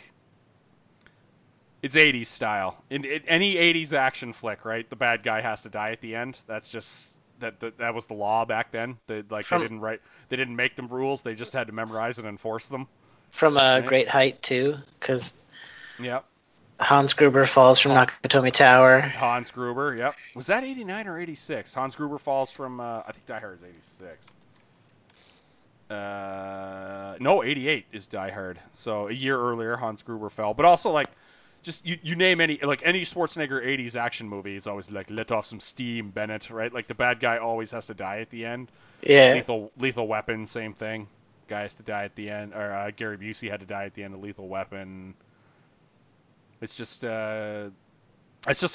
it's 80s style. In any 80s action flick, right? The bad guy has to die at the end. That's just... That was the law back then. They didn't make them rules. They just had to memorize and enforce them. From Great Height too, because yep. Hans Gruber falls from Nakatomi Tower. Hans Gruber, yep. Was that 89 or 86? Hans Gruber falls from I think Die Hard is 86. No, 88 is Die Hard. So a year earlier, Hans Gruber fell, but also like. Just you name any Schwarzenegger 80s action movie is always like let off some steam, Bennett, right? Like the bad guy always has to die at the end. Yeah. Lethal Weapon, same thing. Guy has to die at the end, or Gary Busey had to die at the end of Lethal Weapon. It's just the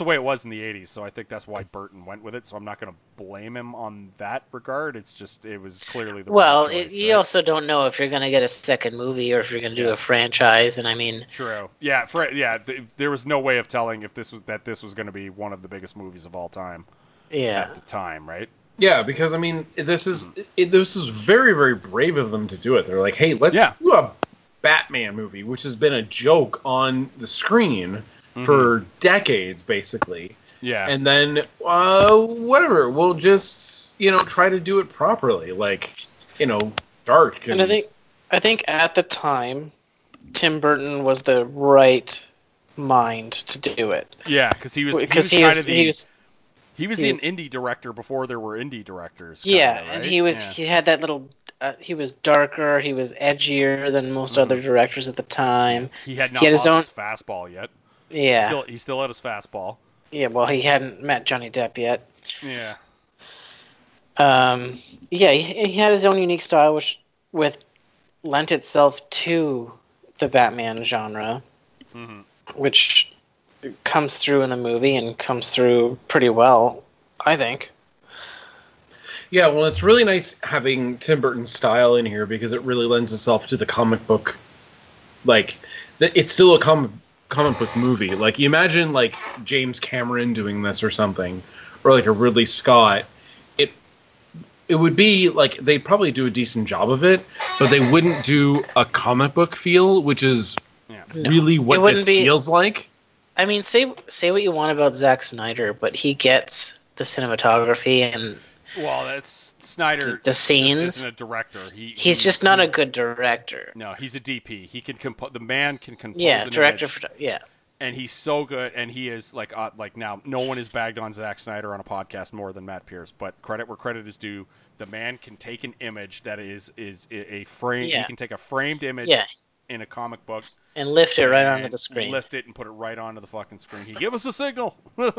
way it was in the 80s, so I think that's why Burton went with it. So I'm not going to blame him on that regard. It's just it was clearly the right choice, you right? Also don't know if you're going to get a second movie or if you're going to do a franchise. And I mean, true, yeah, there was no way of telling if this was going to be one of the biggest movies of all time. Yeah, at the time, right? Yeah, because I mean, this is very very brave of them to do it. They're like, hey, let's do a Batman movie, which has been a joke on the screen. For decades, basically. Yeah. And then, whatever, we'll just, try to do it properly. Like, dark. And I think at the time, Tim Burton was the right mind to do it. Yeah, because he was an indie director before there were indie directors. Yeah, right? And he had that little... he was darker, he was edgier than most other directors at the time. He had not lost his fastball yet. Yeah. He still had his fastball. Yeah, well, he hadn't met Johnny Depp yet. Yeah. He had his own unique style, which lent itself to the Batman genre, which comes through in the movie and comes through pretty well, I think. Yeah, well, it's really nice having Tim Burton's style in here because it really lends itself to the comic book. Like, it's still a comic book movie. Like, you imagine, like, James Cameron doing this or something, or, like, a Ridley Scott. It would be, like, they'd probably do a decent job of it, but they wouldn't do a comic book feel, which is really what this feels like. I mean, say what you want about Zack Snyder, but he gets the cinematography and... Well, that's... Snyder the scenes. Isn't a director. He's just not a good director. No, he's a DP. He can compose. The man can compose. Yeah, director. And he's so good, and he is like now no one has bagged on Zack Snyder on a podcast more than Matt Pierce. But credit where credit is due. The man can take an image that is a frame. Yeah. He can take a framed image. Yeah. In a comic book. And lift it right onto the screen. Lift it and put it right onto the fucking screen. He give us a signal. And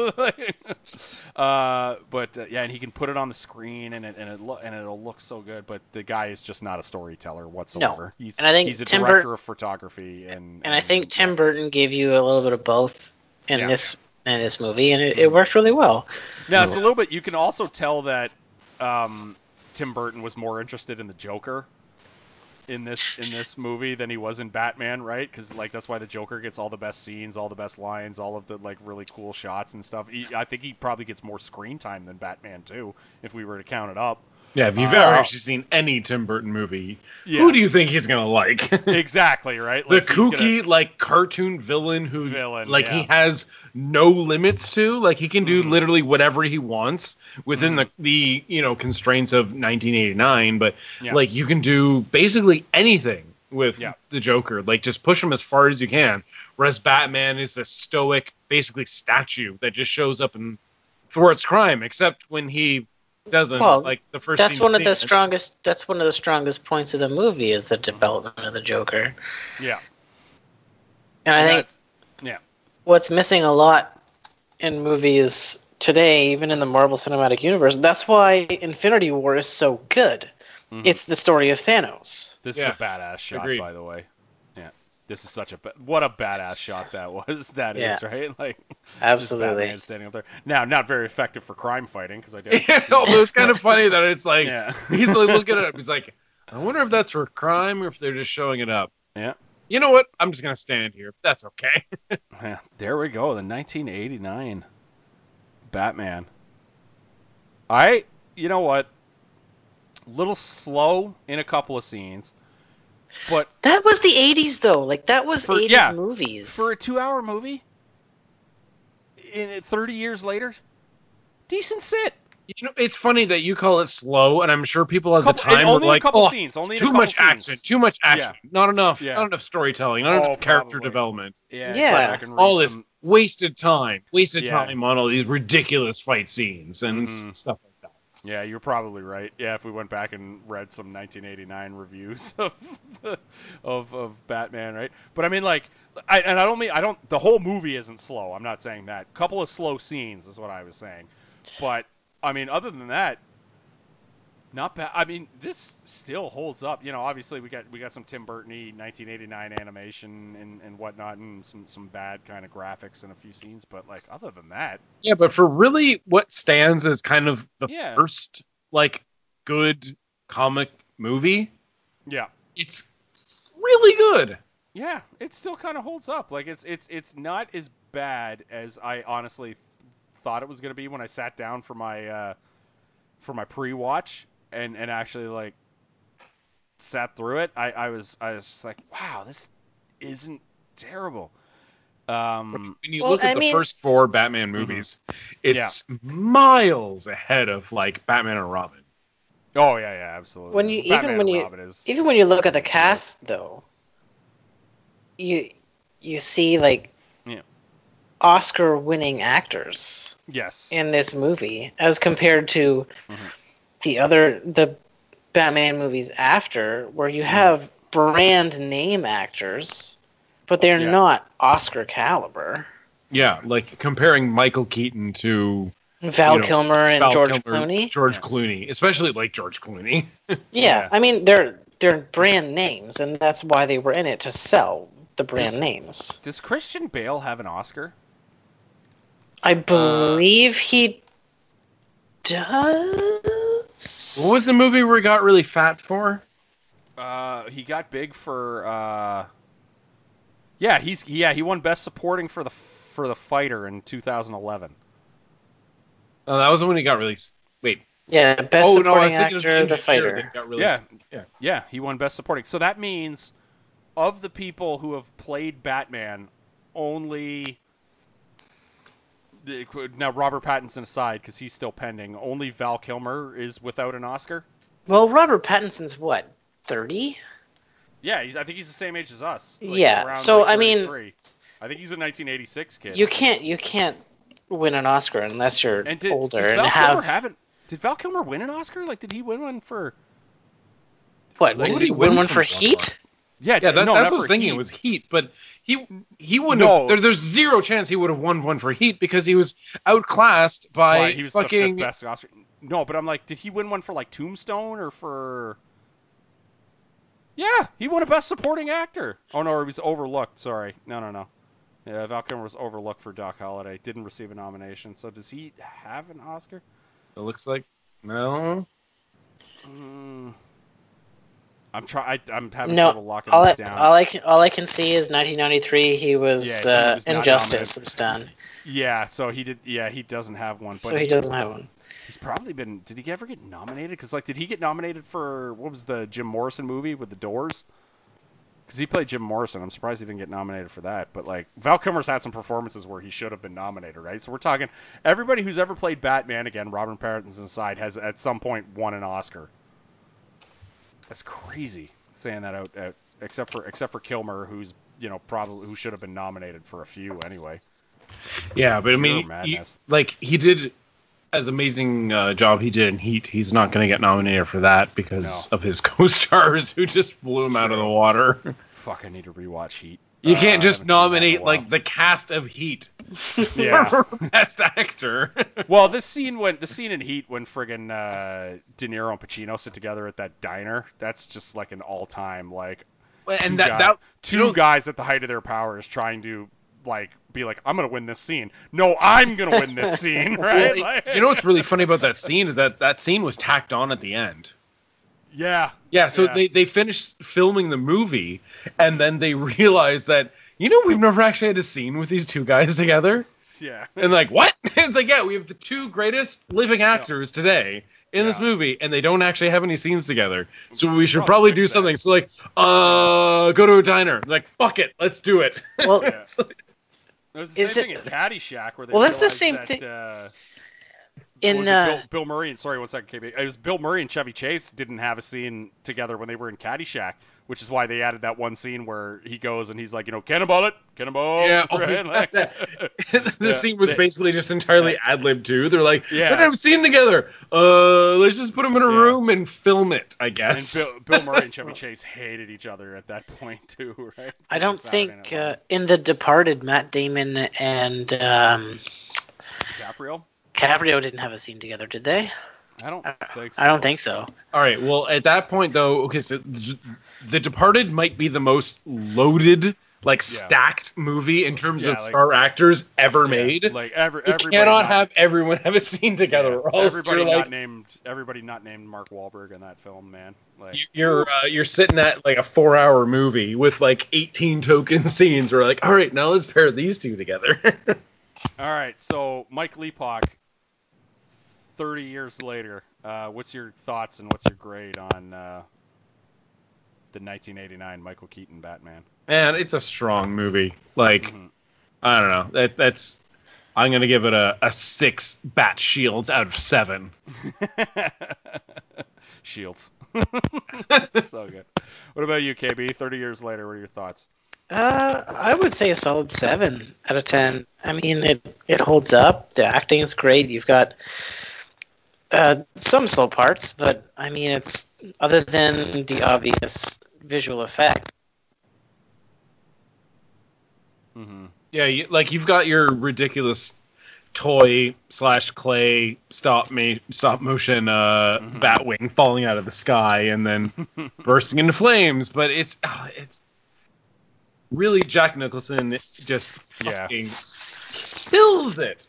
he can put it on the screen, and it'll look so good. But the guy is just not a storyteller whatsoever. No. He's a director of photography, and I think Tim Burton gave you a little bit of both in this movie, and it worked really well. Now it's a little bit. You can also tell that Tim Burton was more interested in the Joker. In this movie than he was in Batman, right? Because like that's why the Joker gets all the best scenes, all the best lines, all of the like really cool shots and stuff. I think he probably gets more screen time than Batman too, if we were to count it up. Yeah, if you've ever actually seen any Tim Burton movie, who do you think he's gonna like? Exactly, right? Like, the kooky cartoon villain he has no limits to. Like he can do literally whatever he wants within the constraints of 1989. But like you can do basically anything with the Joker. Like just push him as far as you can. Whereas Batman is this stoic, basically statue that just shows up and thwarts crime, except when he. Doesn't well, like the first that's one of the strongest it. That's one of the strongest points of the movie is the development of the Joker. Yeah. And I think what's missing a lot in movies today, even in the Marvel Cinematic Universe, that's why Infinity War is so good. Mm-hmm. It's the story of Thanos. This is a badass shot, by the way. Yeah, this is such a what a badass shot that was. That is right, like absolutely Batman standing up there. Now, not very effective for crime fighting because I did. It was kind of funny that it's like he's like looking at it. He's like, I wonder if that's for crime or if they're just showing it up. Yeah. You know what? I'm just gonna stand here. That's okay. Yeah, there we go. The 1989 Batman. You know what? Little slow in a couple of scenes, but that was the 80s though. Like that was 80s movies. For a 2-hour movie, in 30 years later, decent sit. You know, it's funny that you call it slow, and I'm sure people at the time were like, "Oh, too much action, too much action, not enough, not enough storytelling, not enough character development, all this wasted time on all these ridiculous fight scenes and stuff like that." Yeah, you're probably right. Yeah, if we went back and read some 1989 reviews of Batman, right? But I mean, like, I don't mean the whole movie isn't slow. I'm not saying that. A couple of slow scenes is what I was saying, but. I mean, other than that, not bad. I mean, this still holds up. You know, obviously we got some Tim Burton-y 1989 animation and whatnot, and some bad kind of graphics in a few scenes. But like, other than that, yeah. But for really what stands as kind of the first like good comic movie, it's really good. Yeah, it still kind of holds up. Like it's not as bad as I honestly thought it was going to be when I sat down for my pre-watch and actually like sat through it. I was just like, wow, this isn't terrible. When you look at the first four Batman movies, it's miles ahead of like Batman and Robin. Oh yeah, absolutely. When you look at the cast though, you see like Oscar-winning actors in this movie as compared to the Batman movies after, where you have brand name actors, but they're not Oscar caliber. Yeah, like comparing Michael Keaton to Val Kilmer and George Clooney. George Clooney, especially like George Clooney. I mean they're brand names, and that's why they were in it, to sell the brand names. Does Christian Bale have an Oscar? I believe he does. What was the movie where he got really fat for? He got big for. He won Best Supporting for the Fighter in 2011. Oh, that was when he got really. Wait. Yeah, Best Supporting Actor, The Fighter. He won Best Supporting. So that means, of the people who have played Batman, now Robert Pattinson aside, because he's still pending, only Val Kilmer is without an Oscar? Well, Robert Pattinson's what, 30? Yeah, I think he's the same age as us. I mean, I think he's a 1986 kid. You can't win an Oscar unless you're older. Did Val Kilmer win an Oscar? Like, did he win one for? What? Like, did he win one for Heat? That's what I was thinking. It was Heat, but he wouldn't have. There's zero chance he would have won one for Heat because he was outclassed by he was fucking the best Oscar. No, but I'm like, did he win one for like Tombstone or for? Yeah, he won a Best Supporting Actor. Oh no, he was overlooked. Sorry, no. Yeah, Val Kilmer was overlooked for Doc Holliday. Didn't receive a nomination. So does he have an Oscar? It looks like no. I'm trying. I'm having trouble locking this down. All I can see is 1993. He was Injustice was done. Yeah, so he did. Yeah, he doesn't have one. But so he doesn't have one. He's probably been. Did he ever get nominated? Because like, did he get nominated for what was the Jim Morrison movie with the Doors? Because he played Jim Morrison. I'm surprised he didn't get nominated for that. But like, Val Kilmer's had some performances where he should have been nominated, right? So we're talking everybody who's ever played Batman, again, Robert Pattinson's side, has at some point won an Oscar. That's crazy saying that out except for Kilmer, who's probably who should have been nominated for a few anyway. Yeah, but I mean, he did as amazing job he did in Heat. He's not going to get nominated for that because of his co-stars who just blew him out of the water. Fuck, I need to rewatch Heat. You can't just nominate like the cast of Heat. Yeah. Best actor. Well, the scene in Heat when friggin' De Niro and Pacino sit together at that diner, that's just like an all-time like two guys at the height of their powers trying to like be like, I'm gonna win this scene. No, I'm gonna win this scene, right? Like... You know what's really funny about that scene is that scene was tacked on at the end. Yeah. Yeah. So they finished filming the movie, and then they realized that, you know, we've never actually had a scene with these two guys together. Yeah. And like, what? It's like, yeah, we have the two greatest living actors today in this movie, and they don't actually have any scenes together. So we should probably do something. So like, go to a diner. Like, fuck it, let's do it. Well, it was the same thing in Caddyshack where they that's the same thing. Bill Murray and it was Bill Murray and Chevy Chase didn't have a scene together when they were in Caddyshack, which is why they added that one scene where he goes and he's like, you know, cannonball. Yeah, right? Scene was basically just entirely ad-lib too. They're like, they didn't have a scene together. Let's just put them in a room and film it, I guess. And Bill Murray and Chevy Chase hated each other at that point too, right? I don't think in The Departed, Matt Damon and DiCaprio didn't have a scene together, did they? I don't think so. I don't think so. All right. Well, at that point, though, okay, so The Departed might be the most loaded, like stacked movie in terms of star actors ever made. Like everybody cannot have everyone have a scene together. Yeah, or else everybody not named Mark Wahlberg in that film, man. Like you're sitting at like a 4-hour movie with like 18 token scenes. We're like, all right, now let's pair these two together. All right. So Mike Leapock. 30 years later, what's your thoughts and what's your grade on the 1989 Michael Keaton Batman? Man, it's a strong movie. Like, I don't know. I'm going to give it a 6 bat shields out of 7. Shields. So good. What about you, KB? 30 years later, what are your thoughts? I would say a solid 7 out of 10. I mean, it holds up. The acting is great. You've got... some slow parts, but I mean, it's other than the obvious visual effect. Mm-hmm. Yeah, you've got your ridiculous toy / clay stop motion Batwing falling out of the sky and then bursting into flames, but it's really Jack Nicholson just fucking kills it.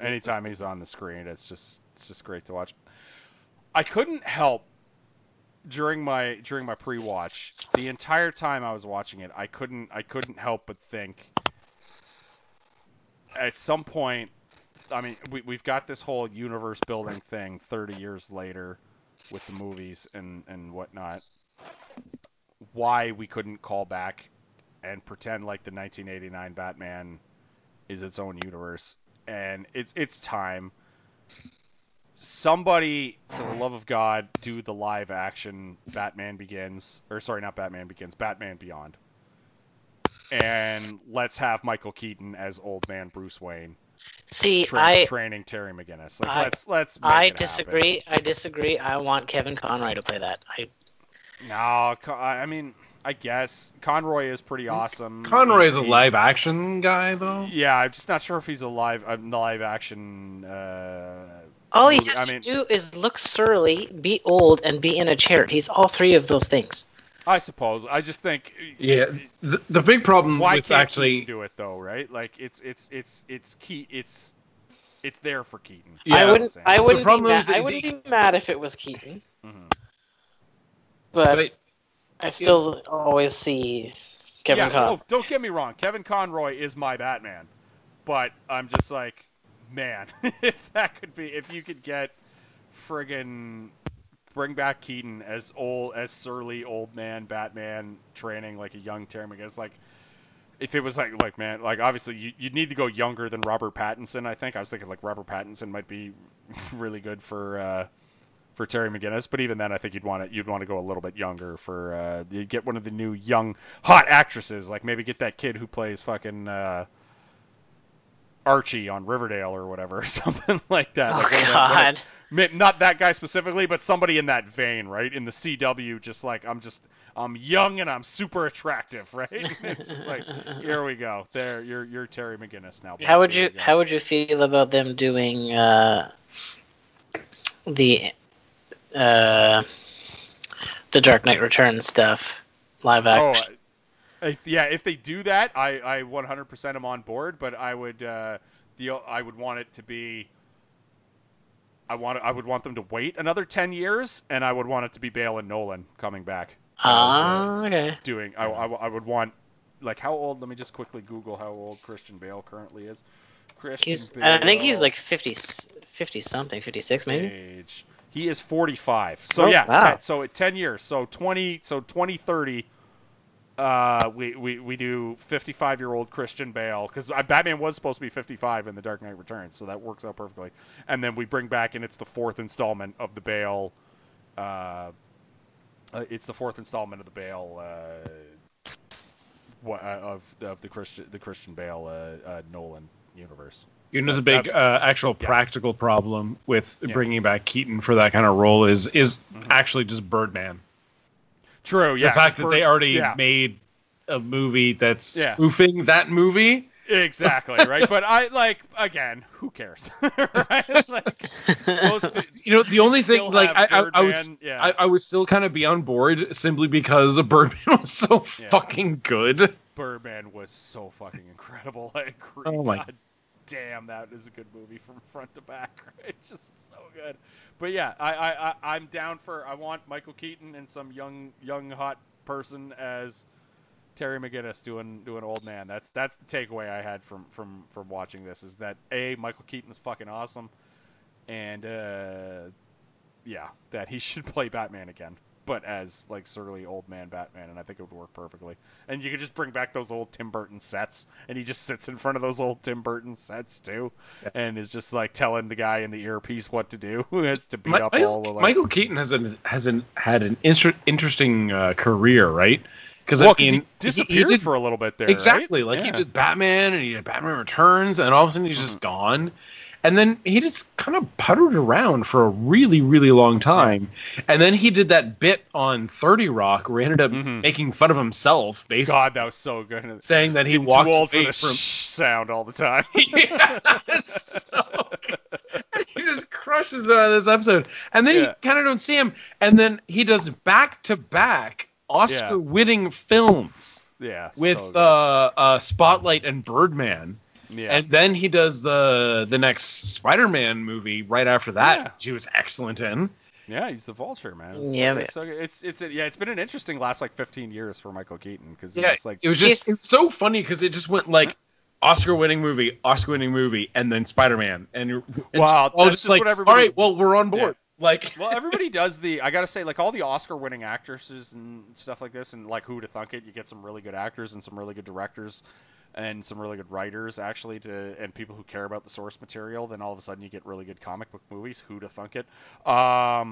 Anytime he's on the screen, it's just great to watch. I couldn't help during my pre-watch, the entire time I was watching it, I couldn't help but think at some point, I mean, we've got this whole universe building thing 30 years later with the movies and whatnot, why we couldn't call back and pretend like the 1989 Batman is its own universe. And it's time. Somebody, for the love of God, do the live action Batman Beyond. And let's have Michael Keaton as old man Bruce Wayne. See, training Terry McGinnis. Like, let's. I disagree. I want Kevin Conroy to play that. I mean, I guess Conroy is pretty awesome. Conroy is a live action guy, though. Yeah, I'm just not sure if he's a live action. All he has to do is look surly, be old, and be in a chair. He's all three of those things. I suppose. I just think. Yeah. The big problem with actually Keaton do it though, right? Like it's there for Keaton. Yeah. I wouldn't be mad if it was Keaton. Mm-hmm. But I still always see Kevin Conroy. Oh, don't get me wrong. Kevin Conroy is my Batman, but I'm just like. Man, if you could get friggin' bring back Keaton as surly old man Batman training like a young Terry McGinnis, like if it was like man, like obviously you'd need to go younger than Robert Pattinson. I think I was thinking like Robert Pattinson might be really good for Terry McGinnis, but even then I think you'd want to go a little bit younger for you get one of the new young hot actresses, like maybe get that kid who plays fucking. Archie on Riverdale or whatever, or something like that. Oh, like God. Not that guy specifically, but somebody in that vein, right? In the CW, just like, I'm just, I'm young and I'm super attractive, right? It's just like, here we go. There, you're Terry McGinnis now. Bob. How would you feel about them doing the Dark Knight Returns stuff live action? Oh, yeah, if they do that, I 100% am on board. But I would want it to be. I would want them to wait another 10 years, and I would want it to be Bale and Nolan coming back. Okay. I would want, like, how old? Let me just quickly Google how old Christian Bale currently is. Bale, I think he's like 50 something, 56 maybe. Age. He is 45. So wow. 10, so 10 years. So 2030. We do 55-year-old Christian Bale, because Batman was supposed to be 55 in The Dark Knight Returns, so that works out perfectly. And then we bring back, and it's the fourth installment of the Bale. It's the fourth installment of the Bale of the Christian Bale Nolan universe. You know, the big actual practical problem with bringing back Keaton for that kind of role is actually just Birdman. True, yeah. The fact that they already made a movie that's spoofing that movie. Exactly, right? But again, who cares? Right? Like, the only thing, like, I would still kind of be on board simply because Birdman was so fucking good. Birdman was so fucking incredible. I agree. Oh my God. Damn, that is a good movie from front to back. Right? It's just so good. But yeah, I'm down for. I want Michael Keaton and some young hot person as Terry McGinnis doing old man. That's the takeaway I had from watching this, is that Michael Keaton is fucking awesome, and that he should play Batman again, but as like surly old man Batman, and I think it would work perfectly. And you could just bring back those old Tim Burton sets, and he just sits in front of those old Tim Burton sets too, and is just like telling the guy in the earpiece what to do, who has to beat up all the. Like... Michael Keaton has had an interesting career, right? Because he disappeared for a little bit there. Exactly, right? He did Batman, and he did Batman Returns, and all of a sudden he's just gone. And then he just kind of puttered around for a really, really long time. And then he did that bit on 30 Rock where he ended up making fun of himself, basically. God, that was so good. Saying that he walked too old away for the sound all the time. Yeah, that's so good. And he just crushes it on this episode. And then you kind of don't see him. And then he does back-to-back Oscar-winning films with so Spotlight and Birdman. Yeah. And then he does the next Spider-Man movie right after that, which he was excellent in. Yeah, he's the Vulture, man. It's been an interesting last 15 years for Michael Keaton, because it's so funny because it just went like Oscar-winning movie, and then Spider-Man, all right, well, we're on board. Yeah. Well, everybody does I gotta say, all the Oscar-winning actresses and stuff like this, and who would have thunk it? You get some really good actors and some really good directors. And some really good writers, actually, and people who care about the source material. Then all of a sudden you get really good comic book movies. Who'da thunk it? But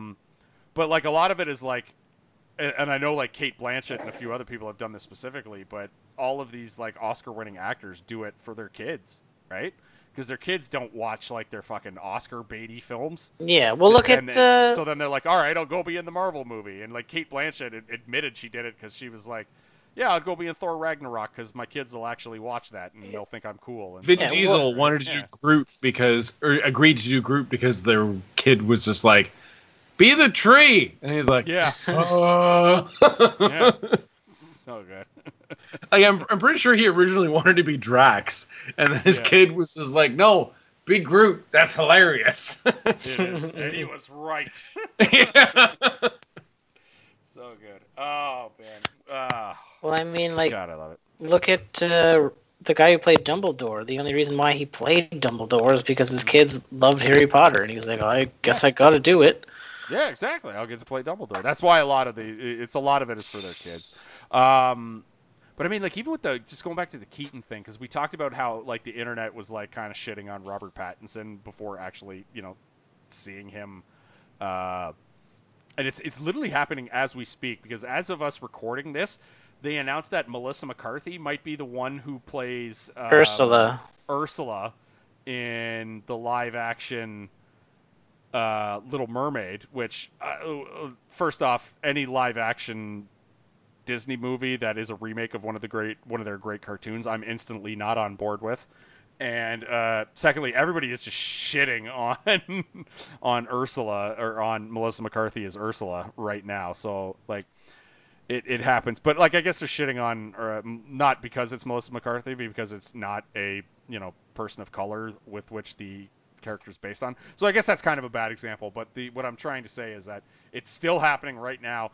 a lot of it is and I know Cate Blanchett and a few other people have done this specifically, but all of these Oscar-winning actors do it for their kids, right? Because their kids don't watch their fucking Oscar baity films. Yeah, well, so then they're like, all right, I'll go be in the Marvel movie. And Cate Blanchett admitted she did it because she was like, yeah, I'll go be in Thor Ragnarok because my kids will actually watch that and they'll think I'm cool. And Vin Diesel wanted to do Groot agreed to do Groot because their kid was just like, be the tree, and he's like, yeah, so good. I'm pretty sure he originally wanted to be Drax, and then his kid was just like, no, be Groot. That's hilarious. And he was right. Yeah. So good. Oh, man. Well, I mean, God, I love it. Look at the guy who played Dumbledore. The only reason why he played Dumbledore is because his kids loved Harry Potter, and he was like, I guess I got to do it. Yeah, exactly. I'll get to play Dumbledore. That's why a lot of it is for their kids. But I mean, even with just going back to the Keaton thing, because we talked about how, the internet was, kind of shitting on Robert Pattinson before actually, seeing him, and it's literally happening as we speak, because as of us recording this, they announced that Melissa McCarthy might be the one who plays Ursula in the live action Little Mermaid, which first off, any live action Disney movie that is a remake of one of their great cartoons, I'm instantly not on board with. And secondly, everybody is just shitting on Ursula, or on Melissa McCarthy as Ursula right now. So like it happens, but like I guess they're shitting on, or not because it's Melissa McCarthy, but because it's not a person of color with which the character is based on. So I guess that's kind of a bad example. But what I'm trying to say is that it's still happening right now.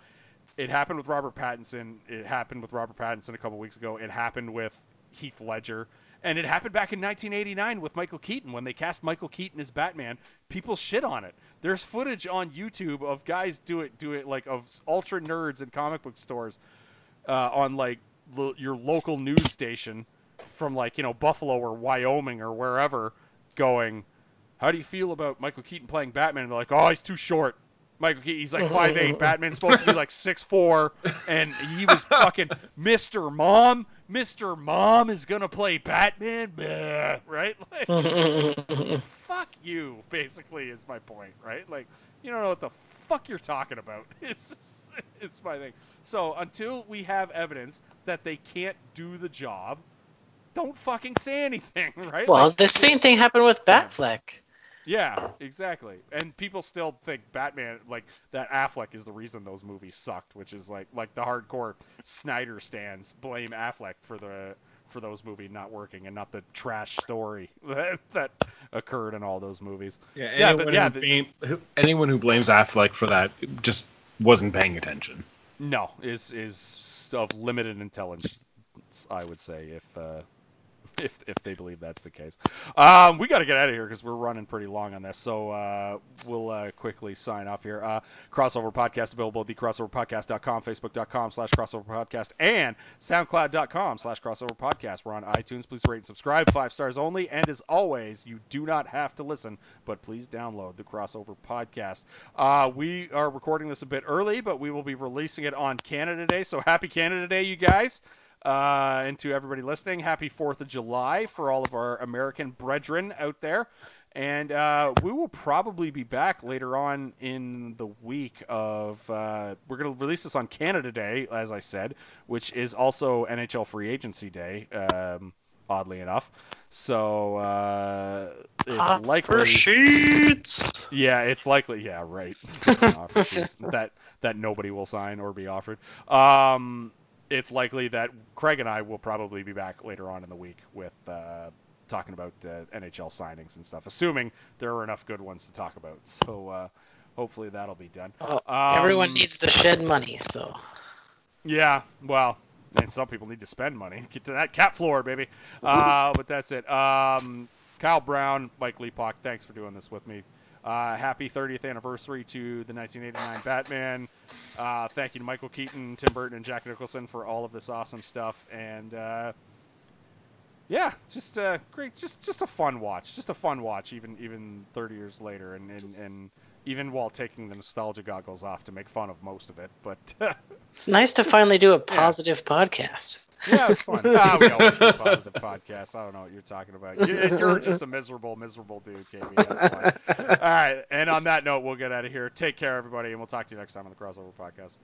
It happened with Robert Pattinson. It happened with Robert Pattinson a couple weeks ago. It happened with Heath Ledger. And it happened back in 1989 with Michael Keaton. When they cast Michael Keaton as Batman, people shit on it. There's footage on YouTube of guys do it like of ultra nerds in comic book stores on like your local news station from like, Buffalo or Wyoming or wherever going, how do you feel about Michael Keaton playing Batman? And they're like, oh, he's too short. Michael Keaton, he's like 5'8". Batman's supposed to be like 6'4", and he was fucking Mr. Mom. Mr. Mom is gonna play Batman, right? Like, fuck you, basically, is my point, right? Like, you don't know what the fuck you're talking about. It's my thing. So until we have evidence that they can't do the job, don't fucking say anything, right? Well, like, the same thing happened with Batfleck. Yeah, exactly. And people still think Batman, like, that Affleck is the reason those movies sucked, which is like the hardcore Snyder stans blame Affleck for those movies not working and not the trash story that occurred in all those movies. Yeah, anyone who blames Affleck for that just wasn't paying attention. No, is of limited intelligence, I would say, If they believe that's the case. We got to get out of here because we're running pretty long on this. So we'll quickly sign off here. Crossover Podcast available at thecrossoverpodcast.com, facebook.com/crossoverpodcast, and soundcloud.com/crossoverpodcast. We're on iTunes. Please rate and subscribe. 5 stars only. And as always, you do not have to listen, but please download the Crossover Podcast. We are recording this a bit early, but we will be releasing it on Canada Day. So happy Canada Day, you guys. And to everybody listening, happy 4th of July for all of our American brethren out there. And we will probably be back later on in the week of we're going to release this on Canada Day, as I said, which is also NHL Free Agency Day, oddly enough. So it's likely sheets. Yeah, it's likely. Yeah, right. that nobody will sign or be offered. It's likely that Craig and I will probably be back later on in the week with talking about NHL signings and stuff, assuming there are enough good ones to talk about. So hopefully that'll be done. Everyone needs to shed money, so. Yeah, well, and some people need to spend money. Get to that cap floor, baby. But that's it. Kyle Brown, Mike Leapock, thanks for doing this with me. Happy 30th anniversary to the 1989 Batman. Thank you to Michael Keaton, Tim Burton, and Jack Nicholson for all of this awesome stuff. And great, just a fun watch, even 30 years later, and even while taking the nostalgia goggles off to make fun of most of it. But it's nice to finally do a positive podcast. Yeah, it's fun. We always do a positive podcast. I don't know what you're talking about. You're just a miserable dude, KB. That's fine. All right, and on that note, we'll get out of here. Take care, everybody, and we'll talk to you next time on the Crossover Podcast.